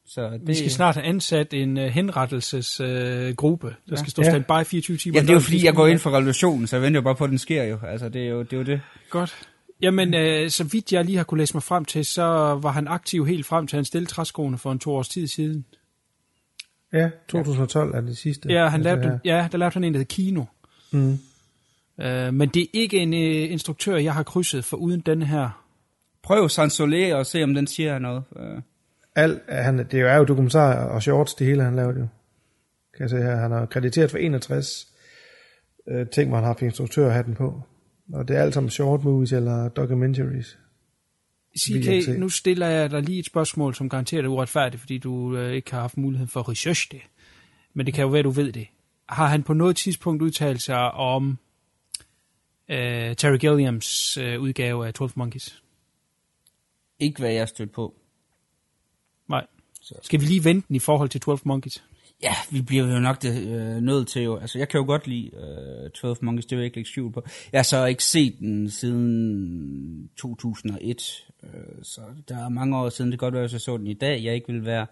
Så det... Vi skal snart have ansat en uh, henrettelsesgruppe, uh, der ja. skal stå standby ja. fireogtyve timer. Ja, det er jo fordi, jeg går ind for revolutionen, så jeg venter jo bare på, at den sker jo. Altså, det er jo det. Er jo det. Godt. Jamen, øh, så vidt jeg lige har kunne læse mig frem til, så var han aktiv helt frem til han stillede træskoene for en to års tid siden. Ja, to tusind og tolv ja. er det sidste. Ja, han lavede, det ja der lavede han en, der hed Kino. Mm. Øh, men det er ikke en øh, instruktør, jeg har krydset for uden denne her. Prøv Sansolé og se, om den siger noget. Øh. Alt, han, det er jo dokumentarer og shorts, det hele han lavede jo. Kan jeg se her, han har krediteret for enogtres øh, ting, hvor han har haft instruktørhatten på. Og det er alt sammen short movies eller documentaries. C K, nu stiller jeg dig lige et spørgsmål, som garanterer dig uretfærdigt, fordi du øh, ikke har haft mulighed for at researche det. Men det kan jo være, du ved det. Har han på noget tidspunkt udtalt sig om øh, Terry Gilliams øh, udgave af tolv Monkeys? Ikke hvad jeg stødte på. Nej. Så. Skal vi lige vente den i forhold til tolv Monkeys? Ja, vi bliver jo nok det, øh, nødt til jo. Altså, jeg kan jo godt lide øh, tolv Monkeys, det vil jeg ikke lægge skjul på. Jeg har så ikke set den siden to tusind og et, øh, så der er mange år siden. Det kan godt være, at jeg så den i dag. Jeg ikke ville være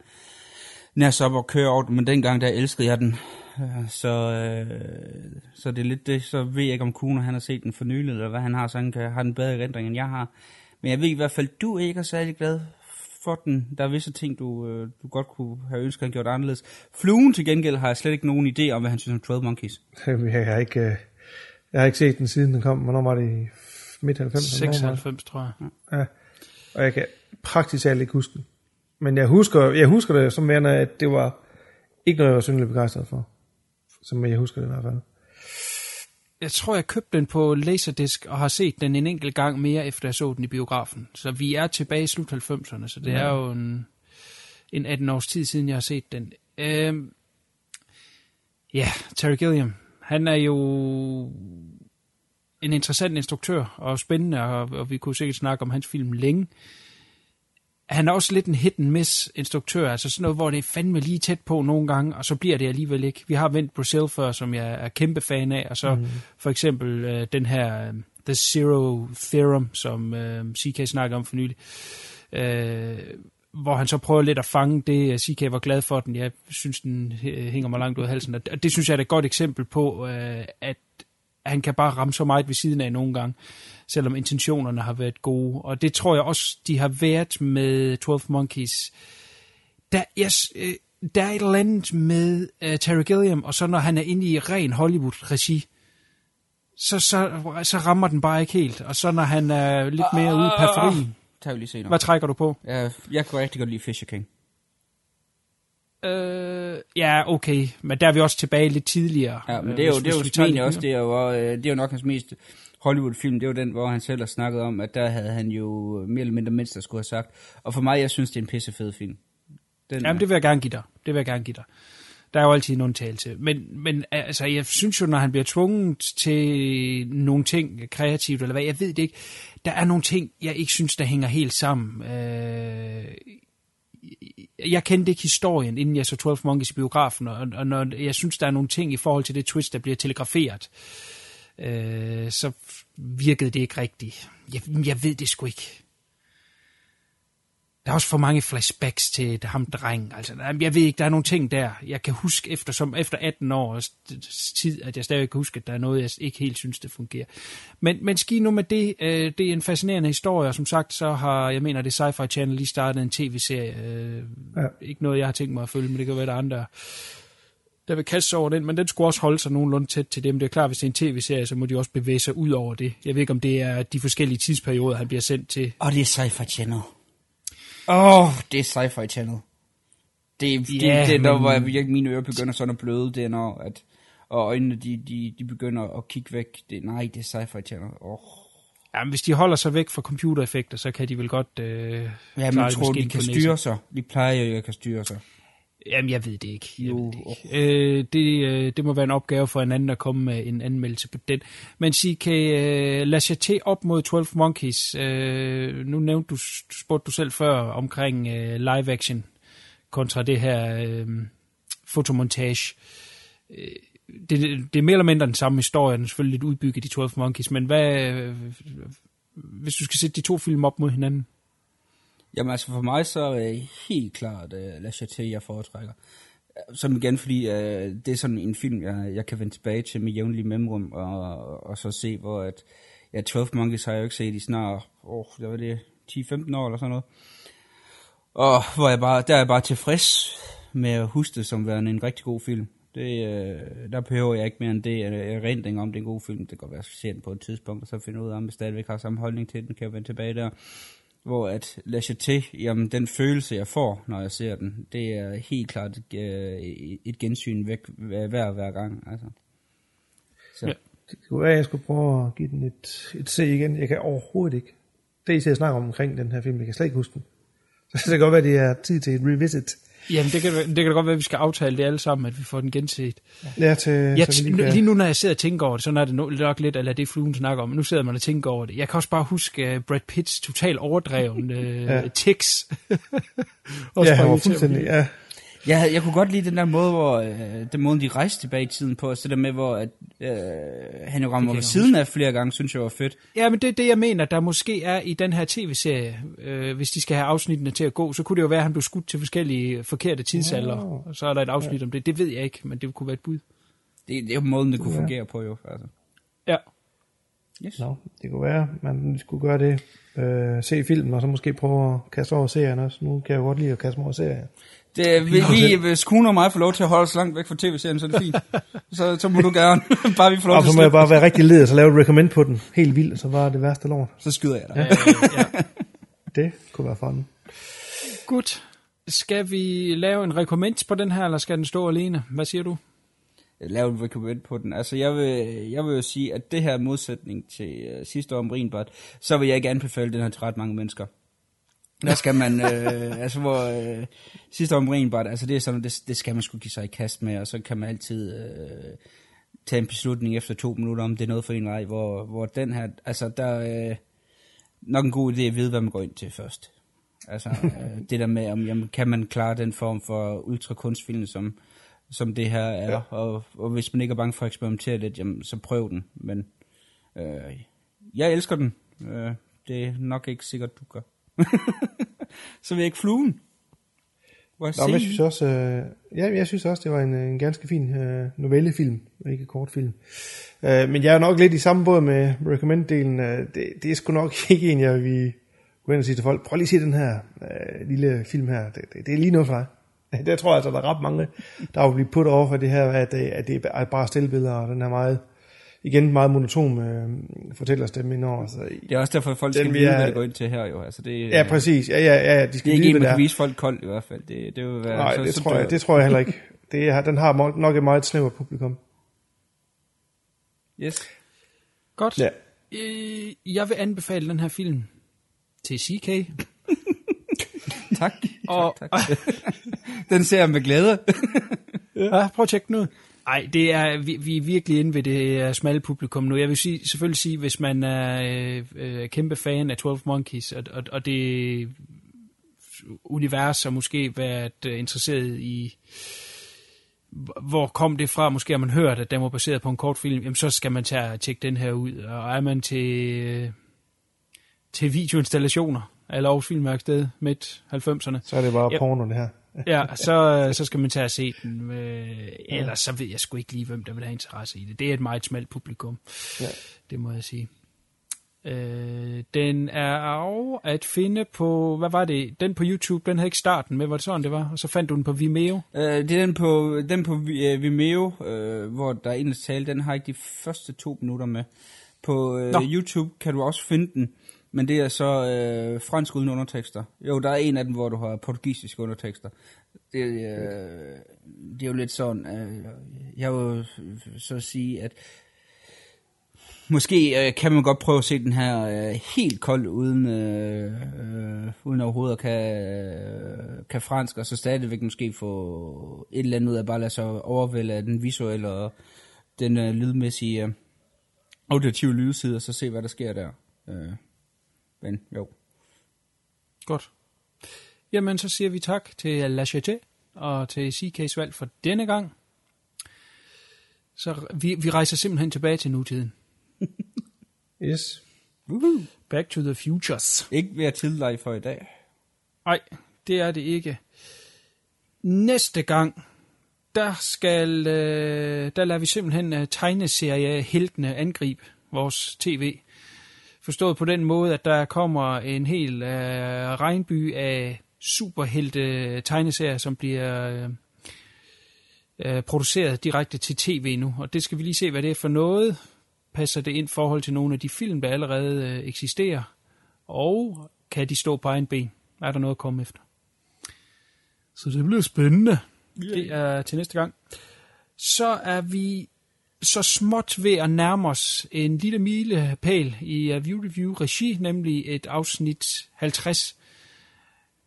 nær så op og køre over den, men dengang der elskede jeg den. Øh, så, øh, så det er lidt det. Så ved jeg ikke, om Kuno han har set den for nylig, eller hvad han har, så han kan, har den bedre erindring, end jeg har. Men jeg ved i hvert fald, du ikke er særlig glad for den. Der er visse ting, du, øh, du godt kunne have ønsket, han gjort anderledes. Fluen til gengæld har jeg slet ikke nogen idé om, hvad han synes om tolv Monkeys. Jeg har ikke, øh, jeg har ikke set den siden den kom. Hvornår var det? Midt halvfemserne? seksoghalvfems, tror jeg. Ja. Og jeg kan praktisk alt ikke huske den. Men jeg husker, jeg husker det som værende, at det var ikke noget, jeg var synderligt begejstret for. Som jeg husker det i hvert fald. Jeg tror, jeg købte den på Laserdisc og har set den en enkelt gang mere, efter jeg så den i biografen. Så vi er tilbage i slut halvfemserne, så det ja. er jo en, en atten års tid siden, jeg har set den. Ja, øhm, yeah, Terry Gilliam, han er jo en interessant instruktør og spændende, og, og vi kunne sikkert snakke om hans film længe. Han er også lidt en hit and miss instruktør, altså sådan noget, hvor det er fandme lige tæt på nogle gange, og så bliver det alligevel ikke. Vi har vendt Brazil før, som jeg er kæmpe fan af, og så mm. for eksempel øh, den her uh, The Zero Theorem, som øh, C K snakker om for nylig, øh, hvor han så prøver lidt at fange det. C K var glad for den, jeg synes, den hænger mig langt ud af halsen, og det synes jeg er et godt eksempel på, øh, at han kan bare ramme så meget ved siden af nogle gange, selvom intentionerne har været gode. Og det tror jeg også, de har været med tolv Monkeys. Der er, der er et eller andet med uh, Terry Gilliam, og så når han er inde i ren Hollywood-regi, så, så, så rammer den bare ikke helt. Og så når han er lidt mere ude i periferien. Hvad trækker du på? Uh, jeg kunne rigtig godt lide Fisher King. Øh, ja, okay, men der er vi også tilbage lidt tidligere. Ja, men det er jo, hvis, det er jo, hvis, det er jo også, det er jo, det er jo nok hans mest Hollywood-film, det er jo den, hvor han selv har snakket om, at der havde han jo mere eller mindre mindst, der skulle have sagt. Og for mig, jeg synes, det er en pissefed film. Den Jamen, er... det vil jeg gerne give dig. Det vil jeg gerne give dig. Der er jo altid en undtagelse. Men, men altså, jeg synes jo, når han bliver tvunget til nogle ting kreativt, eller hvad, jeg ved det ikke, der er nogle ting, jeg ikke synes, der hænger helt sammen. Øh... jeg kendte ikke historien, inden jeg så tolv Monkeys i biografen, og, og når jeg synes, der er nogle ting i forhold til det twist, der bliver telegraferet, øh, så virkede det ikke rigtigt. Jeg, jeg ved det sgu ikke. Der er også for mange flashbacks til ham dreng. Altså, jeg ved ikke, der er nogle ting der. Jeg kan huske efter, som, efter atten års tid, at jeg stadig kan huske, at der er noget, jeg ikke helt synes, det fungerer. Men, men ski nu med det. Øh, det er en fascinerende historie, og som sagt, så har, jeg mener, det Sci-Fi Channel lige startet en tv-serie. Øh, ja. Ikke noget, jeg har tænkt mig at følge, men det kan være, der andre, der vil kaste over den. Men den skulle også holde sig nogenlunde tæt til dem. Det er klart, hvis det er en tv-serie, så må de også bevæge sig ud over det. Jeg ved ikke, om det er de forskellige tidsperioder, han bliver sendt til. Og det er Sci-Fi Channel. Åh, oh, det er Sci-Fi Channel. Det er yeah, det, der var virkelig mine ører begynder sådan at bløde, det er når, at og øjnene, de, de, de begynder at kigge væk. Det, nej, det er Sci-Fi Channel. Oh. Jamen, hvis de holder sig væk fra computereffekter, så kan de vel godt... Øh, ja, men jeg tror, de kan styre sig. De plejer jo, at jeg kan styre sig. Jamen, jeg ved det ikke. Jeg jo, ved det, ikke. Øh, det, øh, det må være en opgave for en anden at komme med en anmeldelse på den. Men sig, kan øh, La Jetée op mod tolv Monkeys? Øh, nu nævnte du, spurgte du selv før omkring øh, live action kontra det her øh, fotomontage. Øh, det, det er mere eller mindre den samme historie, den er selvfølgelig lidt udbygget i tolv Monkeys, men hvad, øh, hvis du skal sætte de to film op mod hinanden? Jamen altså for mig, så er det helt klart uh, La Jetée, jeg foretrækker. Som igen, fordi uh, det er sådan en film, jeg, jeg kan vende tilbage til med jævnlig mellemrum, og, og, og så se, hvor at, ja, tolv Monkeys har jeg jo ikke set i snart, åh, der var det ti femten år eller sådan noget. Og hvor jeg bare, der er jeg bare tilfreds med at huske det som værende en rigtig god film. Det, uh, der behøver jeg ikke mere end det, uh, erindring om, det er en god film. Det kan godt være, at jeg skal se den på et tidspunkt, og så finde ud af, om jeg stadigvæk har samme holdning til den, kan jeg vende tilbage der. Hvor at La Jetée, jamen den følelse, jeg får, når jeg ser den, det er helt klart et, et gensyn væk hver hver gang. Altså. Så. Ja. Det kunne være, at jeg skulle prøve at give den et, et se igen. Jeg kan overhovedet ikke. Det, I ser snakke om omkring den her film, jeg kan slet ikke huske den. Så det kan godt være, at det er tid til et revisit. Jamen, det kan, det kan da godt være, at vi skal aftale det alle sammen, at vi får den genset. Ja, til, ja, til lige, lige nu, når jeg sidder og tænker over det, så er det nok lidt, eller det fluen snakker om, men nu sidder man og tænker over det. Jeg kan også bare huske uh, Brad Pitts total overdreven uh, ja. tics. ja, han var fuldstændig, ja. Jeg, jeg kunne godt lide den der måde, hvor øh, den måde, de rejste tilbage i tiden på, så der med, hvor at, øh, han jo rammer ved siden af flere gange, synes jeg var fedt. Ja, men det er det, jeg mener, der måske er i den her tv-serie, øh, hvis de skal have afsnittene til at gå, så kunne det jo være, at han blev skudt til forskellige forkerte tidsalder, wow. Og så er der et afsnit ja. om det. Det ved jeg ikke, men det kunne være et bud. Det, det er jo måden, det kunne ja. fungere på jo, altså. Ja. Yes. No, det kunne være, man skulle gøre det. Øh, se filmen, og så måske prøve at kaste over serien også. Nu kan jeg jo godt lide at kaste over serien. Det, vi, vi, hvis Kuno og mig får lov til at holde os langt væk fra tv-serien, så er det fint. så, så må du gerne bare vi får lov og til at så må jeg bare være rigtig led, og så lave et recommend på den. Helt vildt, så var det værste lort. Så skyder jeg dig. Ja, ja. Det kunne være fanden. Godt. Skal vi lave en recommend på den her, eller skal den stå alene? Hvad siger du? Lave en recommend på den. Altså, jeg vil, jeg vil jo sige, at det her modsætning til uh, sidste år om Marienbad, så vil jeg ikke anbefale den her til ret mange mennesker. Der skal man, øh, altså hvor øh, sidste år om Marienbad, altså det er sådan, det, det skal man sgu give sig i kast med, og så kan man altid øh, tage en beslutning efter to minutter, om det er noget for en vej, hvor, hvor den her, altså der er øh, nok en god idé at vide, hvad man går ind til først. Altså øh, det der med, om jamen, kan man klare den form for ultrakunstfilm, som som det her er, ja. og, og hvis man ikke er bange for at eksperimentere lidt, jamen, så prøv den, men øh, jeg elsker den, øh, det er nok ikke sikkert, du gør. så vil jeg ikke fluen. Nå, jeg synes også, øh, ja, jeg synes også, det var en, en ganske fin øh, novellefilm, ikke kortfilm. Øh, men jeg er nok lidt i samme båd med recommend-delen, øh, det, det er sgu nok ikke en, jeg vil gå ind og sige til folk, prøv lige at se den her øh, lille film her, det, det, det er lige noget for dig. Der tror jeg altså, der er ret mange, der vil blive puttet over for det her, at, at det er bare stillbilleder, og den her meget, igen meget monotom øh, fortællerstemme indover. Altså, det er også derfor, at folk skal vide, hvad det går ind til her jo. Altså, det, ja, præcis. Ja, ja, ja, de skal det er ikke en, man kan vise folk koldt i hvert fald. Det, det vil være, nej, så, det, så tror jeg, det tror jeg heller ikke. Det er, den har nok et meget snævert publikum. Yes. Godt. Ja. Øh, jeg vil anbefale den her film til C K. Tak. Og, tak, tak. Den ser jeg med glæde. Ja, prøv at tjekke den ud. Ej, det er, vi, vi er virkelig inde ved det smalle publikum nu. Jeg vil sige, selvfølgelig sige, hvis man er øh, kæmpe fan af tolv Monkeys, og, og, og det univers, og måske været interesseret i, hvor kom det fra, måske har man hørt, at den var baseret på en kortfilm, jamen så skal man tage og tjekke den her ud. Og er man til, til videoinstallationer af Aarhus Filmværksted midt halvfemserne, så er det bare ja, porno det her. Ja, så, så skal man tage og se den. Ellers så ved jeg sgu ikke lige, hvem der vil have interesse i det. Det er et meget smalt publikum, ja. Det må jeg sige. Øh, den er af at finde på, hvad var det? Den på YouTube, den havde ikke starten med, var det sådan det var? Og så fandt du den på Vimeo? Øh, det er den på, den på uh, Vimeo, øh, hvor der er engelsk tale, den har ikke de første to minutter med. På øh, YouTube kan du også finde den, men det er så øh, fransk uden undertekster. Jo, der er en af dem, hvor du har portugisiske undertekster. Det, øh, det er jo lidt sådan, øh, jeg vil så sige, at måske øh, kan man godt prøve at se den her øh, helt kold, uden, øh, øh, uden overhovedet kan, øh, kan fransk, og så stadigvæk måske få et eller andet ud af bare lade sig overvælde af den visuelle og den øh, lydmæssige øh, auditive lydside, og så se, hvad der sker der. Øh, men jo. Godt. Jamen, så siger vi tak til La Jetée og til C K's valg for denne gang. Så vi, vi rejser simpelthen tilbage til nutiden. Yes. Woohoo. Back to the futures. Ikke ved at tidlige for i dag. Nej, det er det ikke. Næste gang, der skal, øh, der lader vi simpelthen øh, tegneserieheltene angribe vores tv. Forstået på den måde, at der kommer en hel øh, regnby af superhelte tegneserier, som bliver øh, øh, produceret direkte til tv nu. Og det skal vi lige se, hvad det er for noget. Passer det ind i forhold til nogle af de film, der allerede øh, eksisterer? Og kan de stå på egen ben? Er der noget at komme efter? Så det bliver spændende. Yeah. Det er til næste gang. Så er vi så småt ved at nærme os en lille milepæl i uh, View Review regi, nemlig et afsnit halvtreds.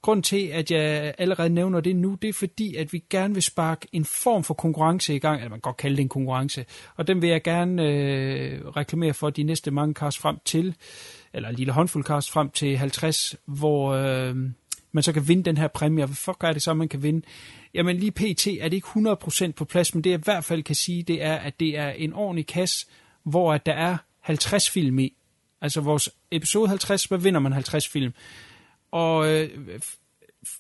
Grunden til, at jeg allerede nævner det nu, det er fordi, at vi gerne vil sparke en form for konkurrence i gang, eller man kan godt kalde det en konkurrence, og den vil jeg gerne øh, reklamere for de næste mange cast frem til, eller en lille håndfuld cast frem til halvtreds, hvor øh, man så kan vinde den her præmie. Hvad fuck er det så, man kan vinde? Jamen lige pt. er det ikke hundrede procent på plads, men det jeg i hvert fald kan sige, det er, at det er en ordentlig kasse, hvor der er halvtreds film i. Altså vores episode halvtreds, hvad vinder man halvtreds film? Og øh,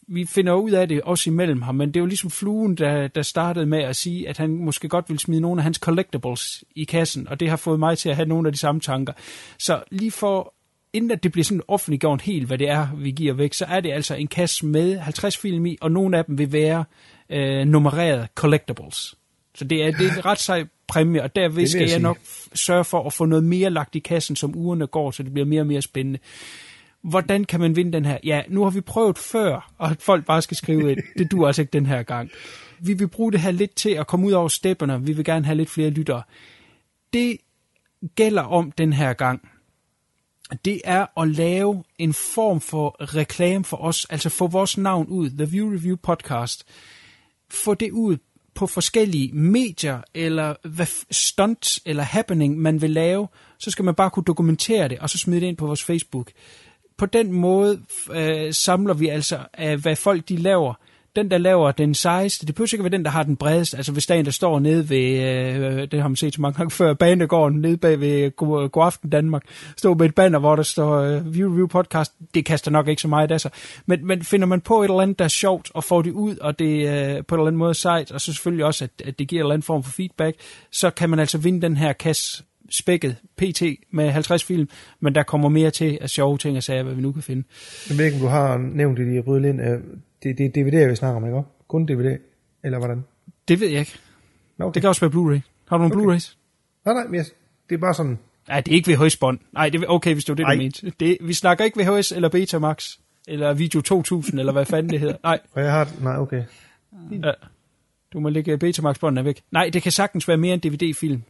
vi finder ud af det også imellem ham, men det er jo ligesom fluen, der, der startede med at sige, at han måske godt ville smide nogle af hans collectibles i kassen, og det har fået mig til at have nogle af de samme tanker. Så lige for, inden at det bliver sådan offentliggjort helt, hvad det er, vi giver væk, så er det altså en kasse med halvtreds film i, og nogle af dem vil være øh, nummererede collectibles. Så det er, det er en ret sej præmie, og derved skal jeg, jeg nok sørge for at få noget mere lagt i kassen, som ugerne går, så det bliver mere og mere spændende. Hvordan kan man vinde den her? Ja, nu har vi prøvet før, og at folk bare skal skrive ind. Det duer altså ikke den her gang. Vi vil bruge det her lidt til at komme ud over stepperne. Vi vil gerne have lidt flere lyttere. Det gælder om den her gang. Det er at lave en form for reklame for os. Altså få vores navn ud. The View Review Podcast. Få det ud på forskellige medier, eller hvad stunt eller happening man vil lave. Så skal man bare kunne dokumentere det, og så smide det ind på vores Facebook. På den måde øh, samler vi altså, øh, hvad folk de laver. Den, der laver den sejeste, det behøver ikke være den, der har den bredeste. Altså hvis der er en, der står nede ved, øh, det har man set så mange gange før, banegården nede bag ved God, God Aften Danmark, står med et banner, hvor der står øh, View Review Podcast, det kaster nok ikke så meget af sig. Men, men finder man på et eller andet, der er sjovt, og får det ud, og det øh, på en eller anden måde sejt, og så selvfølgelig også, at, at det giver en eller anden form for feedback, så kan man altså vinde den her kasse. Spækket pt. Med halvtreds film, men der kommer mere til at sjove ting og sager, hvad vi nu kan finde. Jeg ved ikke, om du har nævnt det i Rydlind. Det, det er D V D'er, vi snakker om, ikke? Kun D V D, eller hvordan? Det ved jeg ikke. Okay. Det kan også være Blu-ray. Har du nogle okay. Blu-rays? Nej, nej, men det er bare sådan... Nej, det er ikke V H S-bånd. Nej, det er, okay, hvis det var det, du mente. Det, vi snakker ikke V H S eller Betamax, eller Video to tusind, eller hvad fanden det hedder. Nej. Jeg har... Nej, okay. Ja. Du må lægge Betamax-båndene væk. Nej, det kan sagtens være mere en D V D-film.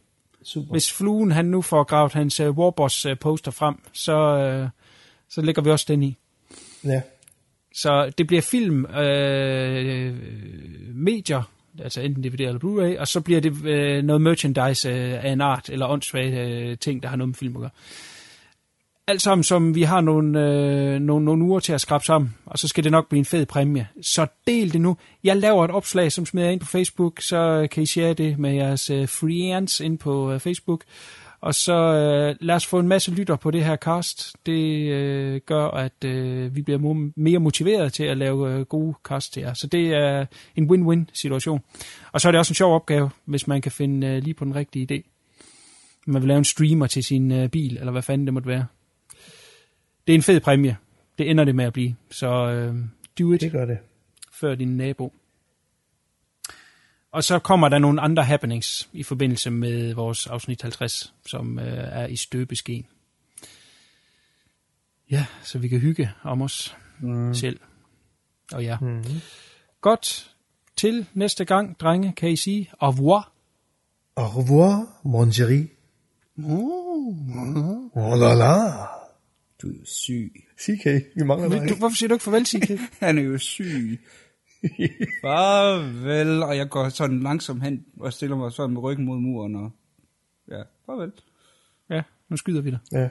Super. Hvis fluen han nu får gravet hans uh, Warboss uh, poster frem, så, uh, så lægger vi også den i. Ja. Så det bliver film, øh, medier, altså enten D V D eller Blu-ray, og så bliver det øh, noget merchandise øh, af en art, eller åndssvage øh, ting, der har noget med film at gøre. alt sammen, som vi har nogle, øh, nogle, nogle uger til at skrabe sammen, og så skal det nok blive en fed præmie. Så del det nu. Jeg laver et opslag, som smider ind på Facebook, så kan I share det med jeres øh, friends ind på øh, Facebook. Og så øh, lad os få en masse lytter på det her cast. Det øh, gør, at øh, vi bliver mo- mere motiveret til at lave øh, gode cast til jer. Så det er en win-win-situation. Og så er det også en sjov opgave, hvis man kan finde øh, lige på den rigtige idé. Man vil lave en streamer til sin øh, bil, eller hvad fanden det måtte være. Det er en fed præmie. Det ender det med at blive. Så øh, do it. Det gør det. Før din nabo. Og så kommer der nogle andre happenings i forbindelse med vores afsnit halvtreds, som øh, er i støbeskeen. Ja, så vi kan hygge om os mm. selv og jer. Mm. Godt. Til næste gang, drenge, kan I sige au revoir. Au revoir, mon chéri. Oh, oh la la. Du er syg. C K, vi mangler dig. Hvorfor siger du ikke farvel, C K? Han er jo syg. Farvel. Og jeg går sådan langsomt hen og stiller mig sådan med ryggen mod muren og ja, farvel. Ja, nu skyder vi dig. Ja.